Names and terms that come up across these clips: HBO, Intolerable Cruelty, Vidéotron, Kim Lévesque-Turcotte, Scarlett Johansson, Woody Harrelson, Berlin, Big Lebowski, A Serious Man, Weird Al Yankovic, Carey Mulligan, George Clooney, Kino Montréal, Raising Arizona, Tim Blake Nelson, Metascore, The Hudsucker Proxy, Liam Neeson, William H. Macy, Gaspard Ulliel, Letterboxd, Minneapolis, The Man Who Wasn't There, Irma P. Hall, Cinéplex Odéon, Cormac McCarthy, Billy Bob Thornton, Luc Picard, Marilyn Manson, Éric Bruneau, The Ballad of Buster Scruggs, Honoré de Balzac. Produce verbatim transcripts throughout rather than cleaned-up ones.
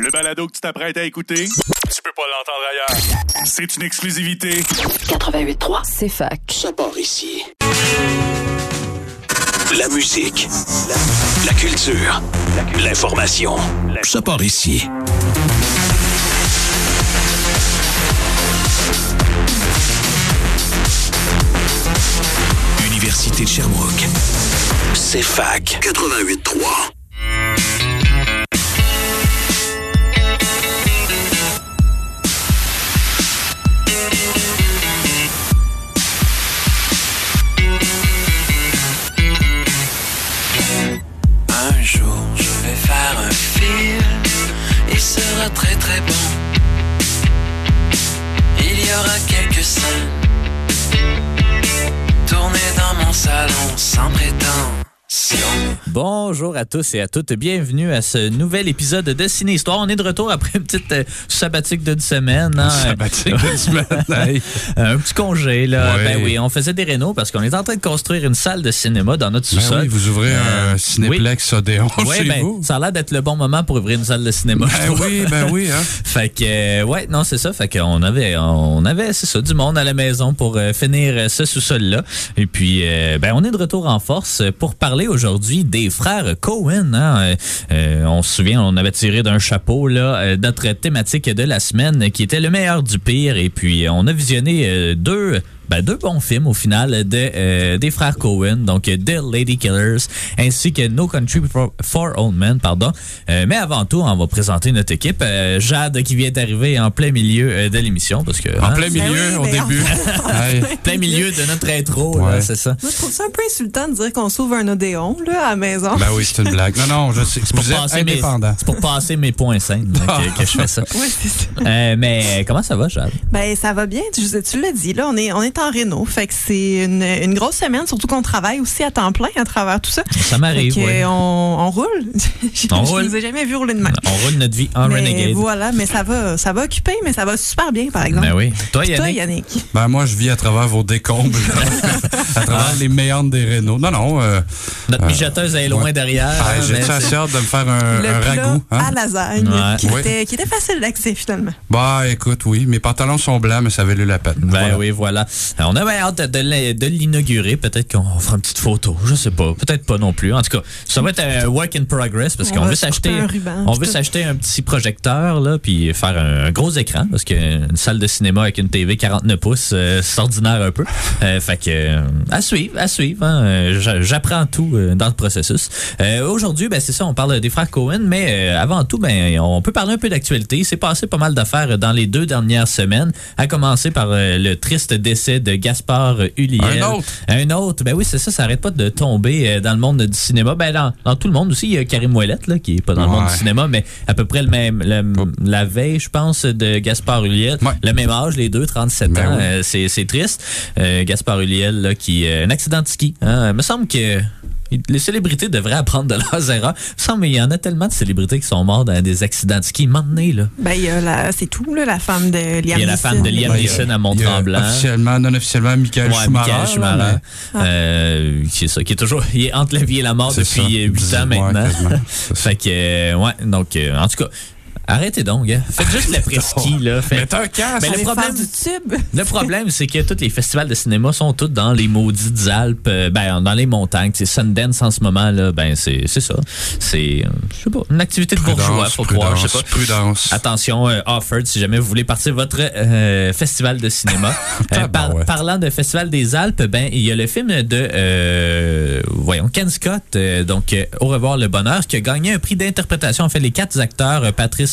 Le balado que tu t'apprêtes à écouter, tu peux pas l'entendre ailleurs. C'est une exclusivité. quatre-vingt-huit point trois, c'est fac. Ça part ici. La musique, la culture, l'information. Ça part ici. Université de Sherbrooke. C'est fac. quatre-vingt-huit point trois. Un jour, je vais faire un film. Il sera très très bon. Il y aura quelques scènes tournées dans mon salon sans prétendre. Bonjour à tous et à toutes, bienvenue à ce nouvel épisode de CinéHistoire. On est de retour après une petite euh, sabbatique d'une semaine. Hein? Sabbatique d'une semaine. Un petit congé, là. Oui. Ben oui, on faisait des rénaux parce qu'on est en train de construire une salle de cinéma dans notre sous-sol. Ben oui, vous ouvrez euh, un cinéplex Odéon oui. chez oui, ben, vous. Ça a l'air d'être le bon moment pour ouvrir une salle de cinéma. Ben oui, ben oui. Hein? Fait que, euh, ouais, non, c'est ça. Fait qu'on avait, on avait, c'est ça, du monde à la maison pour euh, finir ce sous-sol-là. Et puis, euh, ben, on est de retour en force pour parler aujourd'hui des frères Coen. Hein? Euh, on se souvient, on avait tiré d'un chapeau là, notre thématique de la semaine qui était le meilleur du pire. Et puis, on a visionné deux... Ben, deux bons films au final de, euh, des frères Coen, donc The Ladykillers ainsi que No Country for, for Old Men, pardon. Euh, mais avant tout, on va présenter notre équipe. Euh, Jade qui vient d'arriver en plein milieu de l'émission parce que en hein, plein milieu oui, au début, en plein milieu de notre intro, ouais. Là, c'est ça. Moi, je trouve ça un peu insultant de dire qu'on s'ouvre un Odéon là à la maison. Ben oui, c'est une blague. Non non, je sais. C'est pour passer indépendant. Mes, c'est pour passer mes points sains que, que je fais ça. Oui, c'est ça. Euh, mais comment ça va, Jade? Ben ça va bien. Tu, tu l'as dit là, on est on est en réno, fait que c'est une, une grosse semaine, surtout qu'on travaille aussi à temps plein à travers tout ça. Ça m'arrive, ouais. On, on roule. Je ne vous ai jamais vu rouler de même. On roule notre vie en mais renegade. Voilà, mais ça va, ça va occuper, mais ça va super bien, par exemple. Ben oui. Toi, Yannick? Toi, Yannick? Ben moi, je vis à travers vos décombres, à travers ah. les méandres des rénaux. Non, non. Euh, notre euh, mijoteuse est loin ouais. derrière. Ah, j'ai la chance de me faire un, un ragoût. Hein? À lasagne, ouais. qui, oui. était, qui était facile d'accès, finalement. Bah, écoute, oui. Mes pantalons sont blancs, mais ça avait lu la patte. Ben voilà. oui, voilà. Alors, on avait hâte de, de l'inaugurer. Peut-être qu'on fera une petite photo. Je sais pas. Peut-être pas non plus. En tout cas, ça va être un work in progress parce qu'on veut s'acheter un ruban, on veut s'acheter un petit projecteur là, puis faire un, un gros écran parce qu'une salle de cinéma avec une T V quarante-neuf pouces, euh, c'est ordinaire un peu. Euh, fait que euh, à suivre, à suivre. Hein. J'apprends tout euh, dans le processus. Euh, aujourd'hui, ben c'est ça. On parle des frères Coen, mais euh, avant tout, ben on peut parler un peu d'actualité. Il s'est passé pas mal d'affaires dans les deux dernières semaines. À commencer par euh, le triste décès de Gaspard Ulliel. Un autre. Un autre. Ben oui, c'est ça, ça n'arrête pas de tomber dans le monde du cinéma. Ben dans, dans tout le monde aussi, il y a Karim Ouellette, là, qui n'est pas dans ouais. le monde du cinéma, mais à peu près le même, le, la veille, je pense, de Gaspard Ulliel. Ouais. Le même âge, les deux, trente-sept ben ans. Oui. Euh, c'est, c'est triste. Euh, Gaspard Ulliel, là, qui... Euh, un accident de ski. Hein. Il me semble que... Les célébrités devraient apprendre de leurs erreurs. Ça, mais il y en a tellement de célébrités qui sont mortes dans des accidents de ski. M'emmener, là. Ben, il y a la, c'est tout, là, la femme de Liam Neeson. Il y a la femme de Liam Neeson à Mont-Tremblant. Officiellement, non officiellement, Michael ouais, Schumacher. Michael Schumacher. Ah. Euh, c'est ça, qui est toujours, il est entre la vie et la mort c'est depuis huit ans maintenant. Ouais, fait que, euh, ouais, donc, euh, en tout cas. Arrêtez donc, hein. Faites Arrêtez juste la presqu'île, là. Faites... Mettez un casque. Mais le problème du tube. Le problème, c'est que tous les festivals de cinéma sont tous dans les maudites Alpes, euh, ben, dans les montagnes. C'est Sundance en ce moment, là. Ben, c'est, c'est ça. C'est, je sais pas, une activité de bourgeois, faut croire. Je sais pas. Prudence. Attention, euh, Offord, si jamais vous voulez partir votre euh, festival de cinéma. euh, par, ouais. Parlant de festival des Alpes, ben, il y a le film de, euh, voyons, Ken Scott, euh, donc, euh, Au revoir le bonheur, qui a gagné un prix d'interprétation. En fait, les quatre acteurs, euh, Patrice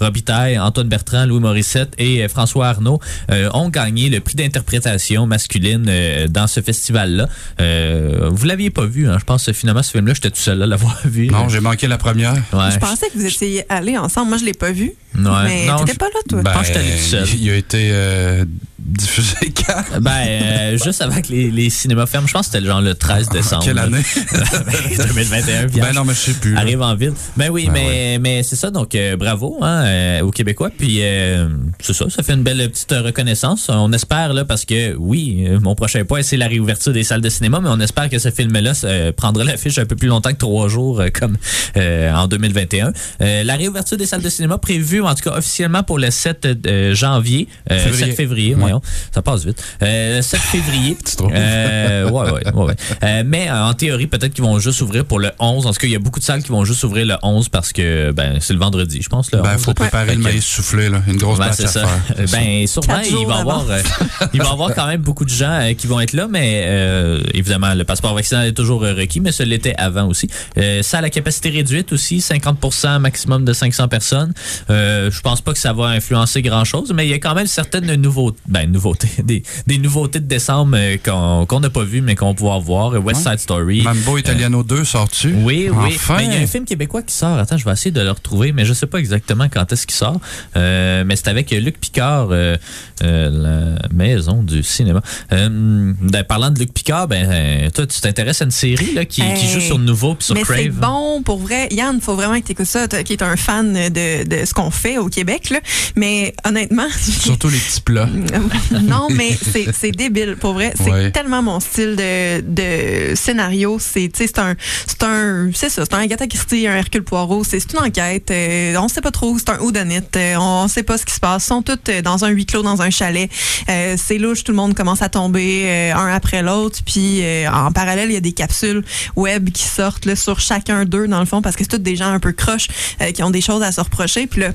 Robitaille, Antoine Bertrand, Louis Morissette et François Arnault euh, ont gagné le prix d'interprétation masculine euh, dans ce festival-là. Euh, vous l'aviez pas vu, hein? Je pense que finalement ce film-là, j'étais tout seul à l'avoir vu. Non, j'ai manqué la première. Ouais. Je pensais que vous étiez allés ensemble. Moi, je l'ai pas vu. Ouais. Mais non, t'étais pas là, toi. Ben, je pense que t'allais tout seul. Il a été euh, diffusé quand? Ben, euh, juste avant que les, les cinémas ferment. Je pense que c'était genre le treize décembre. Quelle année? Ben, deux mille vingt et un. Piège. Ben non, mais je sais plus. Arrive en ville. Ben oui, ben mais, ouais. mais c'est ça. Donc, euh, bravo hein, euh, aux Québécois. Puis, euh, c'est ça. Ça fait une belle petite reconnaissance. On espère, là, parce que, oui, euh, mon prochain point, c'est la réouverture des salles de cinéma, mais on espère que ce film-là euh, prendra l'affiche un peu plus longtemps que trois jours, euh, comme euh, en deux mille vingt et un. Euh, la réouverture des salles de cinéma prévue, en tout cas, officiellement pour le sept janvier. Euh, février. sept février, ouais. voyons. Ça passe vite. Euh, le sept février. Tu trouves? Euh, ouais, ouais, ouais. ouais. Euh, mais euh, en théorie, peut-être qu'ils vont juste ouvrir pour le onze. En tout cas, il y a beaucoup de salles qui vont juste ouvrir le onze parce que ben c'est le vendredi, je pense. Il ben, faut préparer ouais. le maïs soufflé, là. Une grosse batch ben, à faire. Ben, ben sûrement, il va y avoir, euh, avoir quand même beaucoup de gens euh, qui vont être là, mais euh, évidemment, le passeport vaccinal est toujours requis, mais ça l'était avant aussi. Euh, ça a la capacité réduite aussi, cinquante pour cent maximum de cinq cents personnes. Euh, je pense pas que ça va influencer grand-chose, mais il y a quand même certaines nouveaux, ben, nouveautés, des, des nouveautés de décembre euh, qu'on qu'on n'a pas vu mais qu'on va pouvoir voir. West Side Story. Mambo Italiano euh, deux sort-tu? Oui, oui. Enfin. Mais il y a un film québécois qui sort. Attends, je vais essayer de le retrouver, mais je sais pas exactement quand est-ce qu'il sort. Euh, mais c'est avec Luc Picard, euh, euh, la maison du cinéma. Euh, ben, parlant de Luc Picard, ben toi, tu t'intéresses à une série là, qui, hey, qui joue sur Nouveau puis sur mais Crave. Mais c'est bon, pour vrai. Yann, il faut vraiment que tu écoutes ça, toi, qui est un fan de, de ce qu'on fait au Québec. Là. Mais honnêtement... Surtout les petits plats. Non, mais c'est, c'est débile, pour vrai. C'est ouais. tellement mon style de, de scénario. C'est, c'est, un, c'est, un, c'est ça, c'est un Agatha Christie, un Hercule Poirot. C'est, c'est une enquête. Euh, on ne sait pas trop. C'est un whodunit. Euh, on ne sait pas ce qui se passe. Ils sont tous dans un huis clos, dans un chalet. Euh, c'est louche. Tout le monde commence à tomber euh, un après l'autre. Puis, euh, en parallèle, il y a des capsules web qui sortent là, sur chacun d'eux, dans le fond, parce que c'est tous des gens un peu croches euh, qui ont des choses à se reprocher. Puis là,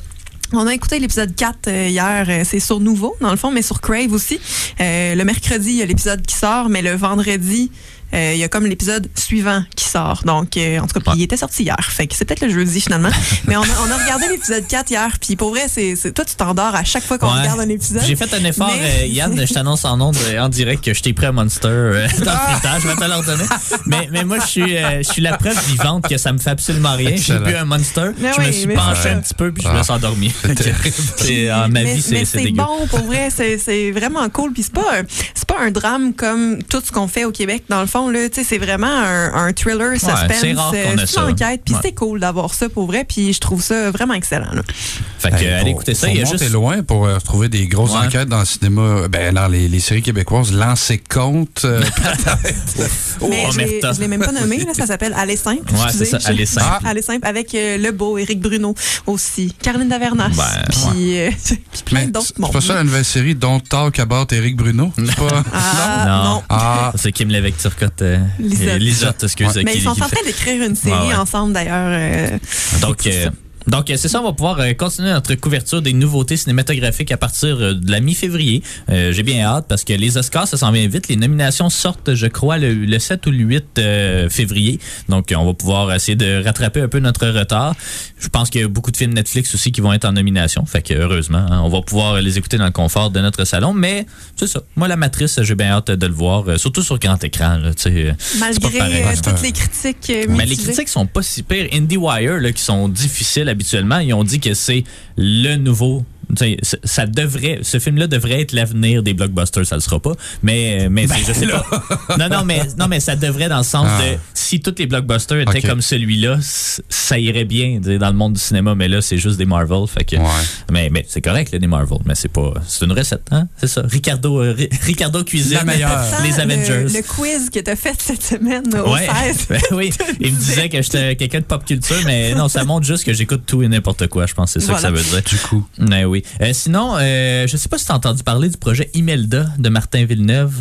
on a écouté l'épisode quatre euh, hier, euh, c'est sur Nouveau, dans le fond, mais sur Crave aussi. Euh, le mercredi, il y a l'épisode qui sort, mais le vendredi, il euh, y a comme l'épisode suivant qui sort. Donc, euh, en tout cas, ouais. il était sorti hier. Fait que c'est peut-être le jeudi, finalement. Mais on a, on a regardé l'épisode quatre hier. Puis pour vrai, c'est, c'est, toi, tu t'endors à chaque fois qu'on ouais. regarde un épisode. J'ai fait un effort, mais... euh, Yann, je t'annonce en ondes euh, en direct que je t'ai pris un Monster euh, dans le temps. Je vais te l'ordonner. Mais, mais moi, je suis, euh, je suis la preuve vivante que ça me fait absolument rien. J'ai bu un Monster, mais je oui, me suis penché un petit peu, puis ah. je me suis endormi. C'est, ah, ma mais, vie, c'est, mais c'est, c'est dégueu. Bon, pour vrai, c'est, c'est vraiment cool. Puis c'est pas, c'est pas un drame comme tout ce qu'on fait au Québec, dans le fond. Là, c'est vraiment un, un thriller ouais, suspense, c'est, rare qu'on a c'est une enquête, puis ouais. c'est cool d'avoir ça pour vrai, puis je trouve ça vraiment excellent. Là. Fait que, hey, allez écouter ça. Il y a juste loin pour euh, retrouver des grosses ouais. enquêtes dans le cinéma, ben dans les, les séries québécoises, Lancer compte. Euh, oh, mais je ne l'ai même pas nommé, là, ça s'appelle Aller simple. Ouais, c'est ça, Aller simple. Ah. Aller simple avec euh, Le Beau, Éric Bruneau aussi, Caroline Davernas, puis plein d'autres. C'est pas ça la nouvelle série Don't Talk About Éric Bruneau? Non, non. C'est Kim Lévesque-Turcotte. Euh, Lisotte. Lisotte, excuse, ouais. Mais ils sont en train d'écrire une série ouais, ouais. ensemble d'ailleurs. Euh, Donc, euh, Donc, c'est ça, on va pouvoir continuer notre couverture des nouveautés cinématographiques à partir de la mi-février. Euh, j'ai bien hâte parce que les Oscars, ça s'en vient vite. Les nominations sortent, je crois, le, le sept ou le huit euh, février. Donc, on va pouvoir essayer de rattraper un peu notre retard. Je pense qu'il y a beaucoup de films Netflix aussi qui vont être en nomination. Fait que, heureusement, hein, on va pouvoir les écouter dans le confort de notre salon. Mais, c'est ça. Moi, La Matrice, j'ai bien hâte de le voir. Euh, surtout sur grand écran. Là, malgré c'est pas pareil, euh, toutes les critiques euh, mais les critiques sont pas si pires. IndieWire, là, qui sont difficiles à habituellement, ils ont dit que c'est le nouveau. Ça devrait, ce film-là devrait être l'avenir des blockbusters, ça le sera pas. Mais, mais ben je sais là. Pas. Non, non, mais, non, mais ça devrait dans le sens ah. de si tous les blockbusters étaient okay. comme celui-là, ça irait bien dans le monde du cinéma. Mais là, c'est juste des Marvel. Fait que, ouais. mais, mais c'est correct, là, des Marvel. Mais c'est pas, c'est une recette, hein? C'est ça. Ricardo, euh, Ricardo cuisine les Avengers. Le, le quiz que t'as fait cette semaine au ouais. seize. Ben oui, il me disait que j'étais quelqu'un de pop culture, mais non, ça montre juste que j'écoute tout et n'importe quoi. Je pense que c'est voilà. ça que ça veut dire. Du coup. Mais oui. Oui. Euh, sinon, euh, je ne sais pas si tu as entendu parler du projet Imelda de Martin Villeneuve.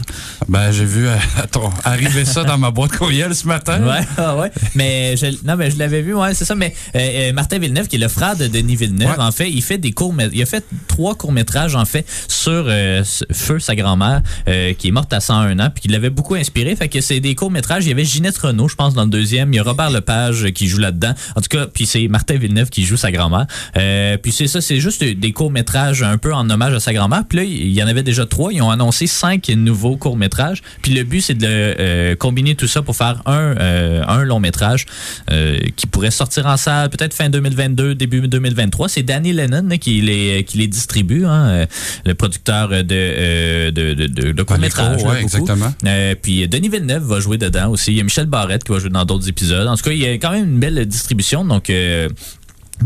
Ben, j'ai vu euh, attends, arriver ça dans ma boîte courriel ce matin. Oui, ah ouais. mais, je, non, mais je l'avais vu, ouais, c'est ça. Mais euh, Martin Villeneuve, qui est le frère de Denis Villeneuve, ouais. en fait, il, fait des courts, il a fait trois courts-métrages, en fait, sur euh, Feu, sa grand-mère, euh, qui est morte à cent un ans, puis qui l'avait beaucoup inspiré. Fait que c'est des courts-métrages. Il y avait Ginette Renault, je pense, dans le deuxième. Il y a Robert Lepage qui joue là-dedans. En tout cas, puis c'est Martin Villeneuve qui joue sa grand-mère. Euh, puis c'est ça, c'est juste des courts courts-métrages un peu en hommage à sa grand-mère. Puis là, il y en avait déjà trois. Ils ont annoncé cinq nouveaux courts-métrages. Puis le but, c'est de euh, combiner tout ça pour faire un, euh, un long-métrage euh, qui pourrait sortir en salle peut-être fin deux mille vingt-deux, début deux mille vingt-trois. C'est Danny Lennon hein, qui, les, qui les distribue, hein, le producteur de, euh, de, de, de, de courts-métrages. Oui, exactement. Euh, puis Denis Villeneuve va jouer dedans aussi. Il y a Michel Barrette qui va jouer dans d'autres épisodes. En tout cas, il y a quand même une belle distribution. Donc, euh,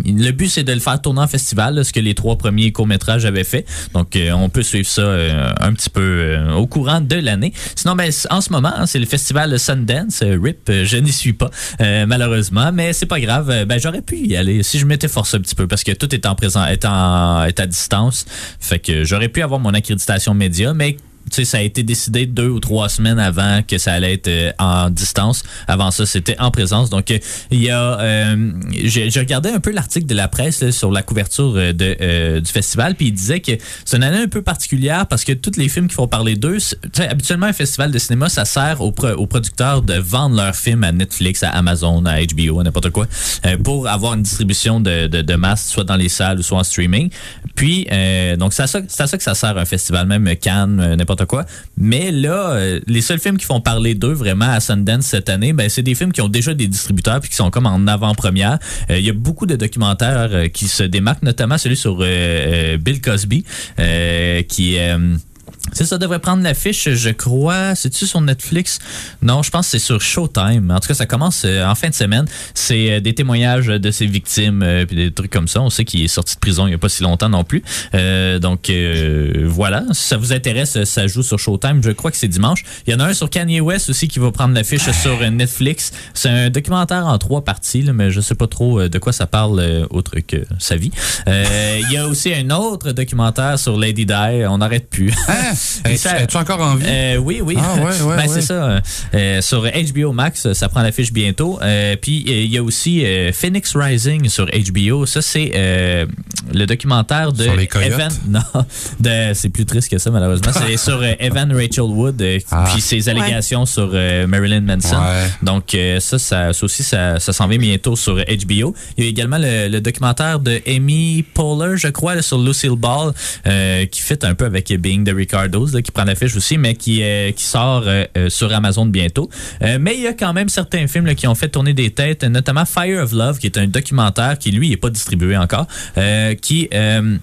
le but, c'est de le faire tourner en festival, là, ce que les trois premiers courts-métrages avaient fait. Donc, euh, on peut suivre ça euh, un petit peu euh, au courant de l'année. Sinon, ben, en ce moment, hein, c'est le festival Sundance. Euh, R I P, euh, je n'y suis pas, euh, malheureusement. Mais c'est pas grave. Euh, ben, j'aurais pu y aller si je m'étais forcé un petit peu parce que tout est en présent, est, en, est à distance. Fait que j'aurais pu avoir mon accréditation média, mais tu sais, ça a été décidé deux ou trois semaines avant que ça allait être euh, en distance. Avant ça, c'était en présence. Donc, il euh, y a... Euh, j'ai, j'ai regardé un peu l'article de la presse là, sur la couverture de, euh, du festival, puis il disait que c'est une année un peu particulière parce que tous les films qui font parler d'eux... Tu sais, habituellement, un festival de cinéma, ça sert aux, pro- aux producteurs de vendre leurs films à Netflix, à Amazon, à H B O, à n'importe quoi, euh, pour avoir une distribution de, de, de masse, soit dans les salles ou soit en streaming. Puis, euh, donc, c'est à, ça, c'est à ça que ça sert un festival, même Cannes, n'importe quoi. Mais là, euh, les seuls films qui font parler d'eux vraiment à Sundance cette année, ben, c'est des films qui ont déjà des distributeurs puis qui sont comme en avant-première. Il euh, y a beaucoup de documentaires euh, qui se démarquent, notamment celui sur euh, euh, Bill Cosby, euh, qui... Euh, c'est ça, devrait prendre l'affiche, je crois. C'est-tu sur Netflix? Non, je pense que c'est sur Showtime. En tout cas, ça commence en fin de semaine. C'est des témoignages de ses victimes euh, puis des trucs comme ça. On sait qu'il est sorti de prison il n'y a pas si longtemps non plus. Euh, donc, euh, voilà. Si ça vous intéresse, ça joue sur Showtime. Je crois que c'est dimanche. Il y en a un sur Kanye West aussi qui va prendre l'affiche sur Netflix. C'est un documentaire en trois parties, là, mais je ne sais pas trop de quoi ça parle euh, autre que sa vie. Euh, il y a aussi un autre documentaire sur Lady Di. On n'arrête plus. Es-tu encore en vie? Euh, oui, oui. Ah, ouais, ouais, ben, ouais. C'est ça. Euh, sur H B O Max, ça prend l'affiche bientôt. Euh, puis, il euh, y a aussi euh, Phoenix Rising sur H B O. Ça, c'est euh, le documentaire de... Sur les coyotes? Evan... Non, de... c'est plus triste que ça, malheureusement. C'est sur euh, Evan Rachel Wood euh, ah. puis ses allégations ouais. sur euh, Marilyn Manson. Ouais. Donc, euh, ça, ça, ça aussi, ça, ça s'en vient bientôt sur H B O. Il y a également le, le documentaire de Amy Poehler, je crois, là, sur Lucille Ball, euh, qui fit un peu avec Being the Ricardo. Là, qui prend l'affiche aussi, mais qui, euh, qui sort euh, euh, sur Amazon bientôt. Euh, mais il y a quand même certains films là, qui ont fait tourner des têtes, notamment Fire of Love, qui est un documentaire qui, lui, n'est pas distribué encore, euh, qui... Euh,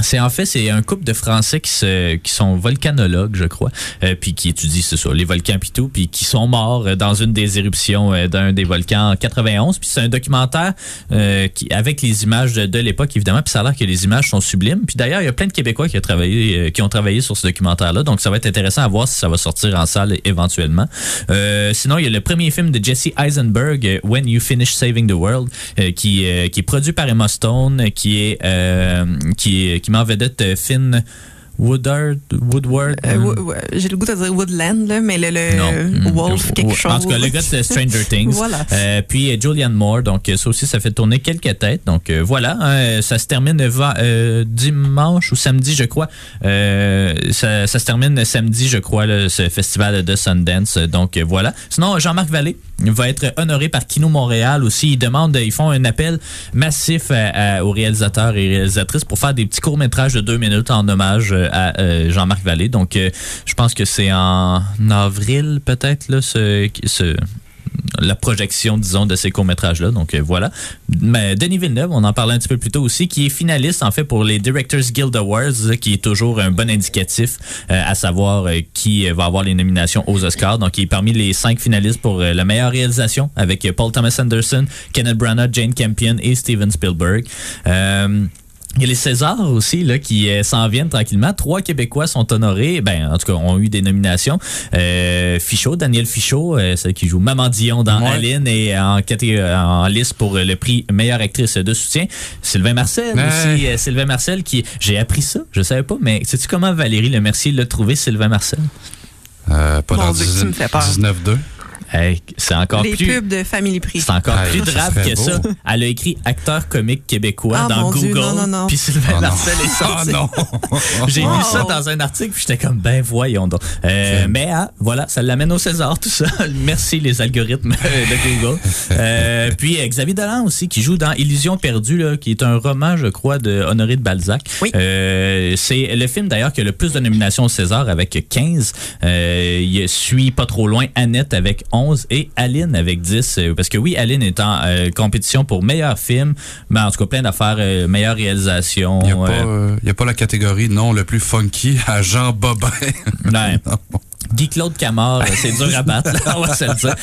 c'est en fait c'est un couple de Français qui se qui sont volcanologues je crois euh, puis qui étudient c'est ça les volcans puis tout puis qui sont morts dans une des éruptions euh, d'un des volcans en quatre-vingt-onze puis c'est un documentaire euh, qui avec les images de, de l'époque évidemment puis ça a l'air que les images sont sublimes puis d'ailleurs il y a plein de Québécois qui ont travaillé euh, qui ont travaillé sur ce documentaire là donc ça va être intéressant à voir si ça va sortir en salle éventuellement. Euh, sinon il y a le premier film de Jesse Eisenberg When You Finish Saving the World euh, qui euh, qui est produit par Emma Stone qui est euh, qui est qui met en vedette Finn Woodard, Woodward. Euh, euh, j'ai le goût de dire Woodland, là, mais le, le Wolf, quelque en chose. En tout cas, le gars de Stranger Things. Voilà. Euh, puis Julianne Moore. Donc, ça aussi, ça fait tourner quelques têtes. Donc, euh, voilà. Hein, ça se termine euh, dimanche ou samedi, je crois. Euh, ça, ça se termine samedi, je crois, là, ce festival de Sundance. Donc, euh, voilà. Sinon, Jean-Marc Vallée va être honoré par Kino Montréal aussi. Ils demandent, ils font un appel massif à, à, aux réalisateurs et réalisatrices pour faire des petits courts-métrages de deux minutes en hommage à euh, Jean-Marc Vallée. Donc, euh, je pense que c'est en avril, peut-être, là, ce, ce, la projection, disons, de ces courts-métrages-là. Donc, euh, voilà. Mais Denis Villeneuve, on en parlait un petit peu plus tôt aussi, qui est finaliste, en fait, pour les Directors Guild Awards, qui est toujours un bon indicatif euh, à savoir euh, qui va avoir les nominations aux Oscars. Donc, il est parmi les cinq finalistes pour euh, la meilleure réalisation, avec euh, Paul Thomas Anderson, Kenneth Branagh, Jane Campion et Steven Spielberg. Euh... Il y a les Césars aussi là qui euh, s'en viennent tranquillement. Trois Québécois sont honorés. Ben, en tout cas, ont eu des nominations. Euh, Fichot, Daniel Fichot, euh, celle qui joue Maman Dion dans ouais. Aline et en, en liste pour le prix meilleure actrice de soutien. Sylvain Marcel ouais. aussi. Euh, Sylvain Marcel qui... J'ai appris ça, je savais pas, mais sais-tu comment Valérie Lemercier l'a trouvé, Sylvain Marcel? Euh, pas Mon dans Dieu, dix-neuf deux. Hey, c'est encore les plus... pubs de Family Prix. C'est encore ah, plus grave que beau. ça. Elle a écrit acteur comique québécois ah, dans Google. Non, non, non. Puis Sylvain oh, Marcel est sorti. Oh, non. J'ai wow. lu ça dans un article, puis j'étais comme, ben voyons donc. Euh, mais ah, voilà, ça l'amène au César, tout ça. Merci les algorithmes de Google. euh, puis Xavier Dolan aussi, qui joue dans Illusion perdue, là, qui est un roman, je crois, de Honoré de Balzac. Oui. Euh, c'est le film, d'ailleurs, qui a le plus de nominations au César, avec quinze. Euh, il suit pas trop loin Annette avec onze. Et Aline avec dix. Parce que oui, Aline est en euh, compétition pour meilleur film, mais en tout cas plein d'affaires, euh, meilleure réalisation. Il n'y a, euh, euh, a pas la catégorie non le plus funky à Jean Bobin. Ouais. Non. Guy-Claude Camard, c'est dur à battre, là, on va se le dire.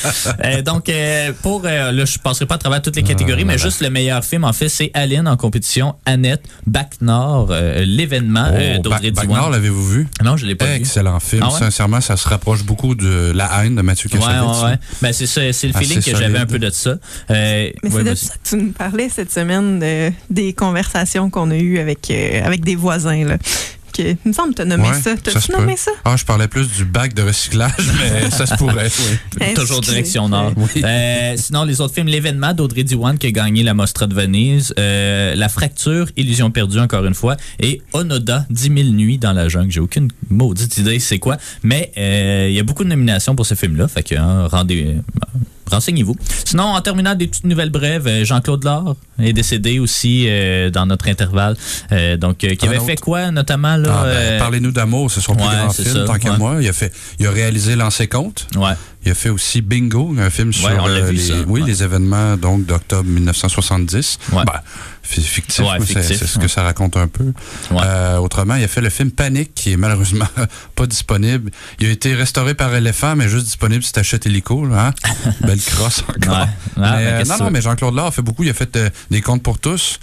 Euh, donc, euh, pour, euh, là, je ne passerai pas à travers toutes les catégories, ah, mais voilà. juste le meilleur film, en fait, c'est Aline en compétition, Annette, Bac-Nord, euh, l'événement oh, euh, d'Audrey Bac- Diwan. Bac-Nord, l'avez-vous vu? Non, je ne l'ai pas Excellent vu. Excellent film. Ah, ouais? Sincèrement, ça se rapproche beaucoup de La haine de Mathieu Kassovitz. Ouais, ouais, ouais. Ben, c'est, ça, c'est le feeling Assez que solide. j'avais un peu de ça. Euh, mais ouais, c'est de ça que tu nous parlais cette semaine de, des conversations qu'on a eues avec, euh, avec des voisins, là. Il me semble que tu as nommé ouais, ça. T'as-tu nommé ça? Ah, je parlais plus du bac de recyclage, mais ça se pourrait. Oui. Toujours direction nord. Oui. Euh, sinon, les autres films, L'événement d'Audrey Diwan qui a gagné la Mostra de Venise, euh, La fracture, Illusion perdue encore une fois, et Onoda, dix mille nuits dans la jungle. J'ai aucune maudite idée c'est quoi, mais il euh, y a beaucoup de nominations pour ce film-là, fait que hein, rendez... renseignez-vous. Sinon, en terminant des petites nouvelles brèves, Jean-Claude Laure est décédé aussi euh, dans notre intervalle. Euh, donc, euh, qui avait fait quoi, notamment? Là, ah, ben, euh... Parlez-nous d'amour, c'est son plus ouais, grand film, ça, tant ouais. qu'à moi. Il a, fait, il a réalisé L'Anse et Compte. Ouais. Il a fait aussi Bingo, un film sur ouais, euh, vu, les, oui, ouais. les événements donc, d'octobre dix-neuf cent soixante-dix. Ouais. Ben, fictif, ouais, mais fictif c'est, c'est ce que ouais. ça raconte un peu. Ouais. Euh, autrement, il a fait le film Panique, qui est malheureusement pas disponible. Il a été restauré par Elephant, mais juste disponible si t'achètes Hélico. Hein? Belle crosse encore. Ouais. Mais, ah, euh, non, non, mais Jean-Claude Laure a fait beaucoup. Il a fait euh, Des contes pour tous.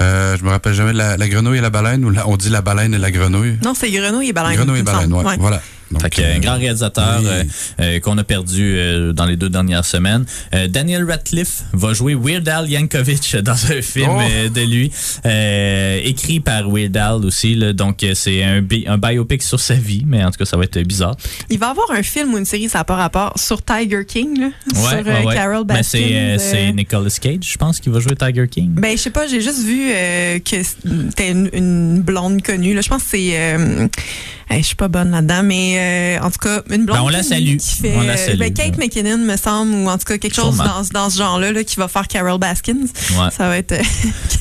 Euh, je me rappelle jamais la, la grenouille et la baleine, ou la, on dit la baleine et la grenouille. Non, c'est grenouille et baleine. Grenouille et baleine, ouais, ouais. voilà. Donc, fait que, euh, un grand réalisateur oui. euh, euh, qu'on a perdu euh, dans les deux dernières semaines. Euh, Daniel Radcliffe va jouer Weird Al Yankovic dans un film oh. euh, de lui, euh, écrit par Weird Al aussi. Là, donc, c'est un, bi- un biopic sur sa vie, mais en tout cas, ça va être bizarre. Il va avoir un film ou une série, ça n'a pas rapport, sur Tiger King, là, ouais, sur euh, ouais. Carole Baskin. Ben, c'est, euh, de... c'est Nicolas Cage, je pense, qui va jouer Tiger King. Ben, je sais pas, j'ai juste vu euh, que t'es une, une blonde connue. Je pense que c'est... Euh, hey, je suis pas bonne là-dedans, mais euh, en tout cas, une blonde ben on la salue. qui fait... On la salue, ben Kate ouais. McKinnon, me semble, ou en tout cas quelque chose dans, dans ce genre-là là, qui va faire Carole Baskin. Ouais. Ça va être... Euh,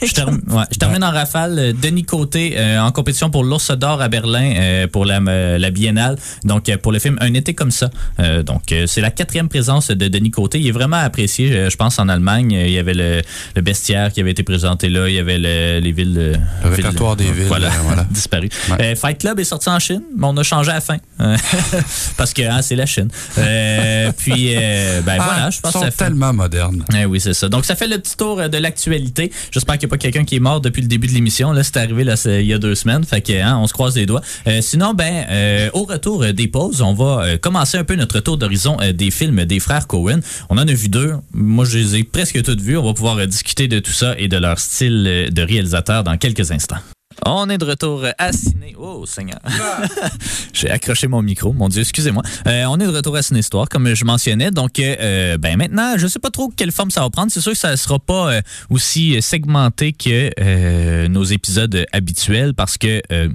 je, term... ouais. je termine ouais. en rafale. Denis Côté, euh, en compétition pour l'Ours d'or à Berlin euh, pour la, euh, la Biennale. Donc, euh, pour le film Un été comme ça. Euh, donc, euh, c'est la quatrième présence de Denis Côté. Il est vraiment apprécié, euh, je pense, en Allemagne. Il y avait le, le bestiaire qui avait été présenté là. Il y avait le, les villes... Le, le répertoire villes, des villes. Voilà, voilà. disparu. Ouais. Euh, Fight Club est sorti en Chine. Mais on a changé à la fin. Parce que hein, c'est la Chine. Euh, puis, euh, ben ah, voilà, je pense que ça fait. Ils sont tellement modernes. Eh oui, c'est ça. Donc, ça fait le petit tour de l'actualité. J'espère qu'il n'y a pas quelqu'un qui est mort depuis le début de l'émission. Là, c'est arrivé là, c'est, il y a deux semaines. Fait que, hein, on se croise les doigts. Euh, sinon, ben, euh, au retour des pauses, on va euh, commencer un peu notre tour d'horizon euh, des films des frères Coen. On en a vu deux. Moi, je les ai presque toutes vues. On va pouvoir euh, discuter de tout ça et de leur style euh, de réalisateur dans quelques instants. On est de retour à Ciné... Oh, Seigneur! J'ai accroché mon micro, mon Dieu, excusez-moi. Euh, on est de retour à CinéHistoire, comme je mentionnais. Donc, euh, ben maintenant, je ne sais pas trop quelle forme ça va prendre. C'est sûr que ça ne sera pas euh, aussi segmenté que euh, nos épisodes habituels parce que, euh,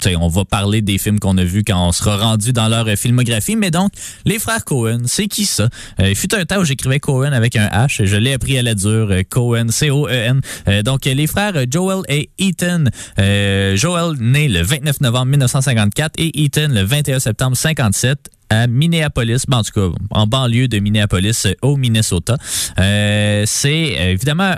tu sais, on va parler des films qu'on a vus quand on sera rendu dans leur filmographie. Mais donc, les frères Coen, c'est qui ça? Euh, il fut un temps où j'écrivais Coen avec un H. Je l'ai appris à la dure. Coen, C O E N. Euh, donc, les frères Joel et Ethan... Euh, Joel, né le vingt-neuf novembre dix-neuf cent cinquante-quatre et Ethan le vingt et un septembre cinquante-sept à Minneapolis, ben en tout cas en banlieue de Minneapolis au Minnesota. Euh, c'est évidemment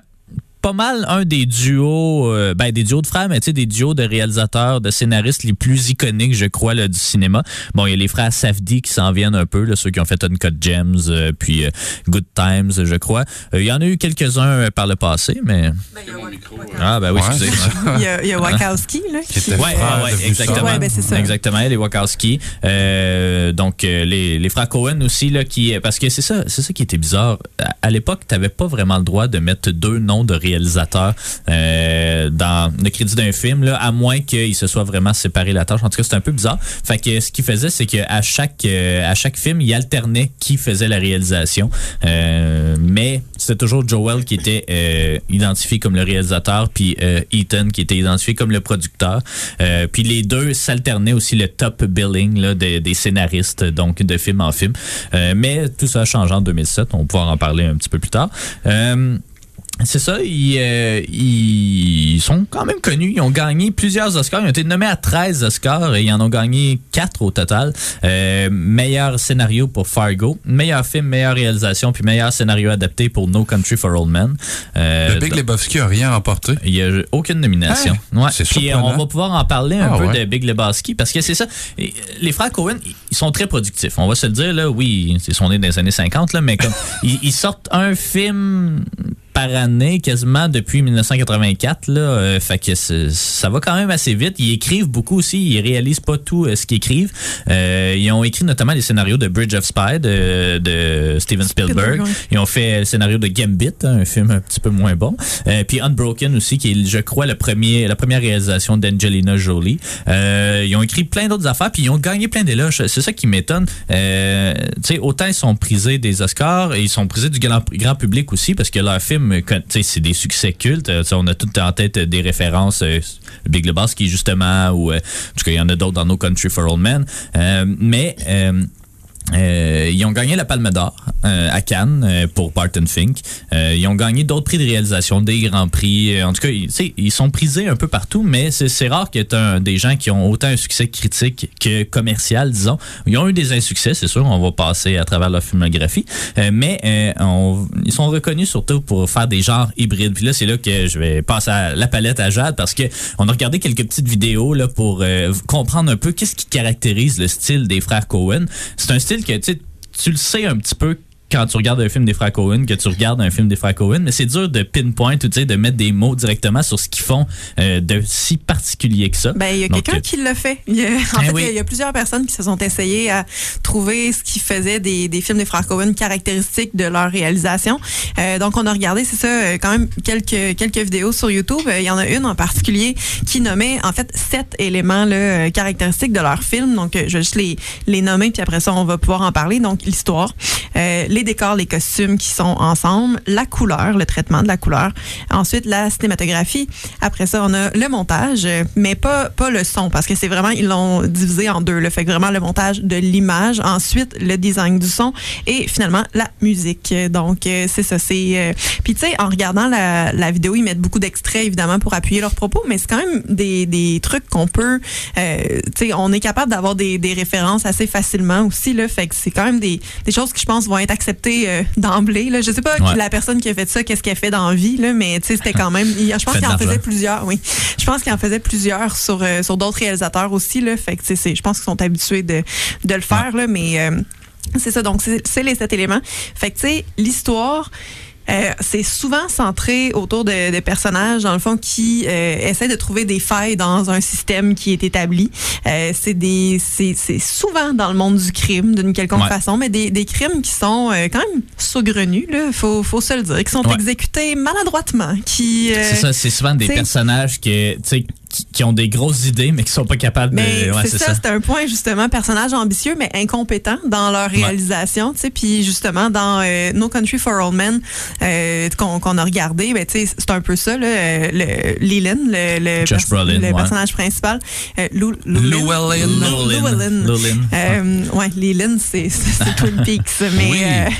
pas mal un des duos, euh, ben des duos de frères, mais tu sais, des duos de réalisateurs, de scénaristes les plus iconiques, je crois, là, du cinéma. Bon, il y a les frères Safdie qui s'en viennent un peu, là, ceux qui ont fait Uncut Gems, euh, puis euh, Good Times, je crois. Il euh, y en a eu quelques-uns euh, par le passé, mais... Ben, il y a Wach- micro, euh... Ah, ben oui, ouais, excusez-moi. Il y, y a Wachowski, là. Qui était ouais, frère, ouais, ouais, exactement. Ouais, ben c'est ça. Exactement, les Wachowski. Euh, donc, euh, les, les frères Coen aussi, là, qui... Parce que c'est ça, c'est ça qui était bizarre. À, à l'époque, t'avais pas vraiment le droit de mettre deux noms de réalisateurs réalisateur euh, dans le crédit d'un film, là, à moins qu'il se soit vraiment séparé la tâche. En tout cas, c'est un peu bizarre. Fait que ce qu'il faisait, c'est qu'à chaque, euh, à chaque film, il alternait qui faisait la réalisation. Euh, mais c'était toujours Joel qui était euh, identifié comme le réalisateur, puis euh, Ethan qui était identifié comme le producteur. Euh, puis les deux s'alternaient aussi le top billing là, des, des scénaristes, donc de film en film. Euh, mais tout ça a changé en deux mille sept. On va pouvoir en parler un petit peu plus tard. Euh, c'est ça, ils, euh, ils sont quand même connus. Ils ont gagné plusieurs Oscars. Ils ont été nommés à treize Oscars et ils en ont gagné quatre au total. Euh, meilleur scénario pour Fargo, meilleur film, meilleure réalisation, puis meilleur scénario adapté pour No Country for Old Men. Euh, Le Big Lebowski n'a rien remporté. Il n'y a aucune nomination. Hey, ouais. C'est puis surprenant. On va pouvoir en parler un ah, peu ouais. de Big Lebowski parce que c'est ça. Les frères Coen, ils sont très productifs. On va se le dire, là, oui, ils sont nés dans les années cinquante, là, mais comme ils, ils sortent un film par année, quasiment depuis dix-neuf cent quatre-vingt-quatre. Là, euh, fait que ça va quand même assez vite. Ils écrivent beaucoup aussi. Ils réalisent pas tout euh, ce qu'ils écrivent. Euh, ils ont écrit notamment les scénarios de Bridge of Spies de, de Steven Spielberg. Ils ont fait le scénario de Gambit, hein, un film un petit peu moins bon. Euh, puis Unbroken aussi, qui est, je crois, le premier, la première réalisation d'Angelina Jolie. Euh, ils ont écrit plein d'autres affaires, puis ils ont gagné plein d'éloges. C'est ça qui m'étonne. Euh, tu sais, autant ils sont prisés des Oscars, et ils sont prisés du grand, grand public aussi, parce que leur film, c'est des succès cultes. T'sais, on a toutes en tête des références euh, Big Lebowski justement, ou euh, en tout cas il y en a d'autres dans No Country for Old Men, euh, mais euh, Euh, ils ont gagné la Palme d'Or euh, à Cannes euh, pour Barton Fink. Euh, ils ont gagné d'autres prix de réalisation, des grands prix. Euh, en tout cas, ils, ils sont prisés un peu partout, mais c'est, c'est rare qu'il y ait un, des gens qui ont autant un succès critique que commercial, disons. Ils ont eu des insuccès, c'est sûr, on va passer à travers leur filmographie, euh, mais euh, on, ils sont reconnus surtout pour faire des genres hybrides. Puis là, c'est là que je vais passer à la palette à Jade, parce que on a regardé quelques petites vidéos là, pour euh, comprendre un peu qu'est-ce qui caractérise le style des frères Coen. C'est un style que tu, tu le sais un petit peu quand tu regardes un film des frères Coen, que tu regardes un film des frères Coen, mais c'est dur de pinpoint ou de mettre des mots directement sur ce qu'ils font euh, de si particulier que ça. Ben, il y a Donc, quelqu'un euh, qui l'a fait. Il y a, en hein, fait, oui. il, y a, il y a plusieurs personnes qui se sont essayées à trouver ce qui faisait des, des films des frères Coen caractéristiques de leur réalisation. Euh, donc, on a regardé, c'est ça, quand même quelques, quelques vidéos sur YouTube. Il y en a une en particulier qui nommait, en fait, sept éléments là, caractéristiques de leur film. Donc, je vais juste les, les nommer, puis après ça, on va pouvoir en parler. Donc, l'histoire, euh, les décors, les costumes qui sont ensemble, la couleur, le traitement de la couleur, ensuite la cinématographie, après ça on a le montage, mais pas, pas le son, parce que c'est vraiment, ils l'ont divisé en deux, le fait que vraiment le montage de l'image, ensuite le design du son et finalement la musique. Donc c'est ça, c'est... Euh, puis tu sais, en regardant la, la vidéo, ils mettent beaucoup d'extraits évidemment pour appuyer leurs propos, mais c'est quand même des, des trucs qu'on peut... Euh, tu sais, on est capable d'avoir des, des références assez facilement aussi, là, fait que c'est quand même des, des choses qui je pense vont être accessibles accepté euh, d'emblée. Là. Je sais pas ouais. la personne qui a fait ça, qu'est-ce qu'elle fait dans la vie, là, mais c'était quand même... Il, je pense qu'il en faisait plusieurs. Oui. Je pense qu'il en faisait plusieurs sur, euh, sur d'autres réalisateurs aussi. Là, fait que, c'est, je pense qu'ils sont habitués de, de le faire, ouais. là, mais euh, c'est ça. Donc, c'est, c'est les sept éléments. Fait que, tu sais, l'histoire... Euh, c'est souvent centré autour de, de personnages, dans le fond, qui euh, essaient de trouver des failles dans un système qui est établi. Euh, c'est, des, c'est, c'est souvent dans le monde du crime, d'une quelconque ouais. façon, mais des, des crimes qui sont euh, quand même saugrenus, il faut, faut se le dire, qui sont ouais. exécutés maladroitement. Qui, euh, c'est ça, c'est souvent des personnages que, tu sais, qui ont des grosses idées, mais qui sont pas capables de... Mais ouais, c'est, c'est ça, ça, c'est un point, justement, personnage ambitieux, mais incompétent dans leur réalisation, ouais. tu sais, puis justement, dans euh, No Country for Old Men, euh, qu'on, qu'on a regardé, ben, tu sais, c'est un peu ça, là, le, Leland, le, le, Josh pers- Brolin, le ouais. personnage principal. Euh, Lou, Llewyn. Llewyn. Llewyn. Euh, ouais, Leland, c'est, c'est, c'est Twin Peaks, mais oui. euh,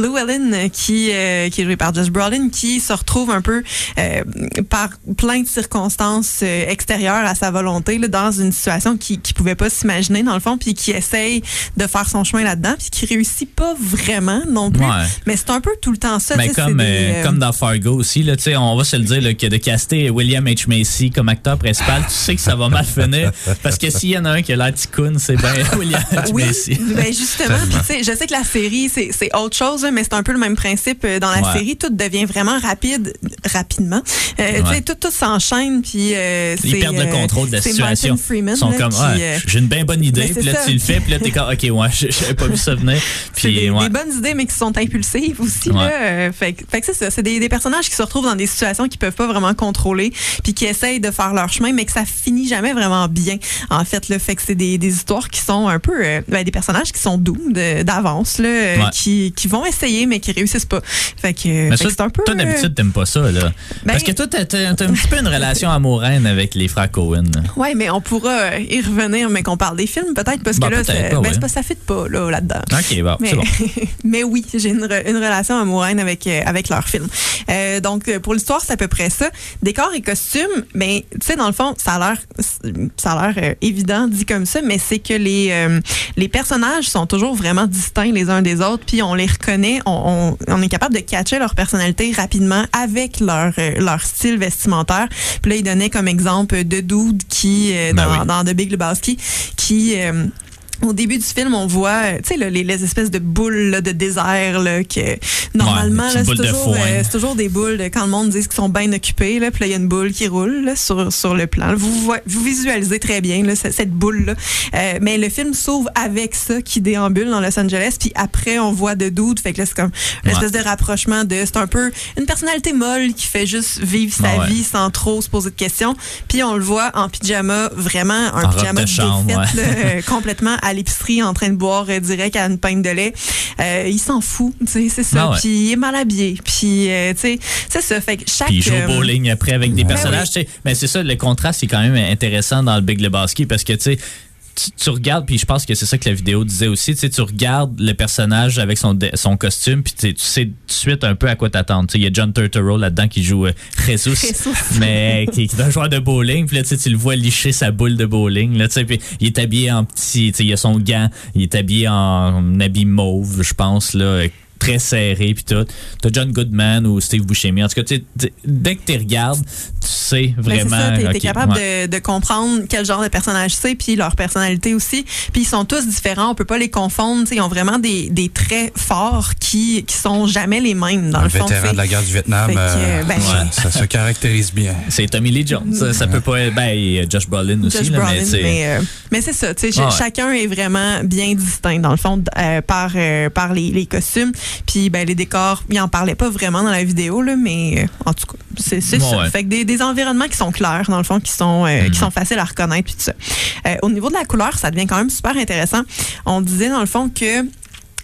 Llewyn, qui, euh, qui est joué par Josh Brolin, qui se retrouve un peu euh, par plein de circonstances extérieure à sa volonté là, dans une situation qu'il ne pouvait pas s'imaginer dans le fond, puis qui essaye de faire son chemin là-dedans, puis qui réussit pas vraiment non plus, ouais. mais c'est un peu tout le temps ça. Mais comme, des, euh, comme dans Fargo aussi là, on va se le dire là, que de caster William H. Macy comme acteur principal, tu sais que ça va mal finir, parce que s'il y en a un qui a l'air ticoune, c'est bien William H. Oui, Macy. Ben justement, pis je sais que la série c'est, c'est autre chose, mais c'est un peu le même principe dans la ouais. série, tout devient vraiment rapide rapidement, euh, ouais. tout, tout s'enchaîne, puis euh, Euh, ils perdent euh, le contrôle de la situation. Martin Freeman, ils sont là, comme, ah, euh, j'ai une bien bonne idée, puis là, ça. Tu le fais, puis là, t'es comme, OK, ouais, j'avais pas vu ça venir. Puis, des, ouais. des bonnes idées, mais qui sont impulsives aussi. Ouais. Là, euh, fait, fait que c'est ça. C'est des, des personnages qui se retrouvent dans des situations qu'ils peuvent pas vraiment contrôler, puis qui essayent de faire leur chemin, mais que ça finit jamais vraiment bien. En fait, le fait que c'est des, des histoires qui sont un peu, euh, ben, des personnages qui sont doomed d'avance, là, ouais. qui, qui vont essayer, mais qui réussissent pas. Fait que, fait que c'est un peu. Toi, d'habitude, t'aimes pas ça, là. Ben, parce que toi, t'as, t'as, t'as un petit peu une relation amoureuse avec les frères Coen. Oui, mais on pourra y revenir, mais qu'on parle des films, peut-être, parce bon, que là, ça, pas, ben, ouais. c'est pas, ça fit pas là, là-dedans. OK, bon, mais, c'est bon. Mais oui, j'ai une, une relation amoureuse avec, avec leurs films. Euh, donc, pour l'histoire, c'est à peu près ça. Décors et costumes, ben, tu sais, dans le fond, ça a l'air, ça a l'air euh, évident dit comme ça, mais c'est que les, euh, les personnages sont toujours vraiment distincts les uns des autres, puis on les reconnaît, on, on, on est capable de catcher leur personnalité rapidement avec leur, euh, leur style vestimentaire. Puis là, il donnait comme exemple de Dude qui, euh, ben dans, oui. dans The Big Lebowski, qui... Euh, au début du film, on voit, tu sais, les, les espèces de boules là, de désert là, que normalement, ouais, là, c'est, toujours, euh, c'est toujours des boules de, quand le monde dit qu'ils sont bien occupés, là, puis là, il y a une boule qui roule là, sur, sur le plan. Vous, vous visualisez très bien là, cette boule-là. Euh, mais le film s'ouvre avec ça qui déambule dans Los Angeles, puis après, on voit de doute. Fait que là, c'est comme une espèce ouais. de rapprochement de... C'est un peu une personnalité molle qui fait juste vivre sa ouais. vie sans trop se poser de questions. Puis on le voit en pyjama, vraiment un en pyjama de chambre, défaite, ouais. là, complètement à l'épicerie en train de boire euh, direct à une pinte de lait. Euh, il s'en fout, c'est ça. Puis ah il est mal habillé. Puis, euh, tu sais, c'est ça. Fait que chaque... Puis il joue au bowling euh, après avec des ouais, personnages. Ouais. Mais c'est ça, le contraste est quand même intéressant dans le Big Lebowski parce que, tu sais, Tu, tu regardes, puis je pense que c'est ça que la vidéo disait aussi, tu sais, tu regardes le personnage avec son, son costume, puis tu sais tout de suite un peu à quoi t'attendre. Tu sais, il y a John Turturro là-dedans qui joue euh, Jesus, Jesus, mais qui, qui est un joueur de bowling, puis là, tu sais, tu le vois licher sa boule de bowling, là, tu sais, puis il est habillé en petit, tu sais, il a son gant, il est habillé en, en habit mauve, je pense, là, très serré, puis tout. T'as John Goodman ou Steve Buscemi. En tout cas, t'sais, t'sais, dès que tu regardes, tu sais vraiment... Ben c'est ça, t'es, okay, t'es capable ouais. de, de comprendre quel genre de personnage c'est, puis leur personnalité aussi. Puis ils sont tous différents, on peut pas les confondre. T'sais, ils ont vraiment des, des traits forts qui, qui sont jamais les mêmes, dans un le fond. Vétéran fait, de la guerre du Vietnam, que, euh, ben, ouais, ça se caractérise bien. C'est Tommy Lee Jones. Ça, ça peut pas... Ben, et Josh Brolin aussi. Josh là, Brolin, mais, t'sais, mais, euh, mais c'est ça. T'sais, ouais. Chacun est vraiment bien distinct, dans le fond, euh, par, euh, par les, les costumes. Puis ben, les décors, il n'en parlait pas vraiment dans la vidéo, là, mais en tout cas, c'est, c'est bon, ça. Ouais. Fait que des, des environnements qui sont clairs, dans le fond, qui sont, euh, mmh. qui sont faciles à reconnaître, puis tout ça. Euh, au niveau de la couleur, ça devient quand même super intéressant. On disait, dans le fond, que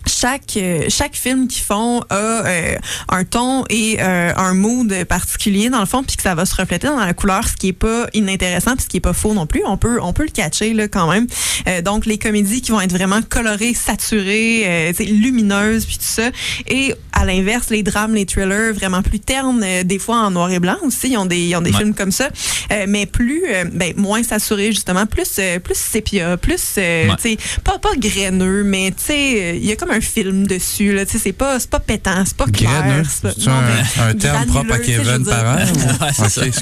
Chaque, chaque film qu'ils font a euh, un ton et euh, un mood particulier, dans le fond, puis que ça va se refléter dans la couleur, ce qui est pas inintéressant puis ce qui est pas faux non plus. On peut, on peut le catcher, là, quand même. Euh, donc, les comédies qui vont être vraiment colorées, saturées, euh, lumineuses, puis tout ça. Et à l'inverse, les drames, les thrillers, vraiment plus ternes, euh, des fois en noir et blanc aussi. Ils ont des, ils ont des ouais. films comme ça. Euh, mais plus, euh, ben, moins saturés, justement. Plus, euh, plus sépia, plus, euh, ouais. tu sais, pas, pas graineux, mais tu sais, il y a comme un film dessus, là, tu sais, c'est pas, c'est pas pétant, c'est pas clair. Graineux, c'est, c'est non, un, un terme propre à Kevin Parent. ouais, okay,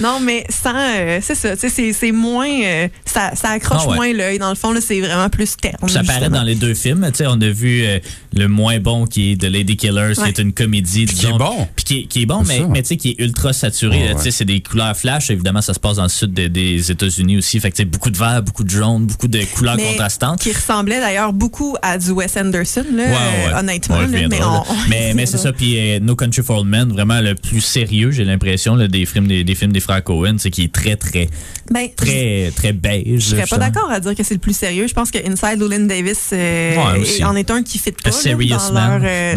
non, mais sans, euh, c'est ça, tu sais, c'est, c'est moins, euh, ça, ça accroche ah ouais. moins l'œil. Dans le fond, là, c'est vraiment plus terne. Ça justement. Paraît dans les deux films, tu sais, on a vu euh, le moins bon qui est The Ladykillers, ouais. qui est une comédie, puis disons, qui est bon, puis qui, qui est bon, c'est mais, mais tu sais, qui est ultra saturé. Oh, ouais. Tu sais, c'est des couleurs flash. Évidemment, ça se passe dans le sud des, des États-Unis aussi. Fait que tu sais, beaucoup de vert, beaucoup de jaune, beaucoup de couleurs mais contrastantes. Qui ressemblait d'ailleurs beaucoup à du Wes Anderson, là, ouais, ouais. Euh, honnêtement. On là, mais, on, on mais, mais c'est ça. Puis euh, No Country for Old Men, vraiment le plus sérieux, j'ai l'impression, là, des, films, des, des films des frères Coen, c'est qui est très, très, ben, très, très beige. Je serais pas d'accord à dire que c'est le plus sérieux. Je pense que Inside Llewyn Davis euh, ouais, en est un qui fit pas là, dans, leur, euh,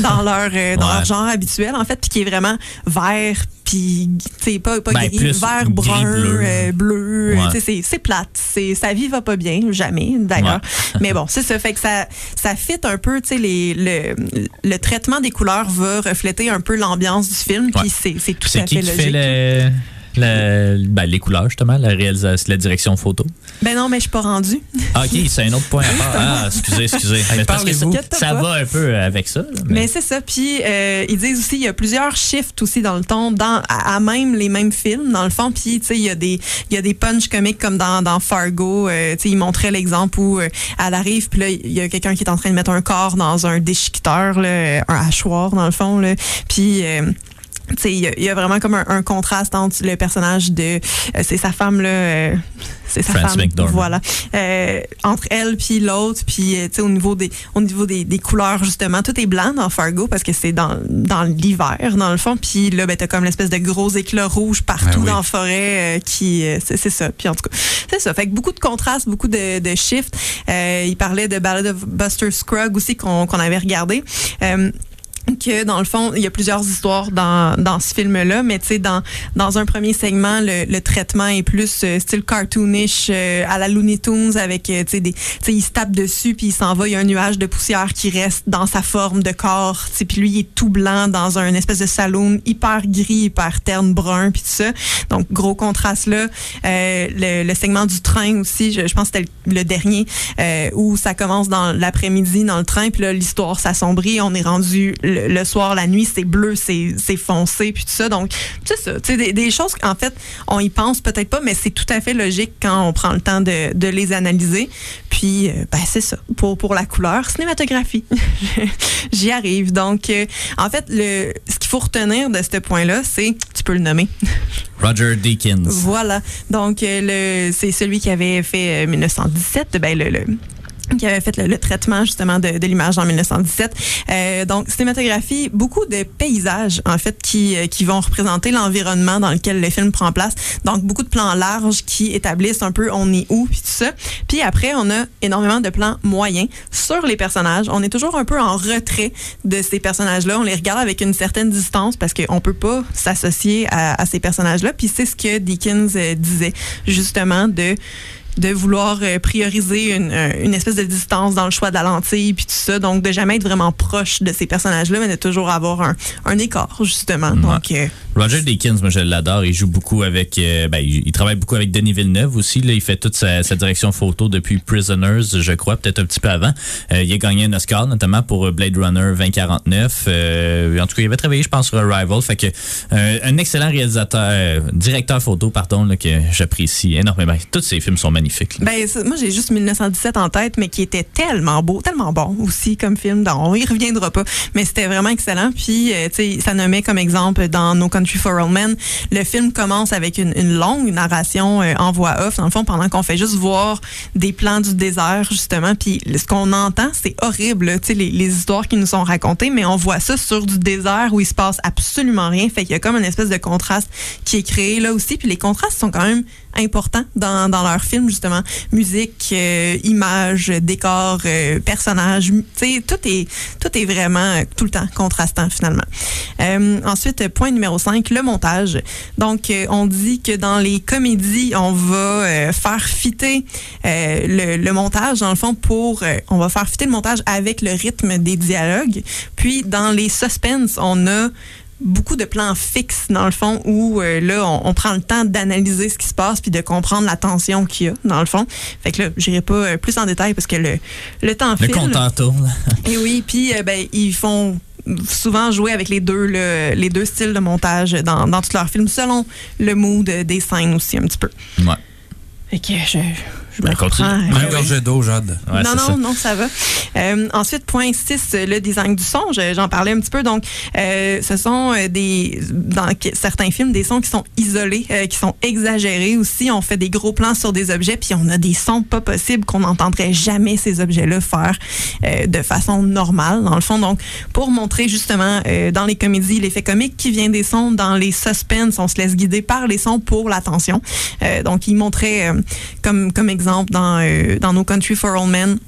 dans leur, euh, dans ouais. leur genre habituel, en fait, puis qui est vraiment vert, puis tu sais, pas, pas ben, gris, vert, gris, brun, bleu, euh, bleu ouais. c'est, c'est plate, c'est, sa vie va pas bien, jamais d'ailleurs, ouais. mais bon, c'est ça, fait que ça, ça fit un peu, tu sais, le, le traitement des couleurs va refléter un peu l'ambiance du film, puis c'est, c'est tout c'est à fait logique. Fait le... La, ben, les couleurs, justement, la réalisation, la direction photo. Ben non, mais je suis pas rendue. Ah, OK, c'est un autre point à part. Ah, excusez, excusez. Mais parce que ça va un peu avec ça. Mais, mais c'est ça. Puis, euh, ils disent aussi, il y a plusieurs shifts aussi dans le ton, dans, à, à même les mêmes films, dans le fond. Puis, tu sais, il y a des, il y a des punch comiques comme dans, dans Fargo. Euh, tu sais, ils montraient l'exemple où euh, elle arrive, puis là, il y a quelqu'un qui est en train de mettre un corps dans un déchiqueteur, là, un hachoir, dans le fond. Là. Puis... Euh, tu sais, il y, y a vraiment comme un, un contraste entre le personnage de euh, c'est sa femme là euh, c'est sa Frances femme McDormand. Voilà euh, entre elle puis l'autre, puis tu sais au niveau des au niveau des, des couleurs, justement tout est blanc dans Fargo parce que c'est dans dans l'hiver dans le fond, puis là ben t'as comme l'espèce de gros éclats rouges partout ah oui. dans la forêt euh, qui euh, c'est, c'est ça, puis en tout cas c'est ça, fait que beaucoup de contrastes, beaucoup de de shifts. Euh, il parlait de Ballad of Buster Scruggs aussi qu'on qu'on avait regardé, euh, que dans le fond, il y a plusieurs histoires dans dans ce film-là, mais tu sais dans dans un premier segment, le, le traitement est plus euh, style cartoonish euh, à la Looney Tunes avec euh, tu sais des tu sais il se tape dessus puis il s'en va, il y a un nuage de poussière qui reste dans sa forme de corps, tu sais, puis lui il est tout blanc dans un espèce de saloon hyper gris, hyper terne brun puis tout ça. Donc gros contraste là, euh, le, le segment du train aussi, je, je pense que c'était le, le dernier euh, où ça commence dans l'après-midi dans le train, puis là l'histoire s'assombrit, on est rendu Le, le soir, la nuit, c'est bleu, c'est, c'est foncé, puis tout ça. Donc, c'est ça. Tu sais, des, des choses qu'en fait, on y pense peut-être pas, mais c'est tout à fait logique quand on prend le temps de, de les analyser. Puis, euh, ben, c'est ça. Pour, pour la couleur, cinématographie. J'y arrive. Donc, euh, en fait, le, ce qu'il faut retenir de ce point-là, c'est, tu peux le nommer. Roger Deakins. Voilà. Donc, euh, le, c'est celui qui avait fait euh, dix-neuf cent dix-sept, ben, le... le qui avait fait le, le traitement justement de, de l'image en dix-neuf cent dix-sept. Euh, donc, cinématographie, beaucoup de paysages en fait qui qui vont représenter l'environnement dans lequel le film prend place. Donc, beaucoup de plans larges qui établissent un peu on est où puis tout ça. Puis après, on a énormément de plans moyens sur les personnages. On est toujours un peu en retrait de ces personnages-là. On les regarde avec une certaine distance parce qu'on peut pas s'associer à, à ces personnages-là. Puis c'est ce que Deakins euh, disait justement de de vouloir prioriser une, une espèce de distance dans le choix de la lentille puis tout ça, donc de jamais être vraiment proche de ces personnages-là, mais de toujours avoir un, un écart, justement. Donc, ouais. euh, Roger Deakins, moi je l'adore, il joue beaucoup avec, euh, ben, il travaille beaucoup avec Denis Villeneuve aussi, là, il fait toute sa, sa direction photo depuis Prisoners, je crois, peut-être un petit peu avant. Euh, il a gagné un Oscar, notamment pour Blade Runner vingt quarante-neuf. Euh, en tout cas, il avait travaillé, je pense, sur Arrival, fait que euh, un excellent réalisateur, euh, directeur photo, pardon, là, que j'apprécie énormément. Tous ses films sont magnifiques. Ben, moi, j'ai juste dix-neuf cent dix-sept en tête, mais qui était tellement beau, tellement bon aussi comme film. Donc, on y reviendra pas, mais c'était vraiment excellent. Puis, euh, tu sais, ça nommait comme exemple dans No Country for Old Men, le film commence avec une, une longue narration euh, en voix off, dans le fond, pendant qu'on fait juste voir des plans du désert, justement. Puis, ce qu'on entend, c'est horrible, tu sais, les, les histoires qui nous sont racontées, mais on voit ça sur du désert où il se passe absolument rien. Fait qu'il y a comme une espèce de contraste qui est créé là aussi. Puis, les contrastes sont quand même importants dans, dans leur film, justement, musique, euh, images, décors, euh, personnages, tu sais, tout est, tout est vraiment euh, tout le temps contrastant, finalement. Euh, ensuite, point numéro cinq, le montage. Donc, euh, on dit que dans les comédies, on va euh, faire fitter euh, le, le montage, dans le fond, pour... Euh, on va faire fitter le montage avec le rythme des dialogues. Puis, dans les suspense, on a beaucoup de plans fixes, dans le fond, où euh, là, on, on prend le temps d'analyser ce qui se passe puis de comprendre la tension qu'il y a, dans le fond. Fait que là, j'irai pas euh, plus en détail parce que le, le temps file. Le compteur tourne. Et oui, puis euh, ben, ils font souvent jouer avec les deux, le, les deux styles de montage dans, dans tous leurs films, selon le mood des scènes aussi, un petit peu. Ouais. Fait que je... Je ben, continue. Ah, oui. Un gorgée d'eau, Jade. Ouais, non, non, ça. non, ça va. Euh, ensuite, point six, le design du son. J'en parlais un petit peu. Donc, euh, ce sont des, dans certains films, des sons qui sont isolés, euh, qui sont exagérés aussi. On fait des gros plans sur des objets, puis on a des sons pas possibles qu'on n'entendrait jamais ces objets-là faire euh, de façon normale, dans le fond. Donc, pour montrer justement euh, dans les comédies l'effet comique qui vient des sons, dans les suspens, on se laisse guider par les sons pour l'attention. Euh, donc, ils montraient euh, comme, comme exemple, exemple, dans, euh, dans No Country for Old Men,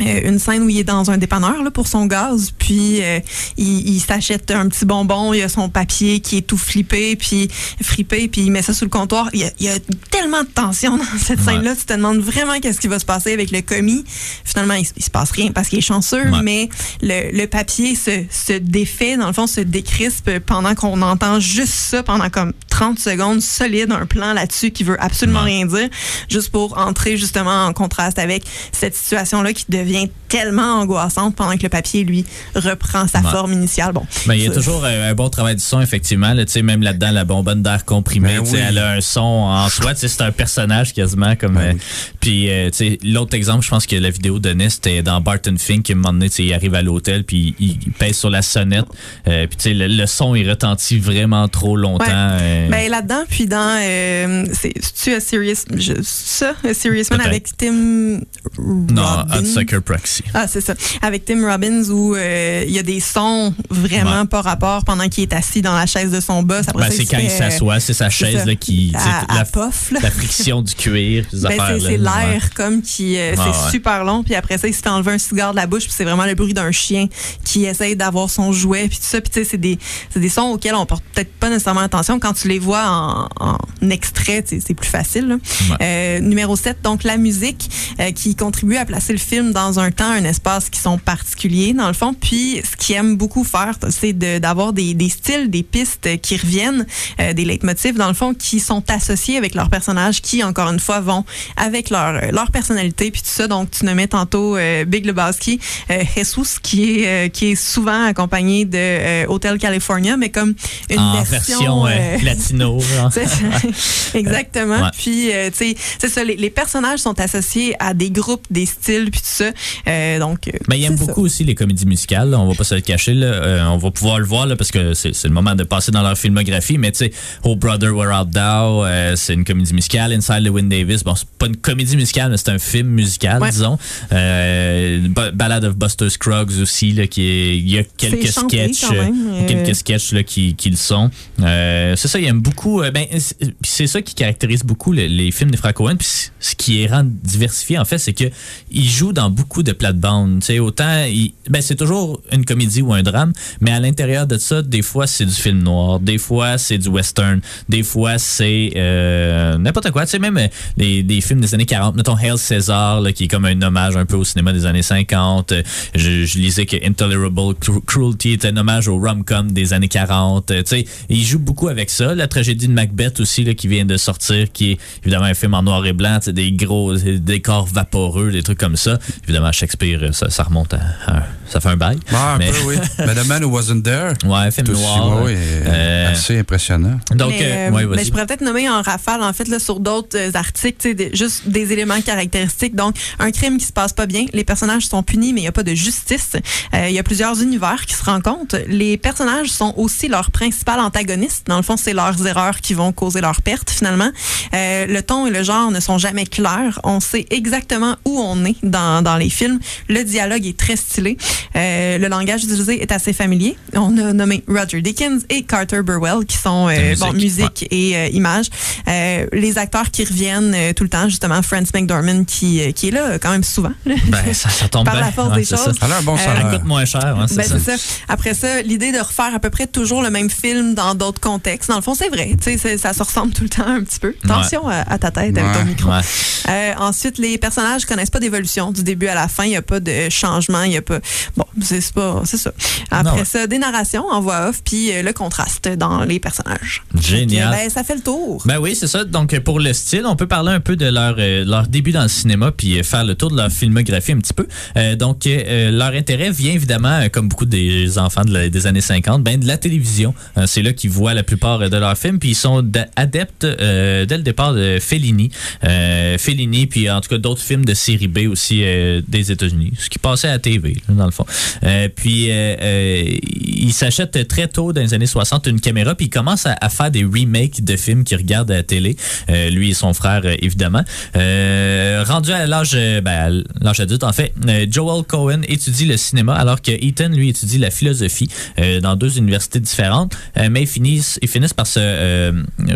Euh, une scène où il est dans un dépanneur là, pour son gaz, puis euh, il, il s'achète un petit bonbon, il a son papier qui est tout flippé, puis frippé, puis il met ça sous le comptoir. Il y a, il y a tellement de tension dans cette ouais. scène-là, tu te demandes vraiment qu'est-ce qui va se passer avec le commis. Finalement, il, il se passe rien parce qu'il est chanceux, ouais. mais le, le papier se, se défait, dans le fond, se décrispe pendant qu'on entend juste ça pendant comme trente secondes solide, un plan là-dessus qui veut absolument ouais. rien dire, juste pour entrer justement en contraste avec cette situation-là qui devient tellement angoissante pendant que le papier, lui, reprend sa ouais. forme initiale. Bon, mais il y a toujours un, un bon travail du son, effectivement. Là, même là-dedans, la bonbonne d'air comprimée, oui. elle a un son en soi. C'est un personnage quasiment. Comme, ben euh, oui. Puis euh, l'autre exemple, je pense que la vidéo donnait, c'était dans Barton Fink, un moment donné, il arrive à l'hôtel, puis il, il pèse sur la sonnette. Euh, puis le, le son, il retentit vraiment trop longtemps. Ouais. Euh... Ben, là-dedans, puis dans... Euh, c'est-tu Serious... Je, ça, a Serious Man avec Tim... Non, Hudsucker Proxy. Ah, c'est ça. Avec Tim Robbins, où il euh, y a des sons vraiment ouais. pas rapport pendant qu'il est assis dans la chaise de son boss. Après ben, ça, c'est il quand fait, il s'assoit, c'est sa c'est chaise ça. Là, qui... À, à la, pof, la friction du cuir, ces ben affaires-là. C'est, c'est l'air ouais. comme qui... Euh, ah, c'est ouais. super long, puis après ça, il se fait enlever un cigare de la bouche, puis c'est vraiment le bruit d'un chien qui essaye d'avoir son jouet, puis tout ça. Puis tu sais, c'est des, c'est des sons auxquels on porte peut-être pas nécessairement attention. Quand tu les vois en, en extrait, c'est plus facile. Là. Ouais. Euh, numéro sept, donc la musique euh, qui contribue à placer le film dans un temps, un espace qui sont particuliers, dans le fond. Puis ce qu'ils aiment beaucoup faire, c'est de, d'avoir des, des styles, des pistes qui reviennent, euh, des leitmotifs, dans le fond, qui sont associés avec leurs personnages qui, encore une fois, vont avec leur, leur personnalité puis tout ça. Donc, tu nommais tantôt euh, Big Lebowski, euh, Jesus, qui est, euh, qui est souvent accompagné de euh, Hotel California, mais comme une en version... version euh, latino. C'est ça. Exactement. Ouais. Puis, euh, tu sais, c'est ça, les, les personnages sont associés à des groupes, des styles puis tout ça. Euh, donc, mais ils aiment beaucoup aussi les comédies musicales, là. On va pas se le cacher, là. Euh, on va pouvoir le voir, là, parce que c'est, c'est le moment de passer dans leur filmographie, mais tu sais, Oh Brother, We're Out Thou, Euh, c'est une comédie musicale. Inside Llewyn Davis, bon, c'est pas une comédie musicale, mais c'est un film musical, ouais. disons. Euh, Ballad of Buster Scruggs aussi, là, qui est, il y a quelques sketchs, même, euh... quelques sketchs là, qui, qui le sont. Euh, c'est ça, il aime beaucoup. Euh, ben, c'est, c'est ça qui caractérise beaucoup les, les films de Frank Coen. Puis ce qui les rend diversifiés, en fait, c'est que il joue dans beaucoup de plates-bandes. Tu sais, autant, il, ben, c'est toujours une comédie ou un drame, mais à l'intérieur de ça, des fois c'est du film noir, des fois c'est du western, des fois c'est Euh, n'importe quoi, tu sais, même des, des films des années quarante, mettons Hail, Caesar, là, qui est comme un hommage un peu au cinéma des années cinquante. Je, je lisais que Intolerable Cruelty était un hommage au rom-com des années quarante. Tu sais, il joue beaucoup avec ça. La tragédie de Macbeth aussi, là, qui vient de sortir, qui est évidemment un film en noir et blanc, tu sais, des gros des décors vaporeux, des trucs comme ça. Évidemment, Shakespeare, ça, ça remonte à, à, ça fait un bail. Ah, un mais... peu, oui. Mais The Man Who Wasn't There. Ouais, film noir. Oui, euh, assez impressionnant. Donc, mais, euh, ouais, mais je pourrais peut-être nommer en rafale, en fait, là, sur d'autres euh, articles, de, juste des éléments caractéristiques. Donc, un crime qui se passe pas bien, les personnages sont punis, mais il n'y a pas de justice. Il euh, y a plusieurs univers qui se rencontrent. Les personnages sont aussi leur principal antagoniste. Dans le fond, c'est leurs erreurs qui vont causer leur perte, finalement. Euh, le ton et le genre ne sont jamais clairs. On sait exactement où on est dans, dans les films. Le dialogue est très stylé. Euh, le langage utilisé est assez familier. On a nommé Roger Deakins et Carter Burwell, qui sont euh, musique, bon, musique ouais. et euh, images. Euh, les acteurs qui reviennent euh, tout le temps, justement Frances McDormand qui, euh, qui est là euh, quand même souvent. Là. Ben, ça, ça tombe par bien. La force ouais, des choses. Ça. Alors, bon, ça euh, coûte moins cher. Hein, c'est, ben, ça. c'est ça. Après ça, l'idée de refaire à peu près toujours le même film dans d'autres contextes. Dans le fond, c'est vrai. C'est, ça se ressemble tout le temps un petit peu. Attention ouais. à, à ta tête ouais. avec ton micro. Ouais. Euh, ensuite, les personnages ne connaissent pas d'évolution du début à la fin. Il n'y a pas de changement. Il n'y a pas... Bon, c'est pas... C'est ça. Après non, ouais. ça, des narrations en voix off puis euh, le contraste dans les personnages. Génial. Donc, ben, ça fait le tour. Ben oui, c'est ça. Donc, pour le style, on peut parler un peu de leur, euh, leur début dans le cinéma puis faire le tour de leur filmographie un petit peu. Euh, donc, euh, leur intérêt vient évidemment, euh, comme beaucoup des enfants de la, des années cinquante, ben, de la télévision. Euh, c'est là qu'ils voient la plupart de leurs films. Puis, ils sont adeptes euh, dès le départ de Fellini. Euh, Fellini, puis en tout cas d'autres films de série B aussi euh, des États-Unis, ce qui passait à la T V, là, dans le fond. Euh, puis, euh, euh, ils s'achètent très tôt, dans les années soixante, une caméra puis ils commencent à, à faire des remakes de films qu'ils regardent à la télé, euh, lui et son frère euh, évidemment. Euh, rendu à l'âge, euh, ben, à l'âge adulte en fait, euh, Joel Coen étudie le cinéma alors que Ethan lui étudie la philosophie euh, dans deux universités différentes, euh, mais ils finissent, ils finissent par se, euh,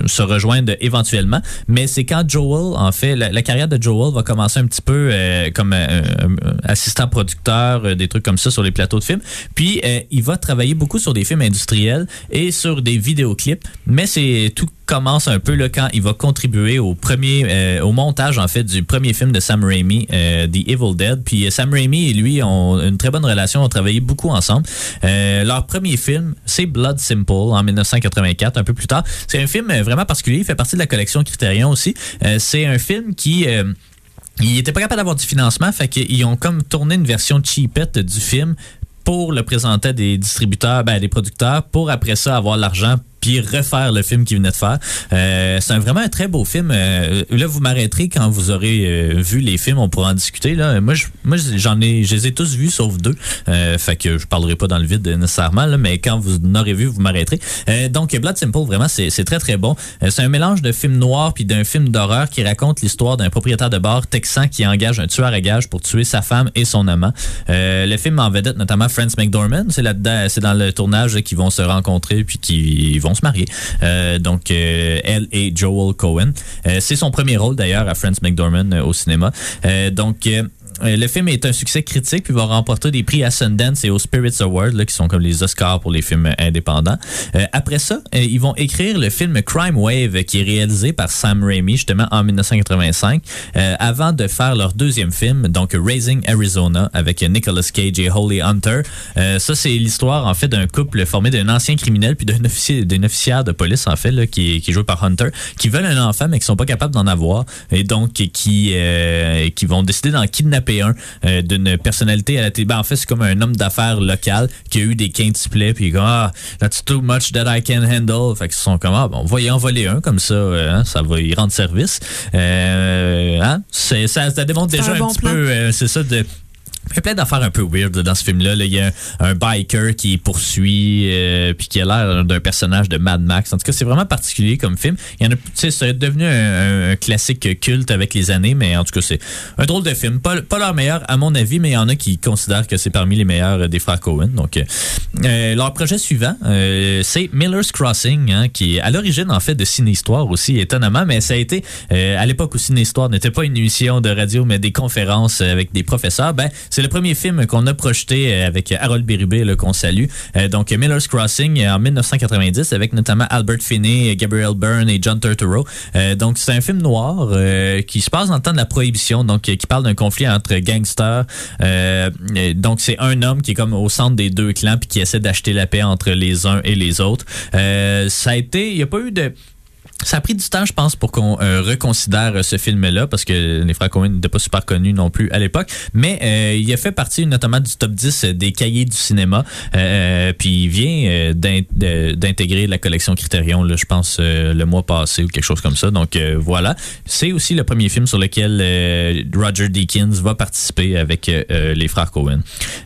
se rejoindre éventuellement. Mais c'est quand Joel, en fait, la, la carrière de Joel va commencer un petit peu euh, comme euh, assistant producteur, euh, des trucs comme ça sur les plateaux de films. Puis euh, il va travailler beaucoup sur des films industriels et sur des vidéoclips, mais c'est tout commence un peu là, quand il va contribuer au premier euh, au montage en fait du premier film de Sam Raimi, euh, The Evil Dead. Puis Sam Raimi et lui ont une très bonne relation, ont travaillé beaucoup ensemble. Euh, leur premier film, c'est Blood Simple en dix-neuf cent quatre-vingt-quatre, un peu plus tard. C'est un film vraiment particulier, il fait partie de la collection Criterion aussi. Euh, c'est un film qui... Euh, ils n'étaient pas capables d'avoir du financement, fait qu'ils ont comme tourné une version cheapette du film pour le présenter à des distributeurs, ben, à des producteurs, pour après ça avoir l'argent puis refaire le film qu'ils venaient de faire. Euh, c'est un, vraiment un très beau film. Euh, là, vous m'arrêterez quand vous aurez euh, vu les films, on pourra en discuter. Là. Moi, je, moi, j'en ai, je les ai tous vus, sauf deux. Euh, fait que je parlerai pas dans le vide nécessairement, là, mais quand vous en aurez vu, vous m'arrêterez. Euh, donc, Blood Simple, vraiment, c'est, c'est très, très bon. Euh, c'est un mélange de film noir puis d'un film d'horreur qui raconte l'histoire d'un propriétaire de bar texan qui engage un tueur à gages pour tuer sa femme et son amant. Euh, le film en vedette, notamment Frances McDormand, c'est là-dedans, c'est dans le tournage qu'ils vont se rencontrer puis qu'ils vont se marier. Euh, donc, euh, elle et Joel Coen. Euh, c'est son premier rôle, d'ailleurs, à Frances McDormand euh, au cinéma. Euh, donc, euh, le film est un succès critique, puis va remporter des prix à Sundance et aux Spirit Awards, là, qui sont comme les Oscars pour les films indépendants. Euh, après ça, euh, ils vont écrire le film Crime Wave, qui est réalisé par Sam Raimi, justement, en dix-neuf cent quatre-vingt-cinq, euh, avant de faire leur deuxième film, donc Raising Arizona, avec Nicolas Cage et Holly Hunter. Euh, ça, c'est l'histoire, en fait, d'un couple formé d'un ancien criminel puis d'un officier, d'une officière de police, en fait, là, qui, qui est joué par Hunter, qui veulent un enfant, mais qui sont pas capables d'en avoir, et donc, qui, euh, qui vont décider d'en kidnapper Euh, d'une personnalité à la télé. Ben, en fait, c'est comme un homme d'affaires local qui a eu des quintuplets, puis comme ah, that's too much that I can handle. Fait qu'ils sont comme ah, bon, on va y en voler un comme ça, hein, ça va y rendre service. Euh, hein? c'est, ça, ça démontre c'est déjà un, un bon petit plan. Peu, euh, c'est ça de. Il y a plein d'affaires un peu weird dans ce film-là. Là, il y a un, un biker qui poursuit euh, puis qui a l'air d'un personnage de Mad Max. En tout cas, c'est vraiment particulier comme film. Il y en a, tu sais, c'est devenu un, un classique culte avec les années, mais en tout cas, c'est un drôle de film. Pas, pas leur meilleur, à mon avis, mais il y en a qui considèrent que c'est parmi les meilleurs des frères Coen. Donc, euh, leur projet suivant, euh, c'est Miller's Crossing, hein, qui est à l'origine, en fait, de CinéHistoire aussi, étonnamment, mais ça a été, euh, à l'époque où CinéHistoire n'était pas une émission de radio, mais des conférences avec des professeurs, ben, c'est le premier film qu'on a projeté avec Harold Bérubé, là, qu'on salue. Donc, Miller's Crossing en dix-neuf cent quatre-vingt-dix, avec notamment Albert Finney, Gabriel Byrne et John Turturro. Donc, c'est un film noir euh, qui se passe dans le temps de la Prohibition, donc qui parle d'un conflit entre gangsters. Euh, donc, c'est un homme qui est comme au centre des deux clans puis qui essaie d'acheter la paix entre les uns et les autres. Euh, ça a été... Il n'y a pas eu de... Ça a pris du temps, je pense, pour qu'on euh, reconsidère euh, ce film-là, parce que les frères Coen n'étaient pas super connus non plus à l'époque, mais euh, il a fait partie notamment du top dix euh, des cahiers du cinéma, euh, puis il vient euh, d'int- euh, d'intégrer la collection Criterion, là, je pense, euh, le mois passé ou quelque chose comme ça, donc euh, voilà. C'est aussi le premier film sur lequel euh, Roger Deakins va participer avec euh, les frères Coen.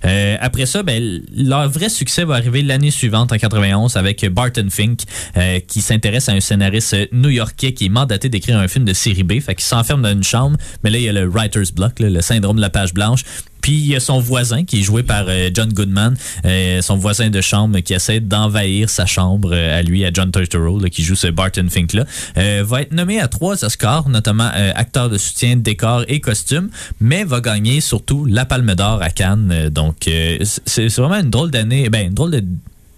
Euh, après ça, ben, leur vrai succès va arriver l'année suivante, en quatre-vingt-onze, avec Barton Fink, euh, qui s'intéresse à un scénariste new-yorkais qui est mandaté d'écrire un film de série B, fait qu'il s'enferme dans une chambre, mais là il y a le writer's block, là, le syndrome de la page blanche. Puis il y a son voisin qui est joué par euh, John Goodman, euh, son voisin de chambre qui essaie d'envahir sa chambre euh, à lui, à John Turturro, là, qui joue ce Barton Fink là, euh, va être nommé à trois Oscars, notamment euh, acteur de soutien, décor et costume, mais va gagner surtout la Palme d'Or à Cannes. Euh, donc euh, c'est, c'est vraiment une drôle d'année, ben une drôle de,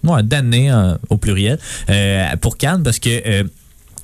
ouais, d'année euh, au pluriel euh, pour Cannes, parce que euh,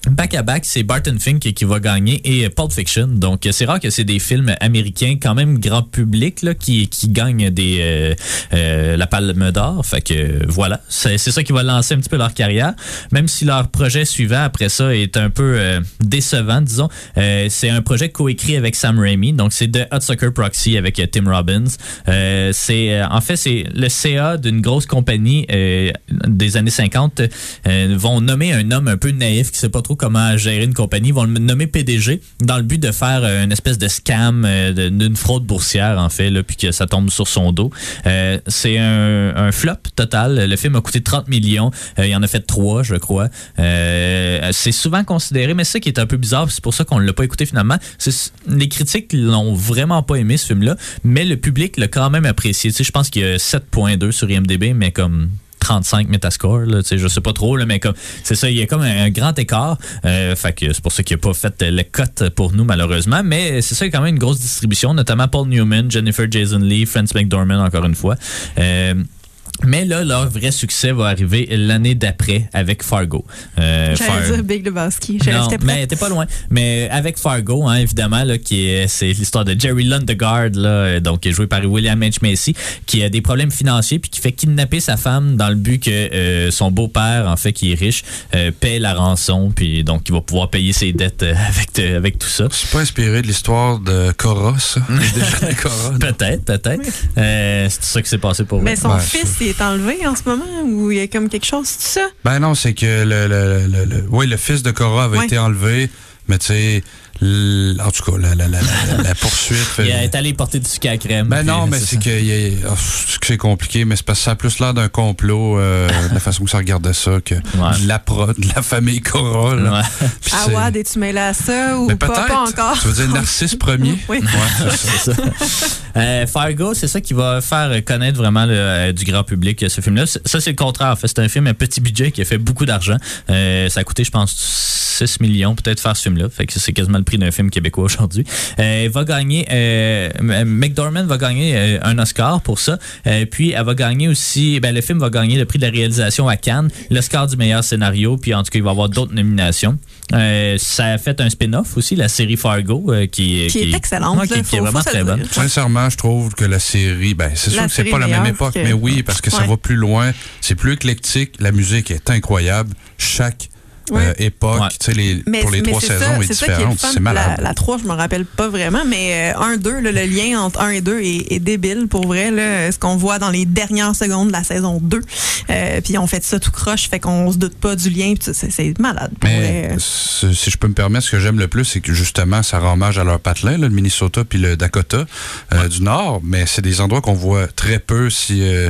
back à back, c'est Barton Fink qui va gagner et Pulp Fiction. Donc, c'est rare que c'est des films américains, quand même grand public, là, qui, qui gagnent des, euh, euh, la Palme d'Or. Fait que, voilà. C'est, c'est ça qui va lancer un petit peu leur carrière. Même si leur projet suivant, après ça, est un peu euh, décevant, disons. Euh, c'est un projet coécrit avec Sam Raimi. Donc, c'est The Hudsucker Proxy avec euh, Tim Robbins. Euh, c'est, euh, en fait, c'est le C A d'une grosse compagnie euh, des années cinquante. Euh, vont nommer un homme un peu naïf qui sait pas trop comment gérer une compagnie. Ils vont le nommer P D G dans le but de faire une espèce de scam, d'une fraude boursière, en fait, là, puis que ça tombe sur son dos. Euh, c'est un, un flop total. Le film a coûté trente millions. Euh, il en a fait trois, je crois. Euh, c'est souvent considéré, mais c'est ça qui est un peu bizarre, c'est pour ça qu'on ne l'a pas écouté finalement. C'est, les critiques l'ont vraiment pas aimé, ce film-là, mais le public l'a quand même apprécié. Tu sais, je pense qu'il y a sept virgule deux sur I M D B, mais comme... trente-cinq Metascore, là, tu sais, je sais pas trop, là, mais comme, c'est ça, il y a comme un, un grand écart, euh, fait que c'est pour ça qu'il n'a pas fait la cote pour nous, malheureusement, mais c'est ça, il y a quand même une grosse distribution, notamment Paul Newman, Jennifer Jason Leigh, Frances McDormand, encore une fois, euh, Mais là, leur vrai succès va arriver l'année d'après avec Fargo. Euh, J'allais Far... dire Big Lebowski. Je non, mais t'es pas loin. Mais avec Fargo, hein, évidemment, là, qui est, c'est l'histoire de Jerry Lundegaard, là, donc qui est joué par William H. Macy, qui a des problèmes financiers puis qui fait kidnapper sa femme dans le but que euh, son beau-père, en fait, qui est riche, euh, paie la rançon, puis donc il va pouvoir payer ses dettes euh, avec, euh, avec tout ça. C'est pas inspiré de l'histoire de Cora, ça? Déjà Cora, peut-être, peut-être. Euh, c'est ça qui s'est passé pour mais eux. Mais son ouais, fils, c'est... est enlevé en ce moment ou il y a comme quelque chose, c'est ça? Ben non, c'est que le, le, le, le, oui, le fils de Cora avait ouais. été enlevé, mais tu sais, en tout cas, la, la, la, la, la poursuite... Il est allé porter du sucre à la crème. Ben non, mais c'est, c'est que oh, c'est compliqué, mais c'est parce que ça a plus l'air d'un complot, euh, de la façon que ça regardait ça, que ouais. de, la pro, de la famille Cora. Là. Ouais. Ah ouais, es-tu mêlé à ça ou pas, pas encore? Tu veux dire Narcisse premier? Oui. Ouais, c'est ça. euh, Fargo, c'est ça qui va faire connaître vraiment le, euh, du grand public, ce film-là. C'est, ça, c'est le contraire. En fait, c'est un film à petit budget qui a fait beaucoup d'argent. Euh, ça a coûté, je pense, six millions peut-être faire ce film-là. Fait que c'est quasiment le prix d'un film québécois aujourd'hui. Euh, va gagner, euh, McDormand va gagner euh, un Oscar pour ça. Euh, puis, elle va gagner aussi, ben, le film va gagner le prix de la réalisation à Cannes, l'Oscar du meilleur scénario, puis en tout cas, il va y avoir d'autres nominations. Euh, ça a fait un spin-off aussi, la série Fargo, euh, qui, qui, qui est excellente. Ouais, qui, là, qui est vraiment très bonne. Sincèrement, je trouve que la série, ben, c'est sûr la que c'est pas la même époque, que... mais oui, parce que ouais. ça va plus loin. C'est plus éclectique. La musique est incroyable. Chaque Ouais. Euh, époque, ouais. tu sais, les, mais, pour les trois saisons ça, est c'est différente, ça qui est c'est malade. La, la trois, je m'en rappelle pas vraiment, mais euh, un deux, là, le lien entre un et deux est, est débile, pour vrai, là, ce qu'on voit dans les dernières secondes de la saison deux, euh, puis on fait ça tout croche, fait qu'on se doute pas du lien, c'est, c'est malade. Mais, c'est, si je peux me permettre, ce que j'aime le plus, c'est que justement, ça rend hommage à leur patelin, là, le Minnesota puis le Dakota euh, ouais. du Nord, mais c'est des endroits qu'on voit très peu si, euh,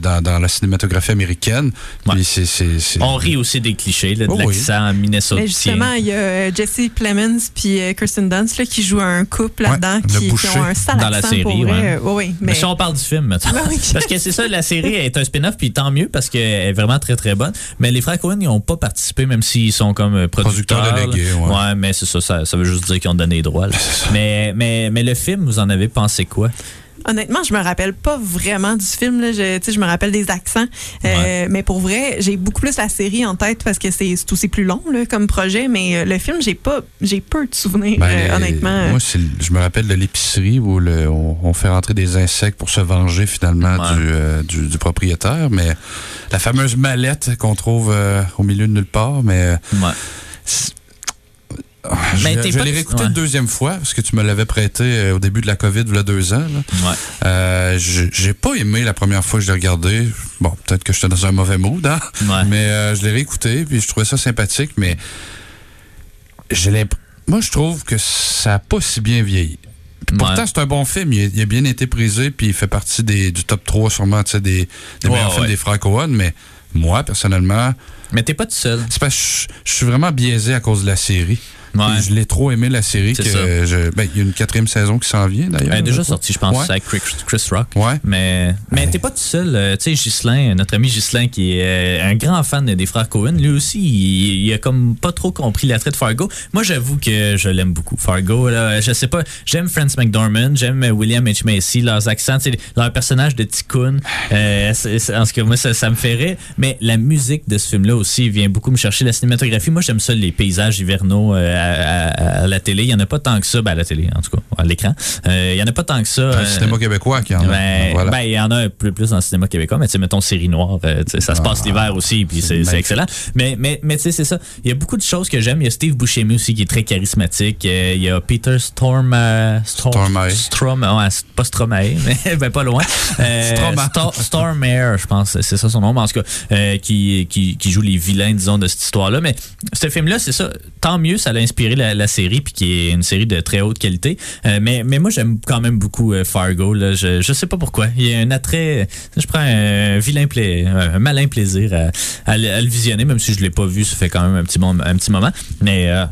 dans, dans la cinématographie américaine. Ouais. C'est, c'est, c'est... On rit aussi des clichés, là, de oh. la ça, Minnesota. Mais justement, il y a Jesse Plemons puis Kirsten Dunst là, qui jouent un couple ouais, là-dedans qui, qui ont un sale accent dans la série, pour ouais. euh, oui, mais... mais si on parle du film maintenant. Ben oui. Parce que c'est ça, la série est un spin-off puis tant mieux parce qu'elle est vraiment très très bonne. Mais les frères Coen, ils n'ont pas participé même s'ils sont comme producteurs. Producteurs délégués, ouais. ouais. mais c'est ça, ça, ça veut juste dire qu'ils ont donné les droits. mais, mais, mais le film, vous en avez pensé quoi? Honnêtement, je me rappelle pas vraiment du film. Là. Je, je me rappelle des accents. Euh, ouais. Mais pour vrai, j'ai beaucoup plus la série en tête parce que c'est, c'est aussi plus long là, comme projet. Mais euh, le film, j'ai pas, j'ai peu de souvenirs, ben, euh, honnêtement. Moi, c'est, je me rappelle de l'épicerie où le, on, on fait rentrer des insectes pour se venger finalement ouais. du, euh, du, du propriétaire. Mais la fameuse mallette qu'on trouve euh, au milieu de nulle part. Mais ouais. Je, ben, je l'ai réécouté ouais. une deuxième fois parce que tu me l'avais prêté au début de la COVID il y a deux ans. Là. Ouais. Euh, j'ai, j'ai pas aimé la première fois que je l'ai regardé. Bon, peut-être que j'étais dans un mauvais mood, hein? ouais. mais euh, je l'ai réécouté puis je trouvais ça sympathique. Mais j'ai l'impression, moi, je trouve que ça n'a pas si bien vieilli. Puis pourtant, ouais. c'est un bon film. Il a, il a bien été prisé puis il fait partie des, du top trois sûrement des, des ouais, meilleurs ouais. films des frères Coen. Mais moi, personnellement... Mais t'es pas tout seul. C'est parce que je suis vraiment biaisé à cause de la série. Ouais. Je l'ai trop aimé, la série. Il ben, y a une quatrième saison qui s'en vient, d'ailleurs. Elle est déjà sortie, je pense, ouais. avec Chris, Chris Rock. Ouais. Mais, mais ouais. t'es pas tout seul. Euh, tu sais, Ghislain, notre ami Ghislain, qui est euh, un grand fan des frères Coen, lui aussi, il, il a comme pas trop compris l'attrait de Fargo. Moi, j'avoue que je l'aime beaucoup, Fargo. Là, je sais pas, j'aime Frances McDormand, j'aime William H. Macy, leurs accents, leur personnage de Ticoun. Euh, c'est, c'est, en ce cas, moi, ça, ça me fait rire. Mais la musique de ce film-là aussi vient beaucoup me chercher. La cinématographie, moi, j'aime ça, les paysages hivernaux. Euh, À, à, à la télé, il n'y en a pas tant que ça. Ben, à la télé, en tout cas, à l'écran. Il euh, n'y en a pas tant que ça. Dans le euh, cinéma québécois qui en ben, a. Il voilà. ben, y en a un peu plus dans le cinéma québécois, mais tu sais, mettons, série noire, euh, ça se passe ah, l'hiver aussi, puis c'est, c'est, c'est excellent. Mais, mais, mais tu sais, c'est ça. Il y a beaucoup de choses que j'aime. Il y a Steve Buscemi aussi qui est très charismatique. Il euh, y a Peter Storm... Euh, Storm Stromae. Strom, oh, pas Stromae, mais ben, pas loin. Euh, Stor, Stormare, je pense. C'est ça son nom, mais en tout cas, euh, qui, qui, qui joue les vilains, disons, de cette histoire-là. Mais ce film-là, c'est ça. Tant mieux, ça l'a inspiré la, la série, puis qui est une série de très haute qualité. Euh, mais, mais moi, j'aime quand même beaucoup euh, Fargo. Là. Je, je sais pas pourquoi. Il y a un attrait... Je prends un vilain pla- un malin plaisir à, à, à le visionner, même si je l'ai pas vu, ça fait quand même un petit, bon, un petit moment. Mais... Euh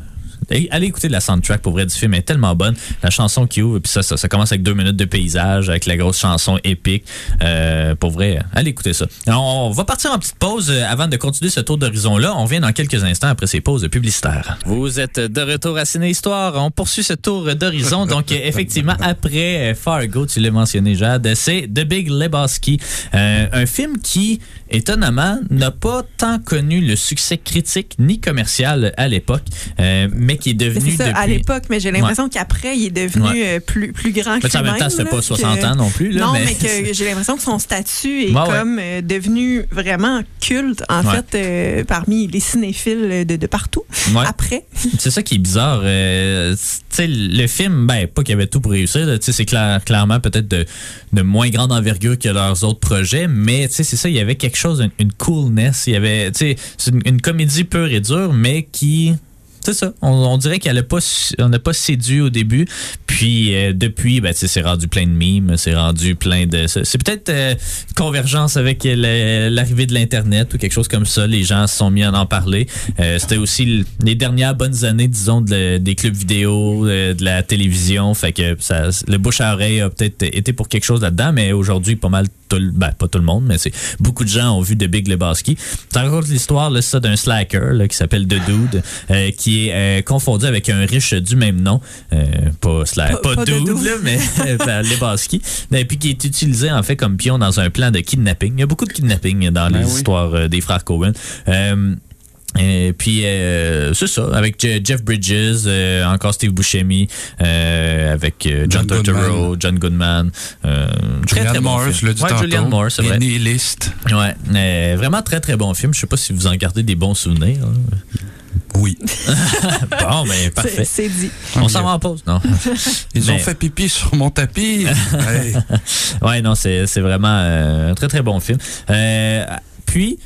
Allez écouter de la soundtrack pour vrai du film, elle est tellement bonne. La chanson qui ouvre, puis ça, ça, ça commence avec deux minutes de paysage, avec la grosse chanson épique. Euh, pour vrai, allez écouter ça. Alors, on va partir en petite pause avant de continuer ce tour d'horizon-là. On vient dans quelques instants après ces pauses publicitaires. Vous êtes de retour à Cinéhistoire. On poursuit ce tour d'horizon. Donc, effectivement, après Fargo, tu l'as mentionné, Jade, c'est The Big Lebowski. Euh, un film qui, étonnamment, n'a pas tant connu le succès critique ni commercial à l'époque, euh, mais qui est devenu... C'est ça, depuis... à l'époque, mais j'ai l'impression ouais. qu'après, il est devenu ouais. plus, plus grand que lui-même. En même temps, c'était pas soixante que... ans non plus. Là, non, mais, mais que j'ai l'impression que son statut est ouais, comme ouais. Euh, devenu vraiment culte, en ouais. fait, euh, parmi les cinéphiles de, de partout, ouais. après. C'est ça qui est bizarre. Euh, le film, ben pas qu'il y avait tout pour réussir, là, c'est clair, clairement peut-être de, de moins grande envergure que leurs autres projets, mais c'est ça, il y avait quelque chose, une, une coolness, il y avait, tu sais, c'est une, une comédie pure et dure, mais qui... C'est ça. On, on dirait qu'elle n'a pas, pas séduit au début. Puis, euh, depuis, ben, c'est rendu plein de mimes. C'est rendu plein de... C'est peut-être euh, une convergence avec le, l'arrivée de l'Internet ou quelque chose comme ça. Les gens se sont mis à en parler. Euh, c'était aussi les dernières bonnes années, disons, de, des clubs vidéo, de, de la télévision. Fait que ça, le bouche à oreille a peut-être été pour quelque chose là-dedans. Mais aujourd'hui, pas mal... Tout, ben, pas tout le monde, mais c'est beaucoup de gens ont vu The Big Lebowski. Ça raconte l'histoire là, ça, d'un slacker là, qui s'appelle The Dude, euh, qui est euh, confondu avec un riche du même nom. Euh, pas, sla- pas, pas, pas Dude, Dude. Là, mais ben, Lebowski. Et puis qui est utilisé en fait comme pion dans un plan de kidnapping. Il y a beaucoup de kidnapping dans ben les oui. histoires euh, des frères Coen. Euh, Et puis, euh, c'est ça, avec Jeff Bridges, euh, encore Steve Buscemi, euh, avec euh, John, John Turturro, Goodman. John Goodman. Euh, Julianne très, très Moore, bon je le dis ouais, tantôt. Julianne Moore, c'est vrai. Nihiliste. Ouais, euh, vraiment très, très bon film. Je sais pas si vous en gardez des bons souvenirs. Hein. Oui. Bon, ben parfait. C'est, c'est dit. On okay. s'en va en pause, non? Ils mais... ont fait pipi sur mon tapis. Hey. Ouais, non, c'est, c'est vraiment euh, un très, très bon film. Euh, puis...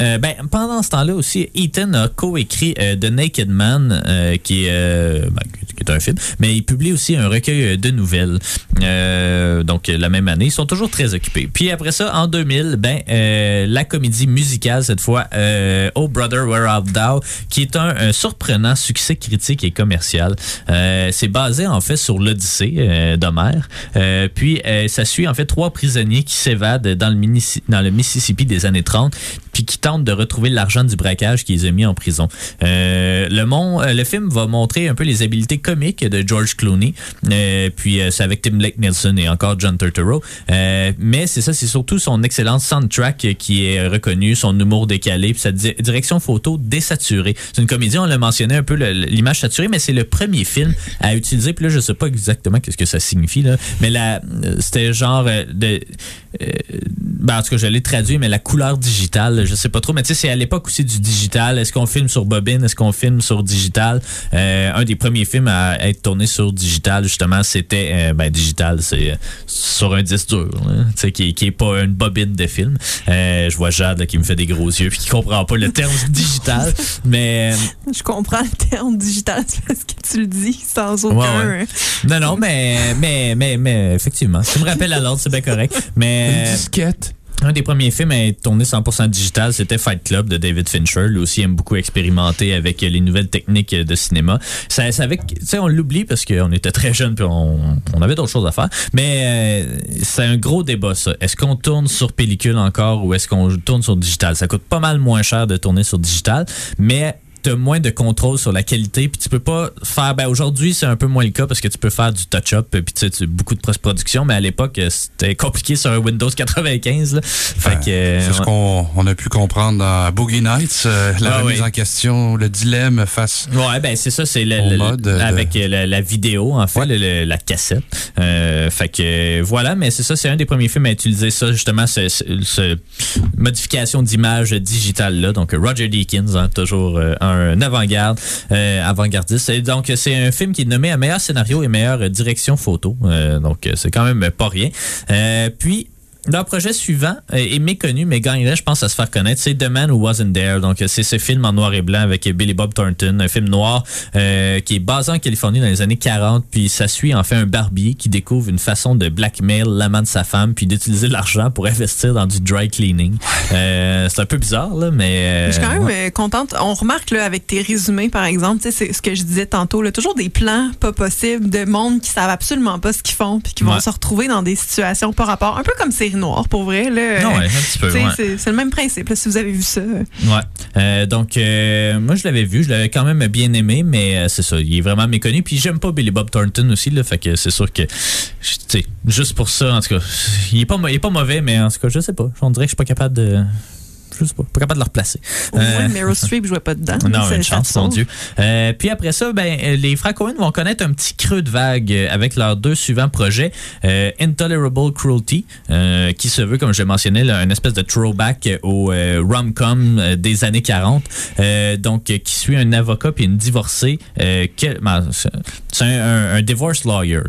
Euh, ben, pendant ce temps-là aussi, Ethan a co-écrit euh, The Naked Man, euh, qui, euh, ben, qui est un film, mais il publie aussi un recueil de nouvelles. Euh, donc, la même année, ils sont toujours très occupés. Puis après ça, en deux mille, ben, euh, la comédie musicale, cette fois, euh, Oh Brother, Where Art Thou, qui est un, un surprenant succès critique et commercial. Euh, c'est basé, en fait, sur l'Odyssée euh, d'Homère. Euh, puis, euh, ça suit, en fait, trois prisonniers qui s'évadent dans le, mini- dans le Mississippi des années trente, puis qui tentent de retrouver l'argent du braquage qui les a mis en prison. Euh, le, mon, le film va montrer un peu les habiletés comiques de George Clooney, euh, puis euh, c'est avec Tim Blake Nelson et encore John Turturro. Euh, mais c'est ça, c'est surtout son excellent soundtrack qui est reconnu, son humour décalé, puis sa di- direction photo désaturée. C'est une comédie, on l'a mentionné un peu, le, l'image saturée, mais c'est le premier film à utiliser, puis là, je sais pas exactement ce que ça signifie, là, mais la, c'était genre de... Euh, ben, en tout cas, je l'ai traduit, mais la couleur digitale, je sais pas trop, mais tu sais, c'est à l'époque aussi du digital. Est-ce qu'on filme sur bobine? Est-ce qu'on filme sur digital? Euh, un des premiers films à être tourné sur digital, justement, c'était, euh, ben, digital, c'est sur un disque dur, hein, tu sais, qui, qui est pas une bobine de film. Euh, je vois Jade, là, qui me fait des gros yeux, puis qui comprend pas le terme digital, mais... Je comprends le terme digital, c'est parce que tu le dis sans aucun... Ouais, ouais. Non, non, mais, mais, mais, mais, effectivement. Tu me rappelles à l'ordre, c'est bien correct, mais... Une disquette. Un des premiers films à être tourné cent pour cent digital, c'était Fight Club de David Fincher. Lui aussi aime beaucoup expérimenter avec les nouvelles techniques de cinéma. Ça, ça avec, tu sais, on l'oublie parce qu'on était très jeunes puis on, on avait d'autres choses à faire. Mais euh, c'est un gros débat, ça. Est-ce qu'on tourne sur pellicule encore ou est-ce qu'on tourne sur digital? Ça coûte pas mal moins cher de tourner sur digital, mais t'as moins de contrôle sur la qualité, puis tu peux pas faire... Ben aujourd'hui, c'est un peu moins le cas parce que tu peux faire du touch-up, puis tu sais, beaucoup de post-production, mais à l'époque, c'était compliqué sur un Windows quatre-vingt-quinze. Là. Fait ben, que, euh, c'est ouais. ce qu'on on a pu comprendre dans Boogie Nights, euh, la ah, remise oui. en question, le dilemme face ouais ben c'est ça, c'est le, le, mode le, avec de... la, la vidéo, en fait, ouais. le, le, la cassette. Euh, fait que voilà, mais c'est ça, c'est un des premiers films à utiliser ça, justement, cette ce, ce modification d'image digitale-là. Donc, Roger Deakins, hein, toujours euh, en un avant-garde, euh, avant-gardiste. Et donc, c'est un film qui est nommé à meilleur scénario et meilleure direction photo. Euh, donc, c'est quand même pas rien. Euh, puis, Leur projet suivant est méconnu, mais gagnerait, je pense, à se faire connaître. C'est The Man Who Wasn't There. Donc, c'est ce film en noir et blanc avec Billy Bob Thornton, un film noir euh, qui est basé en Californie dans les années quarante. Puis, ça suit en fait un barbier qui découvre une façon de blackmail l'amant de sa femme puis d'utiliser l'argent pour investir dans du dry cleaning. Euh, c'est un peu bizarre, là, mais... Euh, je suis quand même ouais. contente. On remarque, là, avec tes résumés, par exemple, tu sais, c'est ce que je disais tantôt, là, toujours des plans pas possibles de monde qui savent absolument pas ce qu'ils font puis qui vont ouais. se retrouver dans des situations par rapport. Un peu comme série noire, pour vrai. Là, non, ouais, un petit peu, ouais. c'est, c'est le même principe, là, si vous avez vu ça. Ouais. Euh, donc, euh, moi, je l'avais vu. Je l'avais quand même bien aimé, mais euh, c'est ça. Il est vraiment méconnu. Puis, j'aime pas Billy Bob Thornton aussi, là. Fait que c'est sûr que, tu sais, juste pour ça, en tout cas, il est pas, il est pas mauvais, mais en tout cas, je sais pas. On dirait que je suis pas capable de... Je sais pas, pas capable de le replacer. Au moins, euh, Meryl Streep jouait pas dedans. Non, une chance, mon Dieu. Euh, puis après ça, ben, les Franco-Coen vont connaître un petit creux de vague avec leurs deux suivants projets. Euh, Intolerable Cruelty, euh, qui se veut, comme je le mentionnais, là, une espèce de throwback au euh, rom-com des années quarante. Euh, donc, qui suit un avocat puis une divorcée. Euh, que, ben, c'est un, un, un divorce lawyer.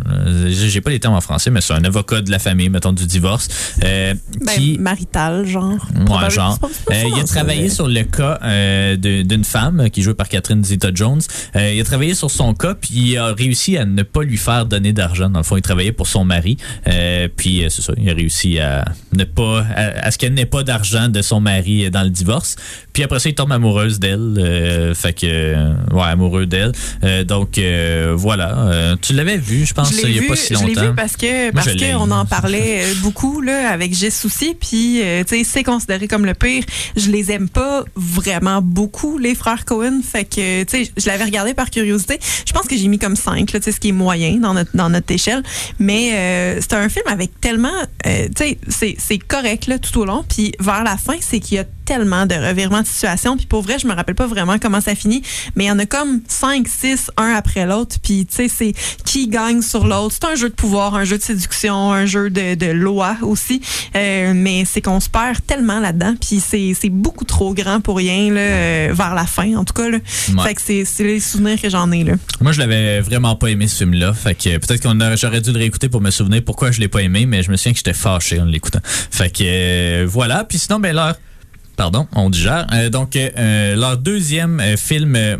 J'ai pas les termes en français, mais c'est un avocat de la famille, mettons, du divorce. Euh, ben, qui... marital, genre. Ouais, genre. Euh, il a travaillé sur le cas euh, d'une femme qui est jouée par Catherine Zeta-Jones. Euh, il a travaillé sur son cas, puis il a réussi à ne pas lui faire donner d'argent. Dans le fond, il travaillait pour son mari. Euh, puis, c'est ça, il a réussi à ne pas à, à ce qu'elle n'ait pas d'argent de son mari dans le divorce. Puis après ça, il tombe amoureuse d'elle. Euh, fait que, ouais, amoureux d'elle. Euh, donc, euh, voilà. Euh, tu l'avais vu, je pense, je l'ai il n'y a vu, pas si longtemps. Je l'ai vu parce que parce Moi, qu'on en parlait beaucoup là, avec J'ai Souci. Puis, euh, tu sais, c'est considéré comme le pire. Je les aime pas vraiment beaucoup, les frères Coen. Fait que, tu sais, je l'avais regardé par curiosité. Je pense que j'ai mis comme cinq, là, tu sais, ce qui est moyen dans notre, dans notre échelle. Mais euh, c'est un film avec tellement, euh, tu sais, c'est, c'est correct, là, tout au long. Puis vers la fin, c'est qu'il y a tellement de revirements de situation. Puis pour vrai, je me rappelle pas vraiment comment ça finit. Mais il y en a comme cinq, six, un après l'autre. Puis, tu sais, c'est qui gagne sur l'autre. C'est un jeu de pouvoir, un jeu de séduction, un jeu de, de loi aussi. Euh, mais c'est qu'on se perd tellement là-dedans. Puis c'est, c'est beaucoup trop grand pour rien, là, euh, vers la fin, en tout cas, là. Ouais. Fait que c'est, c'est les souvenirs que j'en ai, là. Moi, je l'avais vraiment pas aimé, ce film-là. Fait que peut-être que j'aurais dû le réécouter pour me souvenir pourquoi je l'ai pas aimé, mais je me souviens que j'étais fâché en l'écoutant. Fait que euh, voilà. Puis sinon, ben, leur... Pardon, on digère. Euh, donc, euh, leur deuxième euh, film... Euh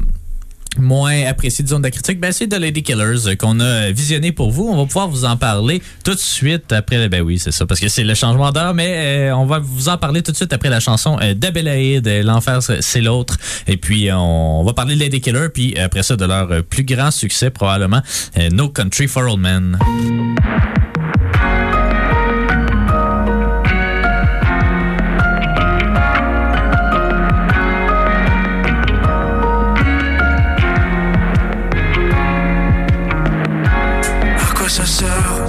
moins apprécié, disons, de la critique, ben c'est The Ladykillers euh, qu'on a visionné pour vous. On va pouvoir vous en parler tout de suite après... Ben oui, c'est ça, parce que c'est le changement d'heure, mais euh, on va vous en parler tout de suite après la chanson euh, d'Abélaïde, euh, L'enfer, c'est l'autre. Et puis, on, on va parler de Ladykillers, puis après ça, de leur euh, plus grand succès, probablement, euh, No Country for Old Men. Ça sort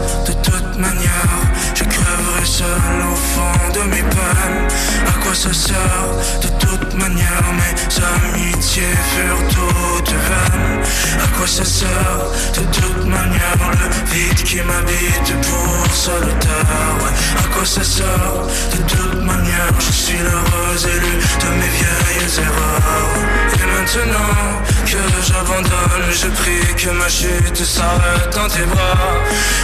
de toute manière, mes amitiés furent toutes vaines. À quoi ça sort de toute manière, le vide qui m'habite pour solitaire. Ouais. À quoi ça sort de toute manière, je suis l'heureux élu de mes vieilles erreurs. Et maintenant que j'abandonne, je prie que ma chute s'arrête dans tes bras,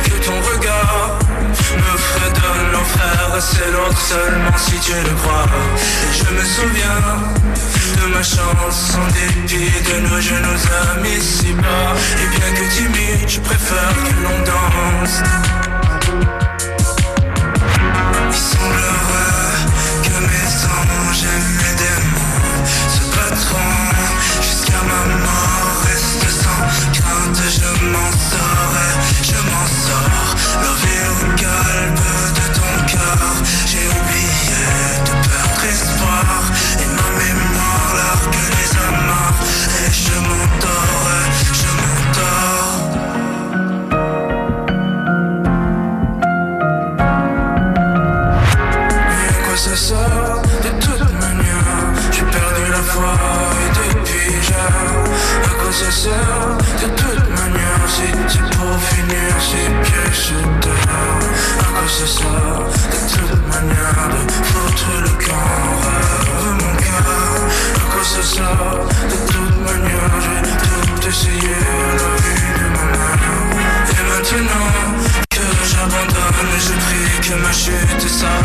que ton regard me fredonne l'enfer, c'est l'autre seulement si tu le crois. Et je me souviens de ma chance, en dépit de nos jeunes amis si bas. Et bien que timide, je préfère que l'on danse. Il semblerait que mes anges et mes démons se battront jusqu'à ma mort. Reste sans crainte, je m'en sors, je m'en sors. L'envie au calme de ton cœur, j'ai oublié de perdre espoir. Et ma mémoire largue les amarres, et je m'endors, je m'endors. Mais à quoi ça sort de toute manière, j'ai perdu la foi et depuis j'ai. À quoi ça sort de toute manière, si c'est pour finir, c'est que je t'aime. À quoi ça sort de toute manière, de foutre le camp de mon cœur. À quoi ça sort de toute manière, j'ai tout essayé, la vie de ma mère. Et maintenant que j'abandonne, je prie que ma chute s'arrête.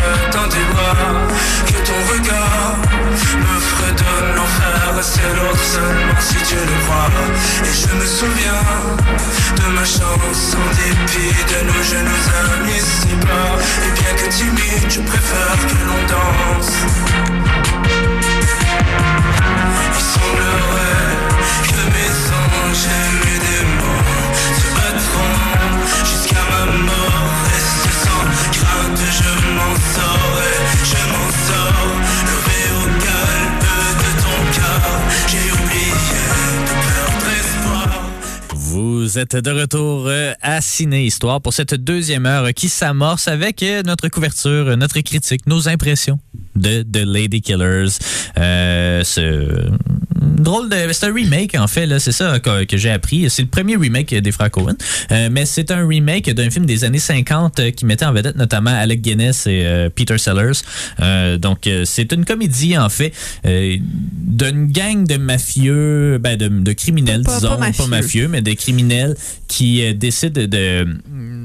souviens de ma chance en dépit de nos jeunes amis si bas. Et bien que timide, je préfère que l'on danse. Il semblerait que mes anges et mes démons se battront jusqu'à ma mort. Reste sans crainte, je m'en sors et je m'en sors. Levé au calme de ton cœur, j'ai oublié de perdre espoir. Vous êtes de retour à CinéHistoire pour cette deuxième heure qui s'amorce avec notre couverture, notre critique, nos impressions de The Ladykillers. Euh, ce... Drôle de, c'est un remake en fait là, c'est ça que, que j'ai appris. C'est le premier remake des frères Coen, euh, mais c'est un remake d'un film des années cinquante euh, qui mettait en vedette notamment Alec Guinness et euh, Peter Sellers. Euh, donc euh, c'est une comédie en fait euh, d'une gang de mafieux, ben de, de criminels pas, disons, pas mafieux. pas mafieux, mais des criminels qui euh, décident de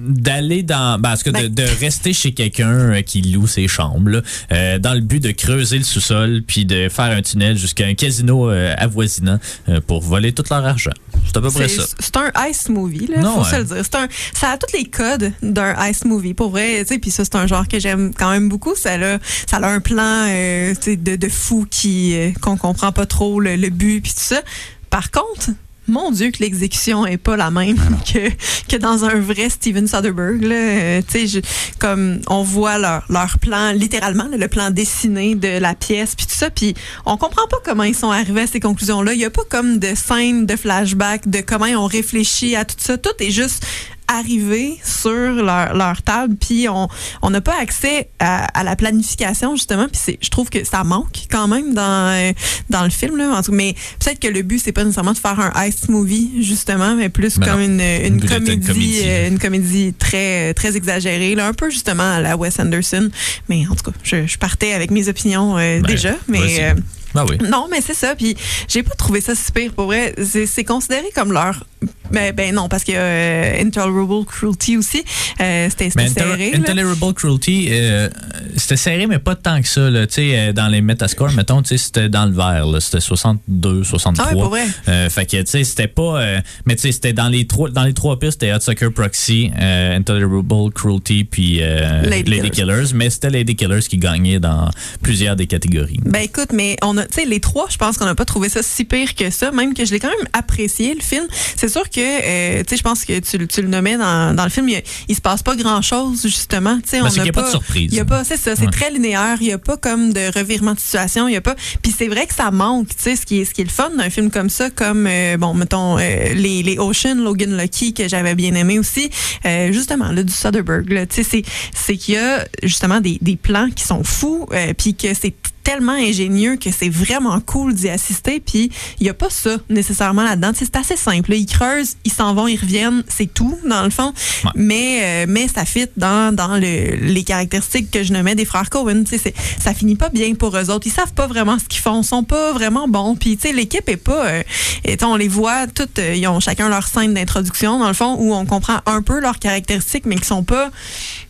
d'aller dans, ben, parce que ben. de, de rester chez quelqu'un qui loue ses chambres, là, euh, dans le but de creuser le sous-sol puis de faire un tunnel jusqu'à un casino euh, avoisinant euh, pour voler tout leur argent. C'est à peu près c'est, ça. C'est un heist movie, là, non, faut ouais. se le dire. C'est un, ça a tous les codes d'un heist movie, pour vrai. Puis ça, c'est un genre que j'aime quand même beaucoup. Ça a, ça a un plan euh, de, de fou qui, euh, qu'on comprend pas trop le, le but puis tout ça. Par contre, mon Dieu, que l'exécution est pas la même que, que dans un vrai Steven Soderbergh. Là, euh, je, comme on voit leur, leur plan, littéralement, là, le plan dessiné de la pièce, puis tout ça, puis on comprend pas comment ils sont arrivés à ces conclusions-là. Il n'y a pas comme de scène, de flashback, de comment on réfléchit à tout ça. Tout est juste arrivé sur leur, leur table, puis on on n'a pas accès à, à la planification, justement, puis c'est, je trouve que ça manque quand même dans, dans le film, là, en tout cas. Mais peut-être que le but, c'est pas nécessairement de faire un heist movie, justement, mais plus mais comme non, une, une, une comédie, une comédie. Euh, une comédie très, très exagérée, là, un peu justement à la Wes Anderson. Mais en tout cas, je, je partais avec mes opinions euh, ben, déjà, mais... Ah oui. Non, mais c'est ça. Puis j'ai pas trouvé ça si pire, pour vrai. C'est, c'est considéré comme leur... Ben, ben non, parce qu'il y a euh, Intolerable Cruelty aussi. Euh, c'était c'était inter- serré. Intolerable là. Cruelty, euh, c'était serré, mais pas tant que ça. Là. Euh, dans les Metascore, mettons, c'était dans le vert. Là. C'était soixante-deux, soixante-trois. Ah oui, pour vrai. Euh, fait que, tu sais, c'était pas... Euh, mais tu sais, c'était dans les trois dans les trois pistes. C'était Hudsucker Proxy, euh, Intolerable Cruelty, puis euh, Ladykillers. Mais c'était Ladykillers qui gagnait dans plusieurs des catégories. Ben écoute, mais on a tu sais, les trois, je pense qu'on n'a pas trouvé ça si pire que ça, même que je l'ai quand même apprécié, le film. C'est sûr que, euh, tu sais, je pense que tu, tu le nommais dans, dans le film, il, il se passe pas grand-chose, justement. Tu sais, on n'a pas, pas de surprise. Y a pas, c'est ça, c'est ouais. très linéaire. Il n'y a pas comme de revirement de situation. Il y a pas. Puis c'est vrai que ça manque, tu sais, ce qui est, ce qui est le fun d'un film comme ça, comme, euh, bon, mettons, euh, les, les Ocean, Logan Lucky, que j'avais bien aimé aussi. Euh, justement, là, du Soderbergh, tu sais, c'est, c'est qu'il y a, justement, des, des plans qui sont fous, euh, puis que c'est tellement ingénieux que c'est vraiment cool d'y assister, puis il n'y a pas ça nécessairement là-dedans. T'sais, c'est assez simple. Là, ils creusent, ils s'en vont, ils reviennent, c'est tout, dans le fond. Ouais. Mais, euh, mais ça fit dans, dans le, les caractéristiques que je nommais des frères Coen. C'est, ça finit pas bien pour eux autres. Ils savent pas vraiment ce qu'ils font, sont pas vraiment bons. Puis l'équipe est pas... Euh, et on les voit toutes, euh, ils ont chacun leur scène d'introduction, dans le fond, où on comprend un peu leurs caractéristiques, mais qui sont pas...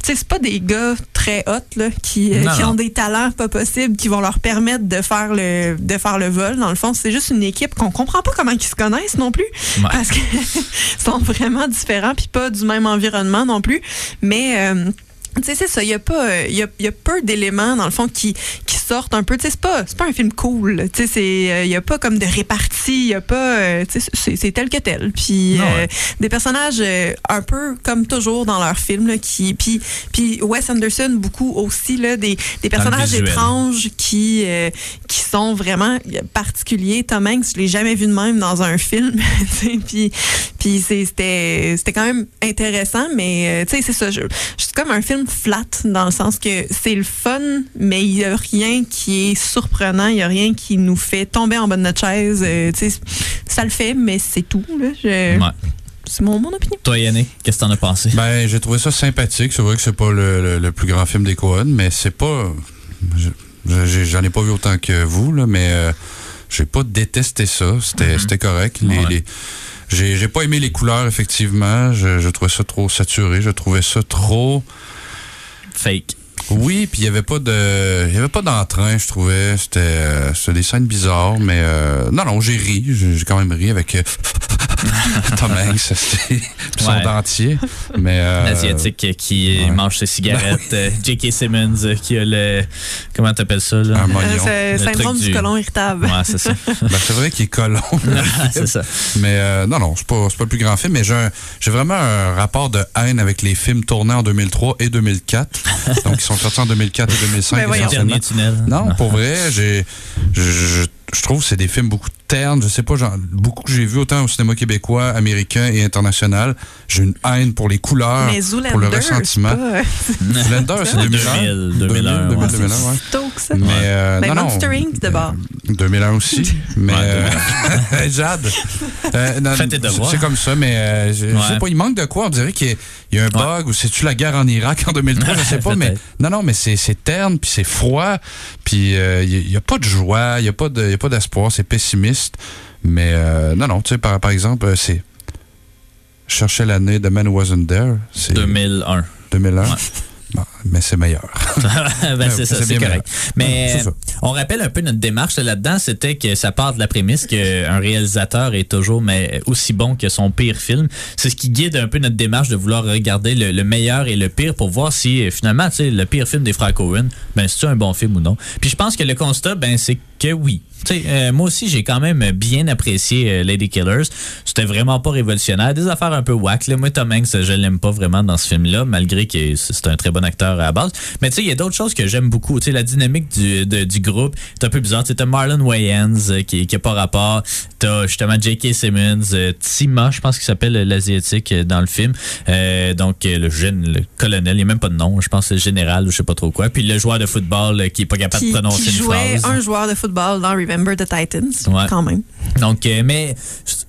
C'est pas des gars très hot là, qui, euh, qui ont des talents pas possibles, qui vont leur permettre de faire le de faire le vol. Dans le fond, c'est juste une équipe qu'on comprend pas comment ils se connaissent non plus, ouais. parce que sont vraiment différents puis pas du même environnement non plus. Mais euh, tu sais, c'est ça, il y a pas il y a, y a peu d'éléments dans le fond qui qui sortent un peu, tu sais, c'est pas c'est pas un film cool, tu sais, c'est il euh, y a pas comme de répartie, il y a pas euh, tu sais, c'est, c'est tel que tel, puis euh, ouais. des personnages euh, un peu comme toujours dans leurs films là, qui puis puis Wes Anderson beaucoup aussi là, des des personnages étranges qui euh, qui sont vraiment particuliers. Tom Hanks, je l'ai jamais vu de même dans un film. puis puis c'était c'était quand même intéressant, mais euh, tu sais, c'est ça, je, je, c'est comme un film flat, dans le sens que c'est le fun, mais il n'y a rien qui est surprenant, il n'y a rien qui nous fait tomber en bas de notre chaise. Euh, ça le fait, mais c'est tout. Là, je... ouais. C'est mon, mon opinion. Toi, Yannick, qu'est-ce que t'en as pensé? Ben, j'ai trouvé ça sympathique. C'est vrai que c'est pas le, le, le plus grand film des Coen, mais c'est pas... Je, j'en ai pas vu autant que vous, là, mais euh, j'ai pas détesté ça. C'était, mm-hmm. c'était correct. Les, ouais. les... J'ai, j'ai pas aimé les couleurs, effectivement. Je, je trouvais ça trop saturé. Je trouvais ça trop... fake. Oui, puis il y avait pas de, il y avait pas d'entrain, je trouvais. C'était, euh, c'était des scènes bizarres, mais euh, non, non, j'ai ri, j'ai quand même ri avec. Tom Hanks, c'est son ouais. dentier. Mais, euh, l'Asiatique qui ouais. mange ses cigarettes. euh, J K. Simmons euh, qui a le... Comment t'appelles ça? Là? Un moignon. C'est le syndrome du, du colon irritable. Ouais, c'est ça. Ben, c'est vrai qu'il est colon. C'est ça. Mais euh, non, non, c'est pas, c'est pas le plus grand film. Mais j'ai, un, j'ai vraiment un rapport de haine avec les films tournés en deux mille trois et deux mille quatre. Donc, ils sont sortis en deux mille quatre et deux mille cinq. Ouais, Dernier tunnel. Non, non, pour vrai, j'ai... Je, je trouve que c'est des films beaucoup ternes. Je sais pas, genre, beaucoup que j'ai vu autant au cinéma québécois, américain et international. J'ai une haine pour les couleurs, pour le ressentiment. Pas... Zoolander, c'est deux mille un. deux mille un, ouais. C'est tôt que ça. Mais, euh, mais non, Monster Inc d'abord. deux mille un aussi. Mais euh, Jade. Euh, non, c'est, c'est comme ça, mais euh, je, ouais. je sais pas, il manque de quoi. On dirait qu'il y a, il y a un ouais. bug, ou c'est-tu la guerre en Irak en deux mille trois, je sais pas. mais Non, non, mais c'est, c'est terne, puis c'est froid, puis il euh, n'y a, a pas de joie, il n'y a pas de... pas d'espoir, c'est pessimiste. Mais euh, non, non, tu sais, par, par exemple, c'est... Je cherchais l'année The Man Who Wasn't There. C'est deux mille un. deux mille un. Ouais. Bon, mais c'est meilleur. ben c'est ça, c'est, c'est correct. Meilleur. Mais c'est ça. On rappelle un peu notre démarche là-dedans, c'était que ça part de la prémisse qu'un réalisateur est toujours mais aussi bon que son pire film. C'est ce qui guide un peu notre démarche de vouloir regarder le, le meilleur et le pire pour voir si finalement, tu sais, le pire film des frères Coen, ben c'est-tu un bon film ou non. Puis je pense que le constat, ben c'est que oui. Tu sais, euh, moi aussi, j'ai quand même bien apprécié euh, Ladykillers. C'était vraiment pas révolutionnaire. Des affaires un peu whack. Là. Moi, Tom Hanks, je l'aime pas vraiment dans ce film-là, malgré que c'est un très bon acteur à la base. Mais tu sais, il y a d'autres choses que j'aime beaucoup. Tu sais, la dynamique du, de, du groupe est un peu bizarre. Tu sais, t'as Marlon Wayans euh, qui, qui a pas rapport. T'as justement J K. Simmons, euh, Tima, je pense qu'il s'appelle euh, l'Asiatique euh, dans le film. Euh, donc, euh, le jeune, le colonel, il n'y a même pas de nom. Je pense que c'est le général ou je sais pas trop quoi. Puis le joueur de football euh, qui est pas capable qui, de prononcer qui jouait une phrase. Un joueur de football dans Remember the Titans, ouais. quand même. Donc, euh, mais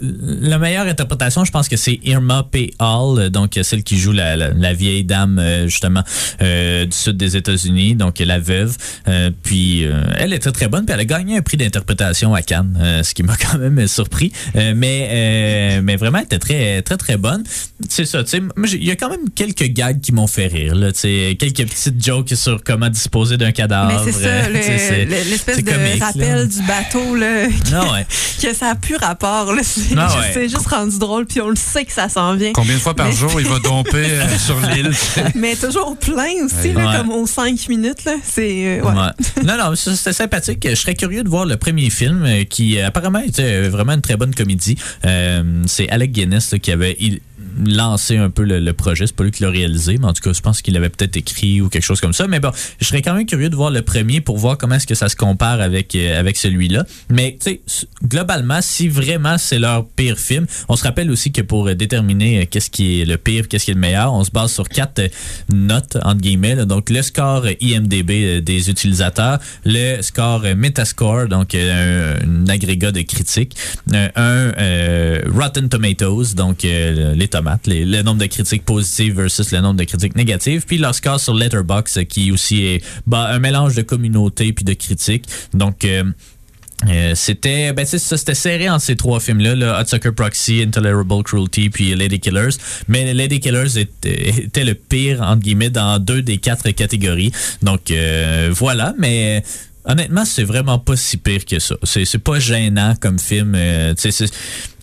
la meilleure interprétation, je pense que c'est Irma P. Hall, donc celle qui joue la, la, la vieille dame, euh, justement, euh, du sud des États-Unis, donc la veuve. Euh, puis, euh, elle était très bonne, puis elle a gagné un prix d'interprétation à Cannes, euh, ce qui m'a quand même surpris. Euh, mais, euh, mais vraiment, elle était très, très, très bonne. C'est ça, tu sais, il y a quand même quelques gags qui m'ont fait rire, là, tu sais, quelques petites jokes sur comment disposer d'un cadavre. Mais c'est ça, le, c'est, l'espèce c'est de comique, rappel là. Du bateau là, que, non, ouais. que ça n'a plus rapport là. C'est, non, juste, ouais. c'est juste rendu drôle, puis on le sait que ça s'en vient. Combien de fois par mais... jour il va domper euh, sur l'île? Mais toujours plein aussi, ouais. là, ouais. comme aux cinq minutes là. C'est, euh, ouais. Ouais. Non, non, c'était sympathique. Je serais curieux de voir le premier film euh, qui apparemment était vraiment une très bonne comédie. Euh, c'est Alec Guinness là, qui avait il, lancé un peu le, le projet. C'est pas lui qui l'a réalisé, mais en tout cas, je pense qu'il l'avait peut-être écrit ou quelque chose comme ça. Mais bon, je serais quand même curieux de voir le premier pour voir comment est-ce que ça se compare avec, euh, avec celui-là. Mais, tu sais, globalement, si vraiment c'est leur pire film, on se rappelle aussi que pour déterminer qu'est-ce qui est le pire, qu'est-ce qui est le meilleur, on se base sur quatre notes, entre guillemets, là. Donc, le score I M D B des utilisateurs, le score Metascore, donc un, un agrégat de critiques, un, un euh, Rotten Tomatoes, donc euh, les tomates, les, le nombre de critiques positives versus le nombre de critiques négatives, puis leur score sur Letterboxd, qui aussi est bah, un mélange de communauté puis de critiques. Donc, euh, Euh, c'était ben c'est ça, c'était serré entre ces trois films là, le Hudsucker Proxy, Intolerable Cruelty puis Ladykillers, mais Ladykillers était, était le pire entre guillemets dans deux des quatre catégories. Donc euh, voilà, mais honnêtement, c'est vraiment pas si pire que ça. C'est, c'est pas gênant comme film. Euh, c'est,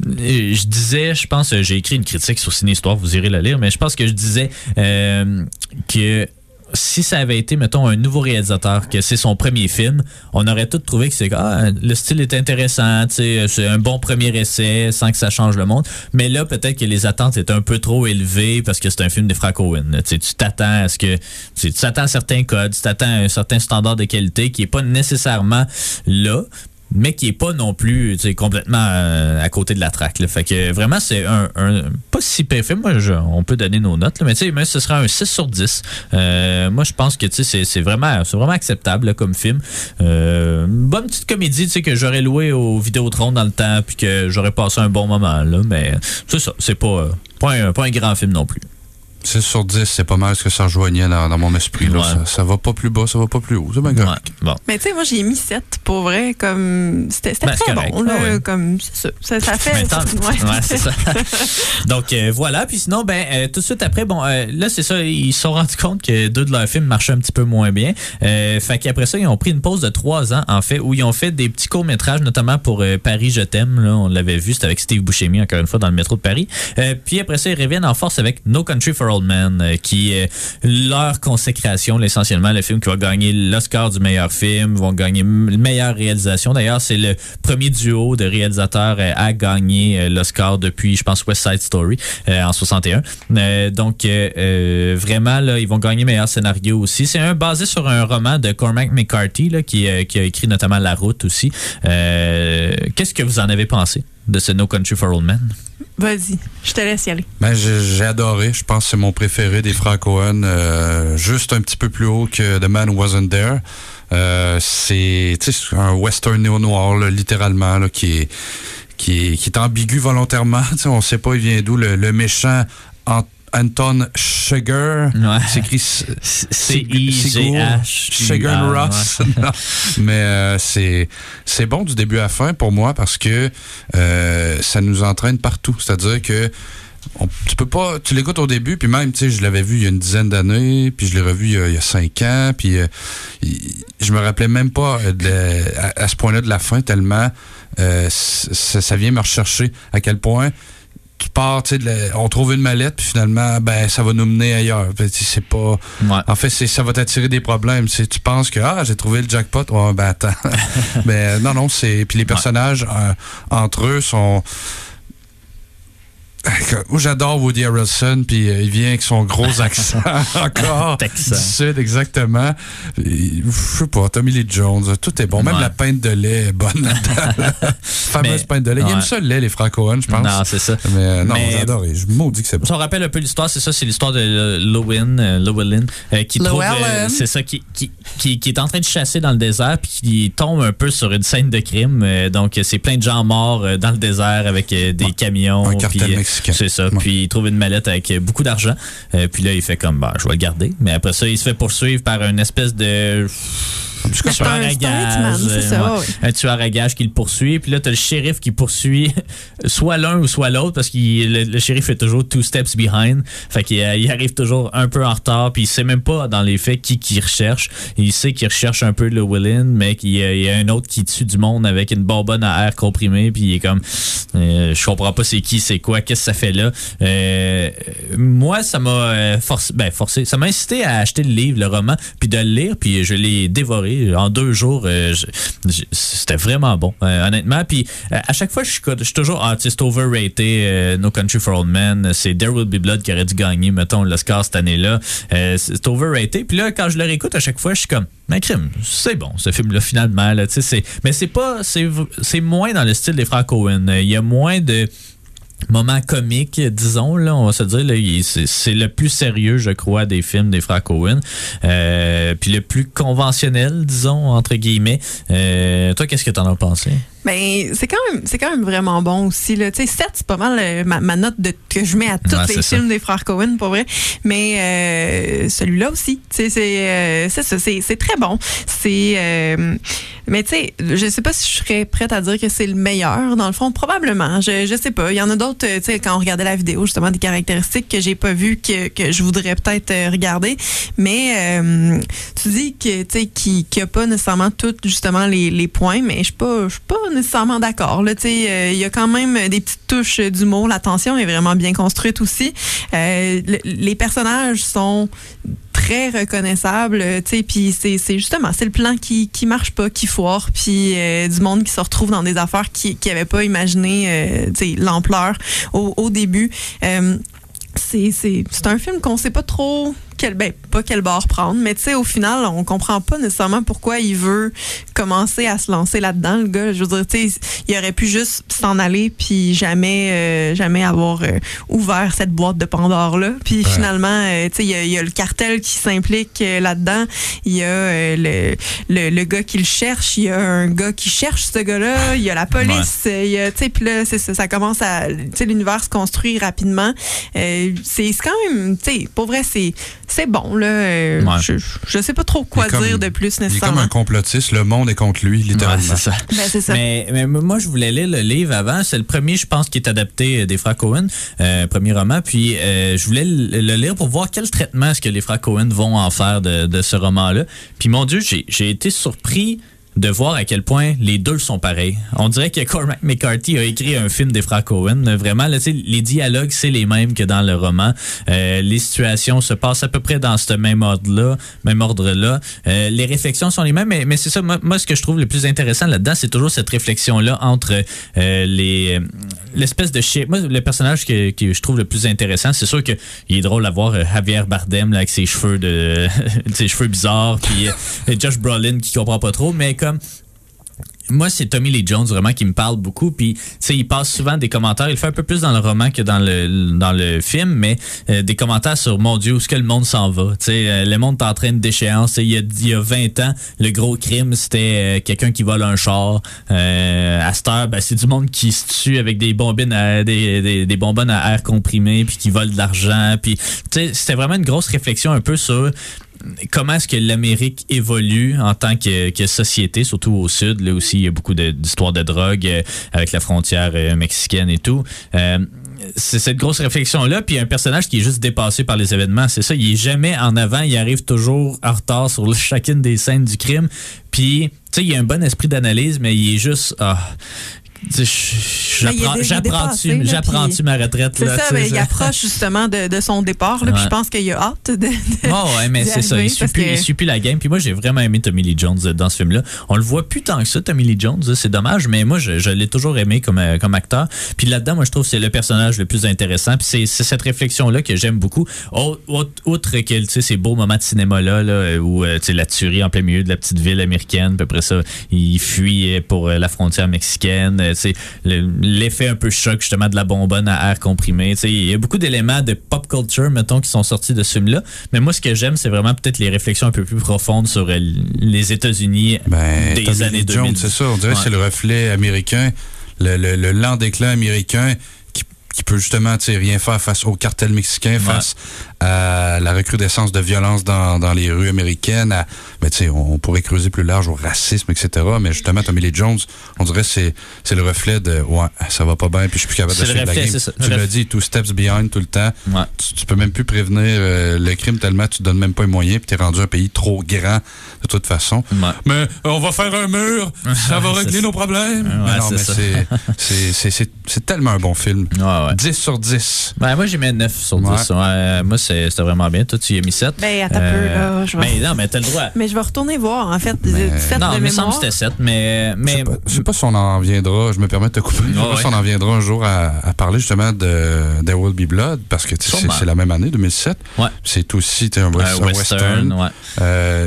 je disais, je pense, j'ai écrit une critique sur CinéHistoire, vous irez la lire, mais je pense que je disais euh, que si ça avait été, mettons, un nouveau réalisateur, que c'est son premier film, on aurait tous trouvé que c'est ah, le style est intéressant, c'est un bon premier essai sans que ça change le monde. Mais là, peut-être que les attentes étaient un peu trop élevées parce que c'est un film des frères Coen. Tu t'attends à ce que tu t'attends à certains codes, tu t'attends à un certain standard de qualité qui n'est pas nécessairement là, mais qui est pas non plus complètement à, à côté de la traque. Fait que vraiment, c'est un, un pas si pire film. Moi, je, on peut donner nos notes, là, mais tu sais, même si ce sera un six sur dix. Euh, moi, je pense que c'est, c'est, vraiment, c'est vraiment acceptable là, comme film. Euh, une bonne petite comédie que j'aurais loué au Vidéotron dans le temps, puis que j'aurais passé un bon moment. Là, mais c'est ça, c'est pas, pas, un, pas un grand film non plus. six sur dix, c'est pas mal ce que ça rejoignait dans, dans mon esprit. Là. Ouais. Ça, ça va pas plus bas, ça va pas plus haut. C'est bien correct. Ouais. Bon. Mais tu sais, moi, j'ai mis sept, pour vrai. Comme, c'était c'était ben, très correct. Bon. Là, ah ouais. Comme, c'est ça. Ça, ça fait... Ça, ouais. Ouais, c'est ça. Donc, euh, voilà. Puis sinon, ben euh, tout de suite après, bon, euh, là, c'est ça, ils se sont rendus compte que deux de leurs films marchaient un petit peu moins bien. Euh, fait qu'après ça, ils ont pris une pause de trois ans, en fait, où ils ont fait des petits courts-métrages, notamment pour euh, Paris, je t'aime. Là, on l'avait vu, c'était avec Steve Buscemi, encore une fois, dans le métro de Paris. Euh, puis après ça, ils reviennent en force avec No Country for Old Men, euh, qui euh, leur consécration, essentiellement le film qui va gagner l'Oscar du meilleur film, vont gagner m- meilleure réalisation. D'ailleurs, c'est le premier duo de réalisateurs euh, à gagner euh, l'Oscar depuis, je pense, West Side Story euh, en soixante et un. Euh, donc, euh, euh, vraiment, là, ils vont gagner meilleur scénario aussi. C'est un basé sur un roman de Cormac McCarthy, là, qui, euh, qui a écrit notamment La Route aussi. Euh, qu'est-ce que vous en avez pensé de ce No Country for Old Men? Vas-y, je te laisse y aller. Ben, j'ai, j'ai adoré. Je pense que c'est mon préféré des frères Coen. Euh, juste un petit peu plus haut que The Man Who Wasn't There. Euh, c'est un western néo-noir, là, littéralement, là, qui, est, qui, est, qui est ambigu volontairement. T'sais, on ne sait pas il vient d'où. Le, le méchant en Anton Chigurh, ouais. C'est écrit C I G H Chigurh Ross. Mais euh, c'est, c'est bon du début à la fin pour moi parce que euh, ça nous entraîne partout. C'est-à-dire que on, tu peux pas, tu l'écoutes au début, puis même, tu sais, je l'avais vu il y a une dizaine d'années, puis je l'ai revu il y a, il y a cinq ans, puis euh, je me rappelais même pas de, à, à ce point-là de la fin tellement euh, ça, ça vient me rechercher à quel point. Tu pars, tu sais, on trouve une mallette, puis finalement, ben, ça va nous mener ailleurs. C'est pas. Ouais. En fait, c'est, ça va t'attirer des problèmes. C'est, tu penses que, ah, j'ai trouvé le jackpot. Ouais, ben, attends. Mais non, non, c'est. Puis les personnages, ouais. euh, entre eux, sont. J'adore Woody Harrelson, puis euh, il vient avec son gros accent encore Texan. Du sud, exactement. Je sais pas, Tommy Lee Jones, tout est bon. Même ouais. La pinte de lait est bonne là-dedans. Fameuse mais, pinte de lait. Ouais. Il y a une seule lait, les frères Coen, je pense. Non, c'est ça. Mais euh, non, mais, j'adore. Et je maudis que c'est bon. Si on rappelle un peu l'histoire, c'est ça, c'est l'histoire de Llewyn, euh, Llewelyn, euh, qui Llewelyn. trouve, euh, c'est ça, qui, qui, qui, qui est en train de chasser dans le désert, puis qui tombe un peu sur une scène de crime. Euh, donc, c'est plein de gens morts euh, dans le désert avec euh, des ouais. camions. Un cartel puis, mexicain. C'est ça. Ouais. Puis il trouve une mallette avec beaucoup d'argent. Euh, puis là, il fait comme, bah, je vais le garder. Mais après ça, il se fait poursuivre par une espèce de... En tout cas, tueur à gage. C'est ça, ouais. Un tueur à gage qui le poursuit. Puis là, t'as le shérif qui poursuit soit l'un ou soit l'autre parce que le, le shérif est toujours two steps behind. Fait qu'il il arrive toujours un peu en retard. Puis il sait même pas dans les faits qui qui recherche. Il sait qu'il recherche un peu le Llewelyn, mais qu'il il y a un autre qui tue du monde avec une bonbonne à air comprimé. Puis il est comme, euh, je comprends pas c'est qui, c'est quoi, qu'est-ce que ça fait là. Euh, moi, ça m'a forcé, ben forcé, ça m'a incité à acheter le livre, le roman, puis de le lire. Puis je l'ai dévoré. En deux jours, euh, je, je, c'était vraiment bon, euh, honnêtement. Puis euh, à chaque fois, je suis, je suis toujours artiste overrated. Euh, No Country for Old Men, c'est There Will Be Blood qui aurait dû gagner, mettons, l'Oscar cette année-là. Euh, c'est overrated. Puis là, quand je le réécoute à chaque fois, je suis comme, mais crime, c'est bon, ce film-là, finalement. Là, c'est, mais c'est pas, c'est, c'est moins dans le style des frères Coen. Il y a moins de moment comique, disons, là, on va se dire, là, il, c'est, c'est le plus sérieux, je crois, des films des frères Coen. Euh, puis le plus conventionnel, disons, entre guillemets. Euh, toi, qu'est-ce que t'en as pensé? Ben, c'est quand même, c'est quand même vraiment bon aussi, là. Tu sais, sept, c'est pas mal le, ma, ma note de, que je mets à tous ouais, les films ça. Des frères Coen, pour vrai. Mais euh, celui-là aussi, tu sais, c'est, euh, c'est ça, c'est, c'est très bon. C'est, euh, mais tu sais, je sais pas si je serais prête à dire que c'est le meilleur, dans le fond, probablement. Je, je sais pas. Il y en a d'autres, tu sais, quand on regardait la vidéo, justement, des caractéristiques que j'ai pas vues, que, que je voudrais peut-être regarder. Mais euh, tu dis que, tu sais, qu'il n'y a pas nécessairement tous, justement, les, les points, mais je suis pas, je suis pas nécessairement d'accord. Là, tu sais, il euh, y a quand même des petites touches d'humour. La tension est vraiment bien construite aussi. Euh, le, les personnages sont très reconnaissables, tu sais, puis c'est, c'est justement, c'est le plan qui qui marche pas, qui foire, puis euh, du monde qui se retrouve dans des affaires qui qui avait pas imaginé, euh, tu sais, l'ampleur au, au début. Euh, c'est, c'est, c'est un film qu'on sait pas trop quel, ben, pas quel bord prendre, mais tu sais, au final, on comprend pas nécessairement pourquoi il veut commencer à se lancer là-dedans, le gars. Je veux dire, tu sais, il aurait pu juste s'en aller puis jamais, euh, jamais avoir euh, ouvert cette boîte de Pandore-là. Puis ouais. finalement, euh, tu sais, il y a, y a le cartel qui s'implique euh, là-dedans. Il y a euh, le, le, le gars qui le cherche. Il y a un gars qui cherche ce gars-là. Il y a la police. Il y a, tu sais, puis là, c'est ça, ça commence à, tu sais, l'univers se construit rapidement. Euh, c'est, c'est quand même, tu sais, pour vrai, c'est, c'est bon, là. Euh, ouais. je, je sais pas trop quoi comme, dire de plus, nécessairement. Il est comme un complotiste. Le monde est contre lui, littéralement. Ouais, c'est ça. Ben, c'est ça. Mais, mais moi, je voulais lire le livre avant. C'est le premier, je pense, qui est adapté des frères Coen, euh, premier roman. Puis, euh, je voulais le lire pour voir quel traitement est-ce que les frères Coen vont en faire de, de ce roman-là. Puis, mon Dieu, j'ai, j'ai été surpris de voir à quel point les deux sont pareils. On dirait que Cormac McCarthy a écrit un film des frères Coen. Vraiment, là, les dialogues, c'est les mêmes que dans le roman. Euh, les situations se passent à peu près dans ce même ordre-là. Même ordre-là. Euh, les réflexions sont les mêmes, mais, mais c'est ça, moi, moi, ce que je trouve le plus intéressant là-dedans, c'est toujours cette réflexion-là entre euh, les l'espèce de chien. Moi, le personnage que, que je trouve le plus intéressant, c'est sûr qu'il est drôle à voir euh, Javier Bardem là, avec ses cheveux de ses cheveux bizarres, puis euh, Josh Brolin qui comprend pas trop, mais comme moi, c'est Tommy Lee Jones vraiment qui me parle beaucoup. Puis, tu sais, il passe souvent des commentaires. Il le fait un peu plus dans le roman que dans le dans le film, mais euh, des commentaires sur mon Dieu, où est-ce que le monde s'en va. Tu sais, euh, le monde est en train de déchéance. Il y a il y a vingt ans, le gros crime c'était euh, quelqu'un qui vole un char. Euh, à cette heure, ben, c'est du monde qui se tue avec des bombines, à, des, des des bonbonnes à air comprimé, puis qui vole de l'argent. Puis, tu sais, c'était vraiment une grosse réflexion un peu sur comment est-ce que l'Amérique évolue en tant que, que société, surtout au Sud. Là aussi, il y a beaucoup de, d'histoires de drogue euh, avec la frontière euh, mexicaine et tout. Euh, c'est cette grosse réflexion-là, puis un personnage qui est juste dépassé par les événements. C'est ça, il est jamais en avant, il arrive toujours en retard sur chacune des scènes du crime. Puis, tu sais, il a un bon esprit d'analyse, mais il est juste... Ah, Je, je, j'apprends, des, j'apprends-tu, dépassé, là, j'apprends-tu puis, ma retraite? C'est là, ça, mais ça, il approche justement de, de son départ. Là, ouais. Puis je pense qu'il a hâte de. de oh, ouais, mais c'est ça. Il suit, plus, que... il suit plus la game. Puis moi, j'ai vraiment aimé Tommy Lee Jones dans ce film-là. On le voit plus tant que ça, Tommy Lee Jones. C'est dommage, mais moi, je, je l'ai toujours aimé comme, comme acteur. Puis là-dedans, moi, je trouve que c'est le personnage le plus intéressant. Puis c'est, c'est cette réflexion-là que j'aime beaucoup. Outre que, tu sais, ces beaux moments de cinéma-là, là, où, tu sais, la tuerie en plein milieu de la petite ville américaine, puis après ça, il fuit pour la frontière mexicaine. C'est l'effet un peu choc justement de la bonbonne à air comprimé. Il y a beaucoup d'éléments de pop culture, mettons, qui sont sortis de ce film-là. Mais moi, ce que j'aime, c'est vraiment peut-être les réflexions un peu plus profondes sur les États-Unis ben, des Tommy années Lee Jones, deux mille. C'est ça, on dirait que ouais. c'est le reflet américain, le, le, le lent déclin américain qui, qui peut justement rien faire face au cartel mexicain, ouais. face à la recrudescence de violence dans, dans les rues américaines. À, ben, on pourrait creuser plus large au racisme, et cetera. Mais justement, Tommy Lee Jones, on dirait que c'est, c'est le reflet de « ouais, ça va pas bien, puis je suis plus capable c'est de suivre reflet, la game ». Tu l'as dit, « two steps behind » tout le temps. Ouais. Tu, tu peux même plus prévenir euh, le crime tellement tu te donnes même pas les moyens, puis t'es rendu un pays trop grand de toute façon. Ouais. Mais euh, on va faire un mur, ça va régler nos problèmes. Ouais, mais non, c'est, mais c'est, c'est, c'est, c'est, c'est tellement un bon film. Ouais, ouais. dix sur dix. Ben, moi, j'ai mis neuf sur dix. Ouais. Ouais, moi, C'est, c'était vraiment bien. Toi, tu y as mis sept. Ben, attends euh, peu, là. Mais non, mais t'as le droit. Mais je vais retourner voir, en fait. Mais, sept non, de il me semble que c'était sept, mais... mais... Je sais pas, pas si on en viendra, je me permets de te couper, je sais oh, pas ouais. si on en viendra un jour à, à parler justement de There Will Be Blood, parce que c'est, c'est la même année, deux mille sept. Ouais. C'est aussi un, ouais, un western. western ouais. euh,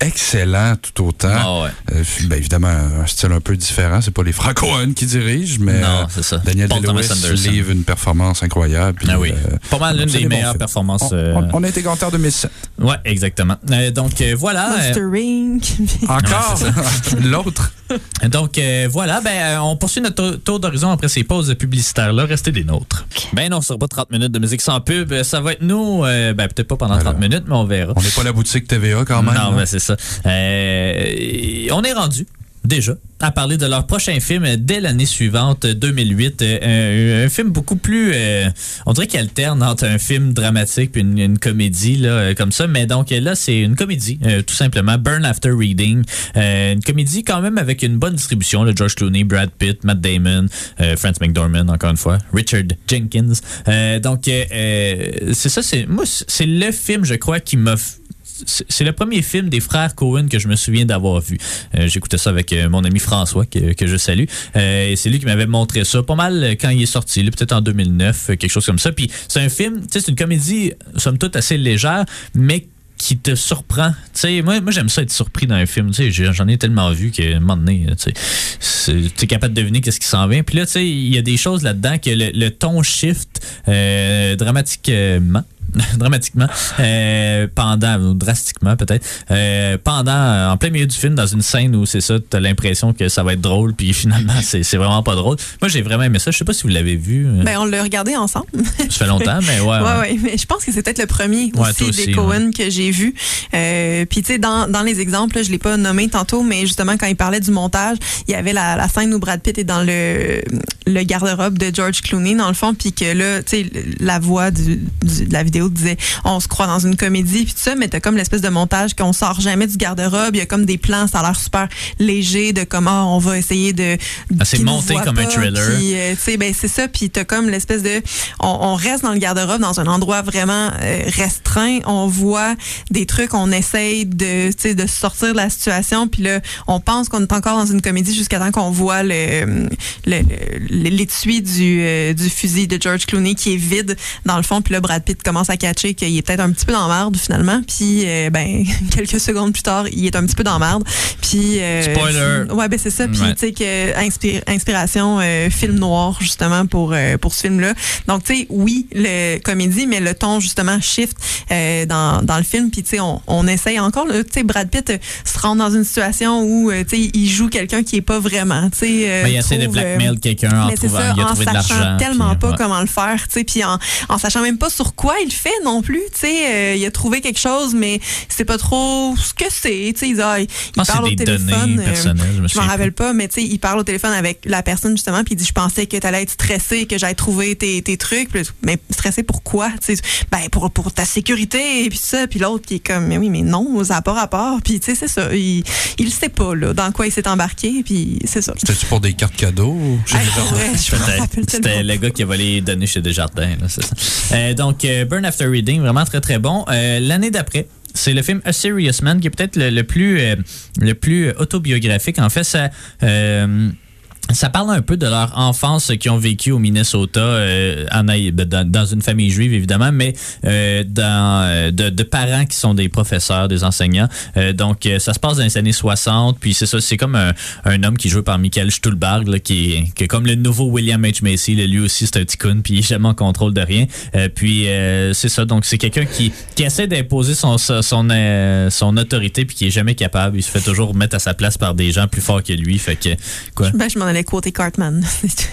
excellent tout autant. Oh, ouais. euh, ben, évidemment, un style un peu différent. C'est pas les frères Coen qui dirigent, mais non, c'est ça. Daniel Day-Lewis livre une performance incroyable. Ah oui. euh, pas mal l'une des meilleures bon performances. On, euh... on, on a été ganteurs en deux mille sept. Ouais, exactement. Euh, donc euh, voilà. Mastering. Encore l'autre. Donc euh, voilà, ben on poursuit notre tour d'horizon après ces pauses publicitaires-là. Restez des nôtres. Ben non, ce sera pas trente minutes de musique sans pub. Ça va être nous. Euh, ben peut-être pas pendant Alors, trente minutes, mais on verra. On n'est pas la boutique T V A quand même. Non, ben c'est ça. Euh, on est rendu déjà à parler de leur prochain film dès l'année suivante, deux mille huit. Euh, un film beaucoup plus... Euh, on dirait qu'il alterne entre un film dramatique et une, une comédie, là, comme ça. Mais donc là, c'est une comédie, euh, tout simplement. Burn After Reading. Euh, une comédie quand même avec une bonne distribution. Là, George Clooney, Brad Pitt, Matt Damon, euh, Frances McDormand, encore une fois, Richard Jenkins. Euh, donc, euh, c'est ça. C'est, moi, c'est le film, je crois, qui m'a... c'est le premier film des frères Coen que je me souviens d'avoir vu. Euh, j'écoutais ça avec mon ami François, que, que je salue. Euh, et c'est lui qui m'avait montré ça pas mal quand il est sorti, là, peut-être en deux mille neuf, quelque chose comme ça. Puis c'est un film, tu sais, c'est une comédie, somme toute, assez légère, mais qui te surprend. Tu sais, moi, moi, j'aime ça être surpris dans un film. Tu sais, j'en ai tellement vu qu'à un moment donné, tu sais, t'es capable de deviner qu'est-ce qui s'en vient. Puis là, tu sais, il y a des choses là-dedans que le, le ton shift euh, dramatiquement. dramatiquement euh, pendant ou drastiquement peut-être euh, pendant euh, en plein milieu du film, dans une scène où c'est ça, t'as l'impression que ça va être drôle, puis finalement c'est, c'est vraiment pas drôle. Moi j'ai vraiment aimé ça, je sais pas si vous l'avez vu. Ben on l'a regardé ensemble. Ça fait longtemps, mais ouais. ouais, ouais. Mais je pense que c'est peut-être le premier ouais, aussi, aussi des Coen ouais. que j'ai vu. Euh, puis tu sais, dans, dans les exemples, là, je l'ai pas nommé tantôt, mais justement quand il parlait du montage, il y avait la, la scène où Brad Pitt est dans le, le garde-robe de George Clooney dans le fond, puis que là, tu sais, la voix du, du, de la vidéo disait on se croit dans une comédie puis tout ça, mais t'as comme l'espèce de montage qu'on sort jamais du garde-robe, il y a comme des plans, ça a l'air super léger de comment on va essayer de ah, c'est monté comme pas, un thriller puis euh, tu sais ben c'est ça, puis t'as comme l'espèce de on, on reste dans le garde-robe dans un endroit vraiment euh, restreint, on voit des trucs, on essaye de tu sais de sortir de la situation, puis là on pense qu'on est encore dans une comédie jusqu'à temps qu'on voit le, le, le l'étui du, euh, du fusil de George Clooney qui est vide dans le fond, puis là Brad Pitt commence à catcher qu'il est peut-être un petit peu dans la merde finalement, puis euh, ben quelques secondes plus tard il est un petit peu dans la merde, puis euh, spoiler ouais ben c'est ça, puis ouais. tu sais que inspir- inspiration euh, film noir justement pour euh, pour ce film là, donc tu sais oui le comédie mais le ton justement shift euh, dans dans le film, puis tu sais on on essaye encore, tu sais Brad Pitt euh, se rend dans une situation où euh, tu sais il joue quelqu'un qui est pas vraiment, tu sais euh, ben, il essaie de blackmail euh, quelqu'un en trouvant ça, il a trouvé de l'argent, en sachant tellement puis, pas ouais. comment le faire, tu sais puis en en sachant même pas sur quoi il fait non plus, tu sais, euh, il a trouvé quelque chose mais c'est pas trop ce que c'est, tu sais, il, ah, il ah, parle au téléphone, euh, je, me je m'en rappelle pas, mais tu sais, il parle au téléphone avec la personne justement, puis il dit je pensais que t'allais être stressé, que j'allais trouver tes tes trucs, pis, mais stressé pourquoi, tu sais, ben pour pour ta sécurité et puis ça, puis l'autre qui est comme mais oui mais non, ça n'a pas rapport, puis tu sais c'est ça, il il sait pas là dans quoi il s'est embarqué, puis c'est ça. C'était pour des cartes cadeaux, je sais pas. C'était le gars qui avait les données chez Desjardins là, c'est ça. Euh, donc euh, Burn After Reading, vraiment très très bon. Euh, l'année d'après, c'est le film A Serious Man, qui est peut-être le, le plus euh, le plus autobiographique. En fait, ça euh, ça parle un peu de leur enfance qu'ils ont vécu au Minnesota, euh, en, dans, dans une famille juive évidemment, mais euh, dans de, de parents qui sont des professeurs, des enseignants. Euh, donc ça se passe dans les années soixante. Puis c'est ça, c'est comme un, un homme qui est joué par Michael Stuhlbarg, là, qui, qui est comme le nouveau William H. Macy. Là, lui aussi c'est un petit coon, puis il est jamais en contrôle de rien. Euh, puis euh, c'est ça. Donc c'est quelqu'un qui qui essaie d'imposer son son son, euh, son autorité, puis qui est jamais capable. Il se fait toujours mettre à sa place par des gens plus forts que lui. Fait que quoi? Ben, je m'en côté Cartman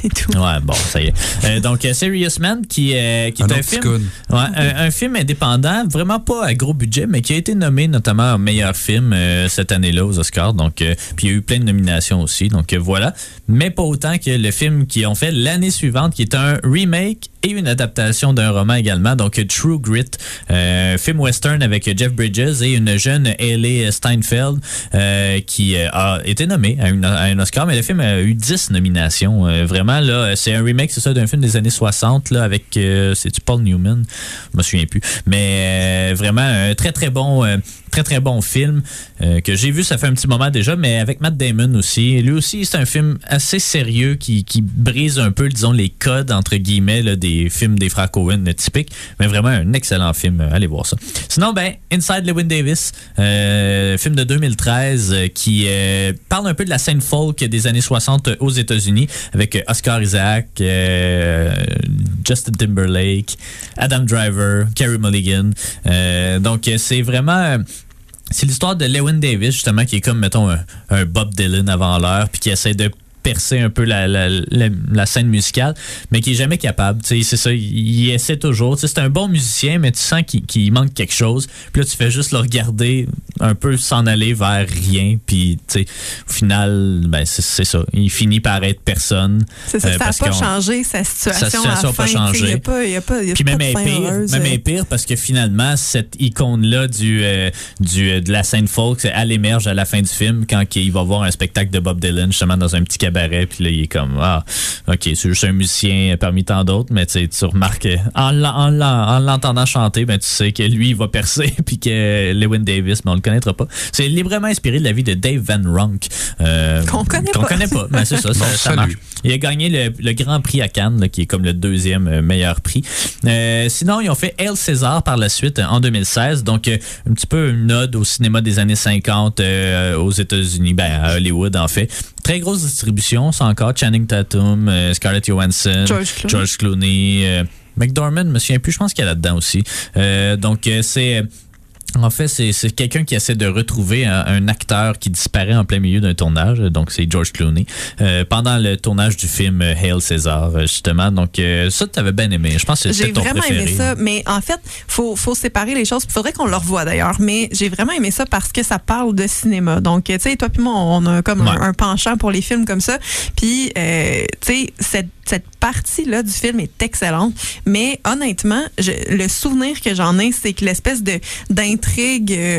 et tout. Ouais, bon, ça y est. Euh, donc, euh, Serious Man, qui, euh, qui est un, un film, ouais, un, un film indépendant, vraiment pas à gros budget, mais qui a été nommé notamment meilleur film euh, cette année-là aux Oscars. Donc, euh, puis il y a eu plein de nominations aussi. Donc, euh, voilà. Mais pas autant que le film qu'ils ont fait l'année suivante, qui est un remake et une adaptation d'un roman également. Donc, True Grit, euh, film western avec Jeff Bridges et une jeune Haley Steinfeld euh, qui euh, a été nommée à, une, à un Oscar, mais le film a eu dix nominations. Euh, vraiment, là, c'est un remake, c'est ça, d'un film des années soixante, là, avec, euh, c'est-tu Paul Newman? Je me souviens plus. Mais euh, vraiment, un très, très bon... Euh, très très bon film euh, que j'ai vu ça fait un petit moment déjà, mais avec Matt Damon aussi. Lui aussi c'est un film assez sérieux qui, qui brise un peu, disons, les codes entre guillemets là, des films des frères Coen typiques, mais vraiment un excellent film, euh, allez voir ça. Sinon ben Inside Llewyn Davis, euh, film de deux mille treize euh, qui euh, parle un peu de la scène folk des années soixante aux États-Unis, avec Oscar Isaac, euh, Justin Timberlake, Adam Driver, Carey Mulligan, euh, donc c'est vraiment c'est l'histoire de Llewyn Davis, justement, qui est comme, mettons, un, un Bob Dylan avant l'heure, puis qui essaie de percer un peu la, la, la, la scène musicale, mais qui est jamais capable. T'sais, c'est ça, il, il essaie toujours. T'sais, c'est un bon musicien, mais tu sens qu'il, qu'il manque quelque chose. Puis là, tu fais juste le regarder un peu s'en aller vers rien. Puis, tu sais, au final, ben, c'est, c'est ça. Il finit par être personne. C'est ça, euh, ça n'a pas changé sa situation. Sa situation n'a pas changé. Y a pas, y a pas, y a Puis pas même, de pire, heureuse, même euh... pire, parce que finalement, cette icône-là du, euh, du, euh, de la scène folk, elle émerge à la fin du film quand il va voir un spectacle de Bob Dylan, justement, dans un petit cabaret cabaret, puis là, il est comme, ah, ok, c'est juste un musicien parmi tant d'autres, mais tu sais, tu remarques, en, l'en, en, en l'entendant chanter, ben, tu sais que lui, il va percer, puis que Llewyn Davis, mais on le connaîtra pas. C'est librement inspiré de la vie de Dave Van Ronk. Euh, qu'on connaît qu'on pas. Qu'on connaît pas, mais c'est ça, ça, bon, ça marche. Il a gagné le, le Grand Prix à Cannes, là, qui est comme le deuxième meilleur prix. Euh, sinon, ils ont fait Hail, Caesar! Par la suite, en deux mille seize, donc euh, un petit peu une ode au cinéma des années cinquante euh, aux États-Unis, ben à Hollywood en fait. Très grosse distribution, c'est encore Channing Tatum, euh, Scarlett Johansson, George Clooney, George Clooney euh, McDormand, monsieur plus, je pense qu'il y a là-dedans aussi. Euh, donc euh, c'est... Euh, En fait, c'est, c'est quelqu'un qui essaie de retrouver un, un acteur qui disparaît en plein milieu d'un tournage. Donc, c'est George Clooney. Euh, pendant le tournage du film Hail, Caesar!, justement. Donc, euh, ça, tu avais bien aimé. Je pense que c'était j'ai ton préféré. J'ai vraiment aimé ça. Mais en fait, faut faut séparer les choses. Il faudrait qu'on le revoie, d'ailleurs. Mais j'ai vraiment aimé ça parce que ça parle de cinéma. Donc, tu sais, toi puis moi, on a comme ouais. un, un penchant pour les films comme ça. Puis, euh, tu sais, cette, cette partie-là du film est excellente. Mais honnêtement, je, le souvenir que j'en ai, c'est que l'espèce de d'intrigue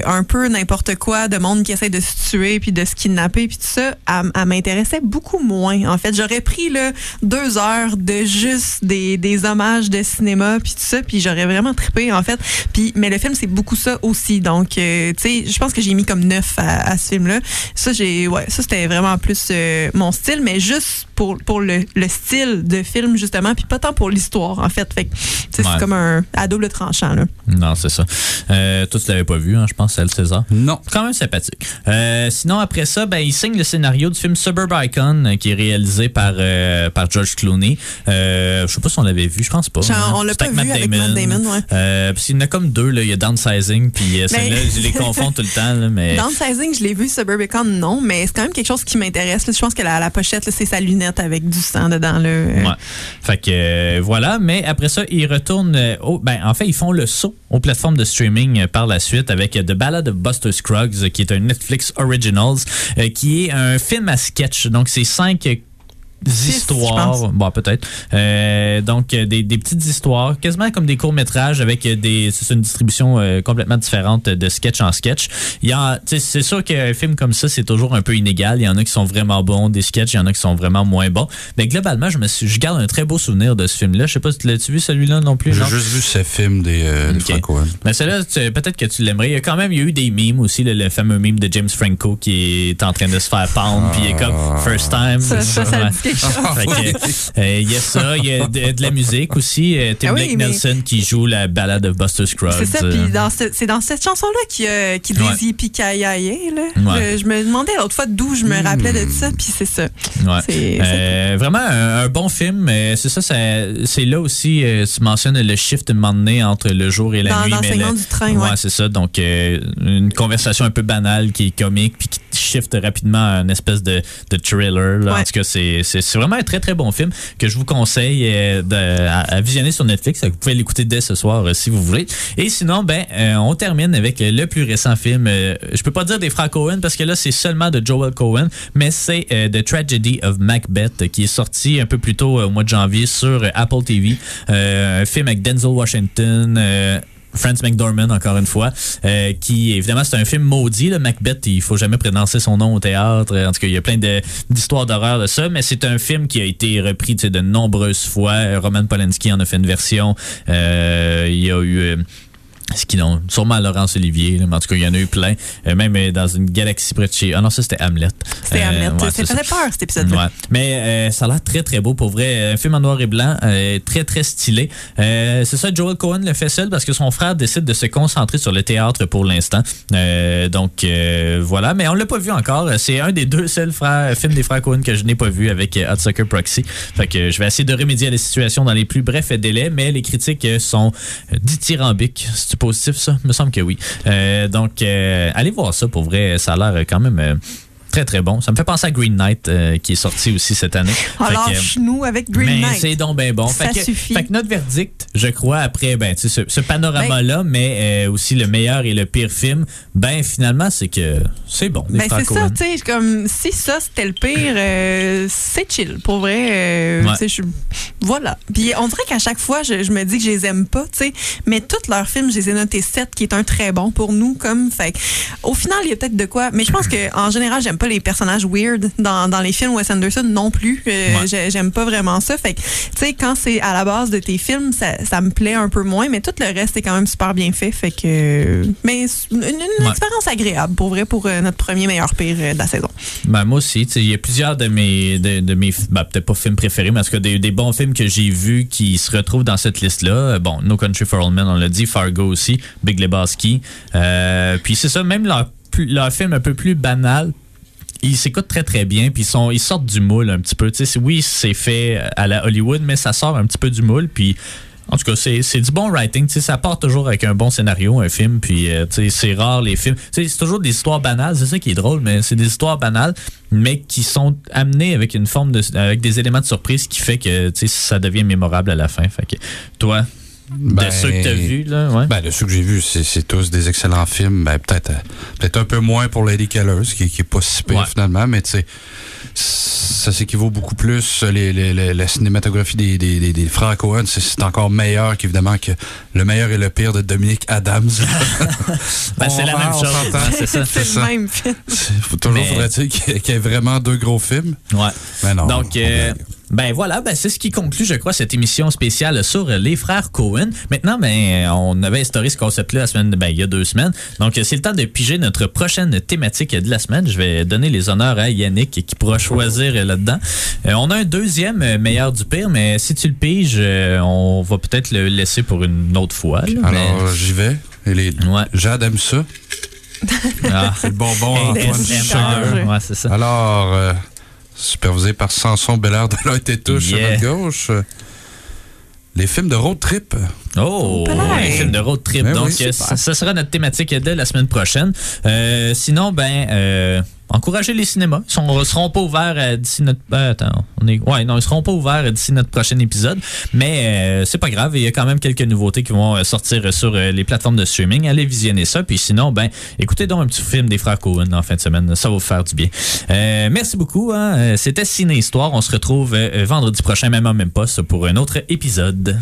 un peu n'importe quoi, de monde qui essaie de se tuer puis de se kidnapper puis tout ça, elle, elle m'intéressait beaucoup moins. En fait, j'aurais pris là, deux heures de juste des, des hommages de cinéma puis tout ça, puis j'aurais vraiment trippé en fait. Puis, mais le film, c'est beaucoup ça aussi. Donc, euh, tu sais, je pense que j'ai mis comme neuf à, à ce film-là. Ça, j'ai, ouais, ça c'était vraiment plus euh, mon style, mais juste pour, pour le, le style de film, justement, puis pas tant pour l'histoire, en fait. Fait que, tu sais, ouais. c'est comme un à double tranchant, là. Non, c'est ça. Euh, tout l'avais pas vu, hein, je pense, c'est le César. Non. Quand même sympathique. Euh, sinon, après ça, ben, il signe le scénario du film Suburb Icon, qui est réalisé par, euh, par George Clooney. Euh, je sais pas si on l'avait vu, je pense pas. Genre, on l'a pas vu Matt avec Damon. Matt Damon, ouais. Euh, puis il y en a comme deux, là. Il y a Downsizing, puis euh, ben... là je les confonds tout le temps, là, mais... Downsizing, je l'ai vu, Suburb Icon, non, mais c'est quand même quelque chose qui m'intéresse, là. Je pense que la, la pochette, là, c'est sa lunette avec du sang dedans, là. Euh... Ouais. Fait que, euh, voilà, mais après ça, ils retournent au... Ben, en fait, ils font le saut aux plateformes de streaming par la suite avec The Ballad of Buster Scruggs, qui est un Netflix Originals, euh, qui est un film à sketch. Donc, c'est cinq histoires, bon peut-être, euh, donc des, des petites histoires, quasiment comme des courts-métrages avec des, c'est une distribution euh, complètement différente de sketch en sketch. Il y a, c'est sûr qu'un film comme ça, c'est toujours un peu inégal. Il y en a qui sont vraiment bons des sketchs, il y en a qui sont vraiment moins bons. Mais globalement, je me suis, je garde un très beau souvenir de ce film-là. Je sais pas si tu l'as vu celui-là non plus. J'ai non? juste vu ce film des, euh, okay. des Franco. Mais celui-là, tu, peut-être que tu l'aimerais. Il y a quand même, il y a eu des mèmes aussi, le, le fameux mème de James Franco qui est en train de se faire pendre, ah. puis il est comme first time. Ça, ça, ça, ouais. ça Il euh, y a ça, il y a de, de la musique aussi. Euh, Tim ah oui, Blake Nelson qui joue la Ballade of Buster Scruggs. C'est ça, puis ce, c'est dans cette chanson-là qu'il euh, qui ouais. dit Pikayaye. Ouais. Je, je me demandais l'autre fois d'où je me rappelais de ça, puis c'est ça. Ouais. C'est, euh, c'est... Vraiment un, un bon film. C'est ça, ça, c'est là aussi, euh, tu mentionnes le shift de moment donné entre le jour et la dans, nuit. Dans mais le, du train, ouais, ouais. c'est ça. Donc, euh, une conversation un peu banale qui est comique, puis qui shift rapidement à une espèce de, de thriller. Là. Ouais. En tout cas, c'est, c'est C'est vraiment un très très bon film que je vous conseille de, à, à visionner sur Netflix. Vous pouvez l'écouter dès ce soir si vous voulez. Et sinon, ben, euh, on termine avec le plus récent film. Euh, je peux pas dire des frères Coen parce que là c'est seulement de Joel Coen, mais c'est euh, The Tragedy of Macbeth qui est sorti un peu plus tôt euh, au mois de janvier sur euh, Apple T V. Euh, un film avec Denzel Washington. Euh, Frances McDormand, encore une fois, euh, qui, évidemment, c'est un film maudit, le Macbeth. Il faut jamais prononcer son nom au théâtre. En tout cas, il y a plein de, d'histoires d'horreur de ça, mais c'est un film qui a été repris de nombreuses fois. Roman Polanski en a fait une version. Euh, il y a eu... Euh, ce qui non, sûrement Laurence Olivier, là, mais en tout cas, il y en a eu plein. Euh, même euh, dans une galaxie près de chez... Ah non, ça, c'était Hamlet. C'était euh, Hamlet. Ouais, ça faisait peur, cet épisode-là. Ouais. Mais euh, ça a l'air très, très beau, pour vrai. Un film en noir et blanc, euh, très, très stylé. Euh, c'est ça, Joel Coen le fait seul parce que son frère décide de se concentrer sur le théâtre pour l'instant. Euh, donc, euh, voilà. Mais on l'a pas vu encore. C'est un des deux seuls frères, films des frères Coen que je n'ai pas vu avec euh, Hudsucker Proxy. Fait que euh, je vais essayer de remédier à la situation dans les plus brefs délais, mais les critiques sont dithyrambiques. Si tu positif, ça? Il me semble que oui. Euh, donc, euh, allez voir ça, pour vrai. Ça a l'air quand même euh, très, très bon. Ça me fait penser à Green Knight, euh, qui est sorti aussi cette année. Alors, chenou euh, avec Green mais Knight. Mais c'est donc bien bon. Ça fait suffit. Que, fait que notre verdict, je crois, après ben, ce, ce panorama-là, ben, mais euh, aussi le meilleur et le pire film, ben finalement, c'est que c'est bon. Ben, c'est ça, tu sais, comme si ça, c'était le pire, euh, c'est chill, pour vrai. Euh, ouais. je, voilà. Puis on dirait qu'à chaque fois, je, je me dis que je les aime pas, tu sais, mais tous leurs films, je les ai notés sept, qui est un très bon pour nous. Comme, fait, au final, il y a peut-être de quoi, mais je pense qu'en général, j'aime pas pas les personnages weird dans, dans les films Wes Anderson non plus. Euh, ouais. J'aime pas vraiment ça. Fait que, tu sais, quand c'est à la base de tes films, ça, ça me plaît un peu moins, mais tout le reste est quand même super bien fait. Fait que, mais une, une ouais. expérience agréable, pour vrai, pour euh, notre premier meilleur pire euh, de la saison. Ben, moi aussi, tu sais, il y a plusieurs de mes, de, de mes ben, peut-être pas films préférés, mais en tout cas, des, des bons films que j'ai vus qui se retrouvent dans cette liste-là. Bon, No Country for Old Men, on l'a dit, Fargo aussi, Big Lebowski. Euh, puis c'est ça, même leur, leur film un peu plus banal, ils s'écoutent très très bien, puis ils, sont, ils sortent du moule un petit peu. Tu sais, oui, c'est fait à la Hollywood, mais ça sort un petit peu du moule, puis en tout cas, c'est, c'est du bon writing. Tu sais, ça part toujours avec un bon scénario, un film, puis euh, tu sais, c'est rare les films. Tu sais, c'est toujours des histoires banales, c'est ça qui est drôle, mais c'est des histoires banales, mais qui sont amenées avec une forme de, avec des éléments de surprise qui fait que tu sais, ça devient mémorable à la fin. Fait que toi... Ben, de ceux que tu as vus, là, ouais. Ben, de ceux que j'ai vus, c'est, c'est tous des excellents films. Ben, peut-être, peut-être un peu moins pour Ladykillers, qui, qui est pas si pire, ouais. finalement, mais tu sais, ça s'équivaut beaucoup plus. Les, les, les, la cinématographie des, des, des, des frères Coen, c'est, c'est encore meilleur qu'évidemment que le meilleur et le pire de Dominique Adams. Ben, c'est on, la même on chose. S'entend. C'est, ça, c'est, c'est le ça. Même film. Faut, toujours mais... faudrait-il qu'il y ait vraiment deux gros films. Ouais. Ben, non. Donc, euh... ben voilà, ben c'est ce qui conclut, je crois, cette émission spéciale sur les frères Coen. Maintenant, ben on avait instauré ce concept-là la semaine, ben, il y a deux semaines. Donc, c'est le temps de piger notre prochaine thématique de la semaine. Je vais donner les honneurs à Yannick qui pourra choisir là-dedans. Euh, on a un deuxième meilleur du pire, mais si tu le piges, euh, on va peut-être le laisser pour une autre fois. Là, alors, mais... j'y vais. Et les... ouais. Jade aime ça. Ah. C'est le bonbon Antoine Sugar. Ouais, c'est ça. Alors... Euh... supervisé par Samson Belair de l'autre et touche yeah. sur notre gauche. Les films de road trip. Oh, ouais. Les films de road trip. Mais donc, oui, ça, ça sera notre thématique de la semaine prochaine. Euh, sinon, ben, euh, encouragez les cinémas. Ils ne seront pas ouverts d'ici notre... Euh, attends, on est... ouais, non, ils seront pas ouverts d'ici notre prochain épisode. Mais euh, c'est pas grave. Il y a quand même quelques nouveautés qui vont sortir sur les plateformes de streaming. Allez visionner ça. Puis sinon, ben, écoutez donc un petit film des frères Coen en fin de semaine. Ça va vous faire du bien. Euh, merci beaucoup. Hein. C'était CinéHistoire. On se retrouve vendredi prochain, même en même poste, pour un autre épisode.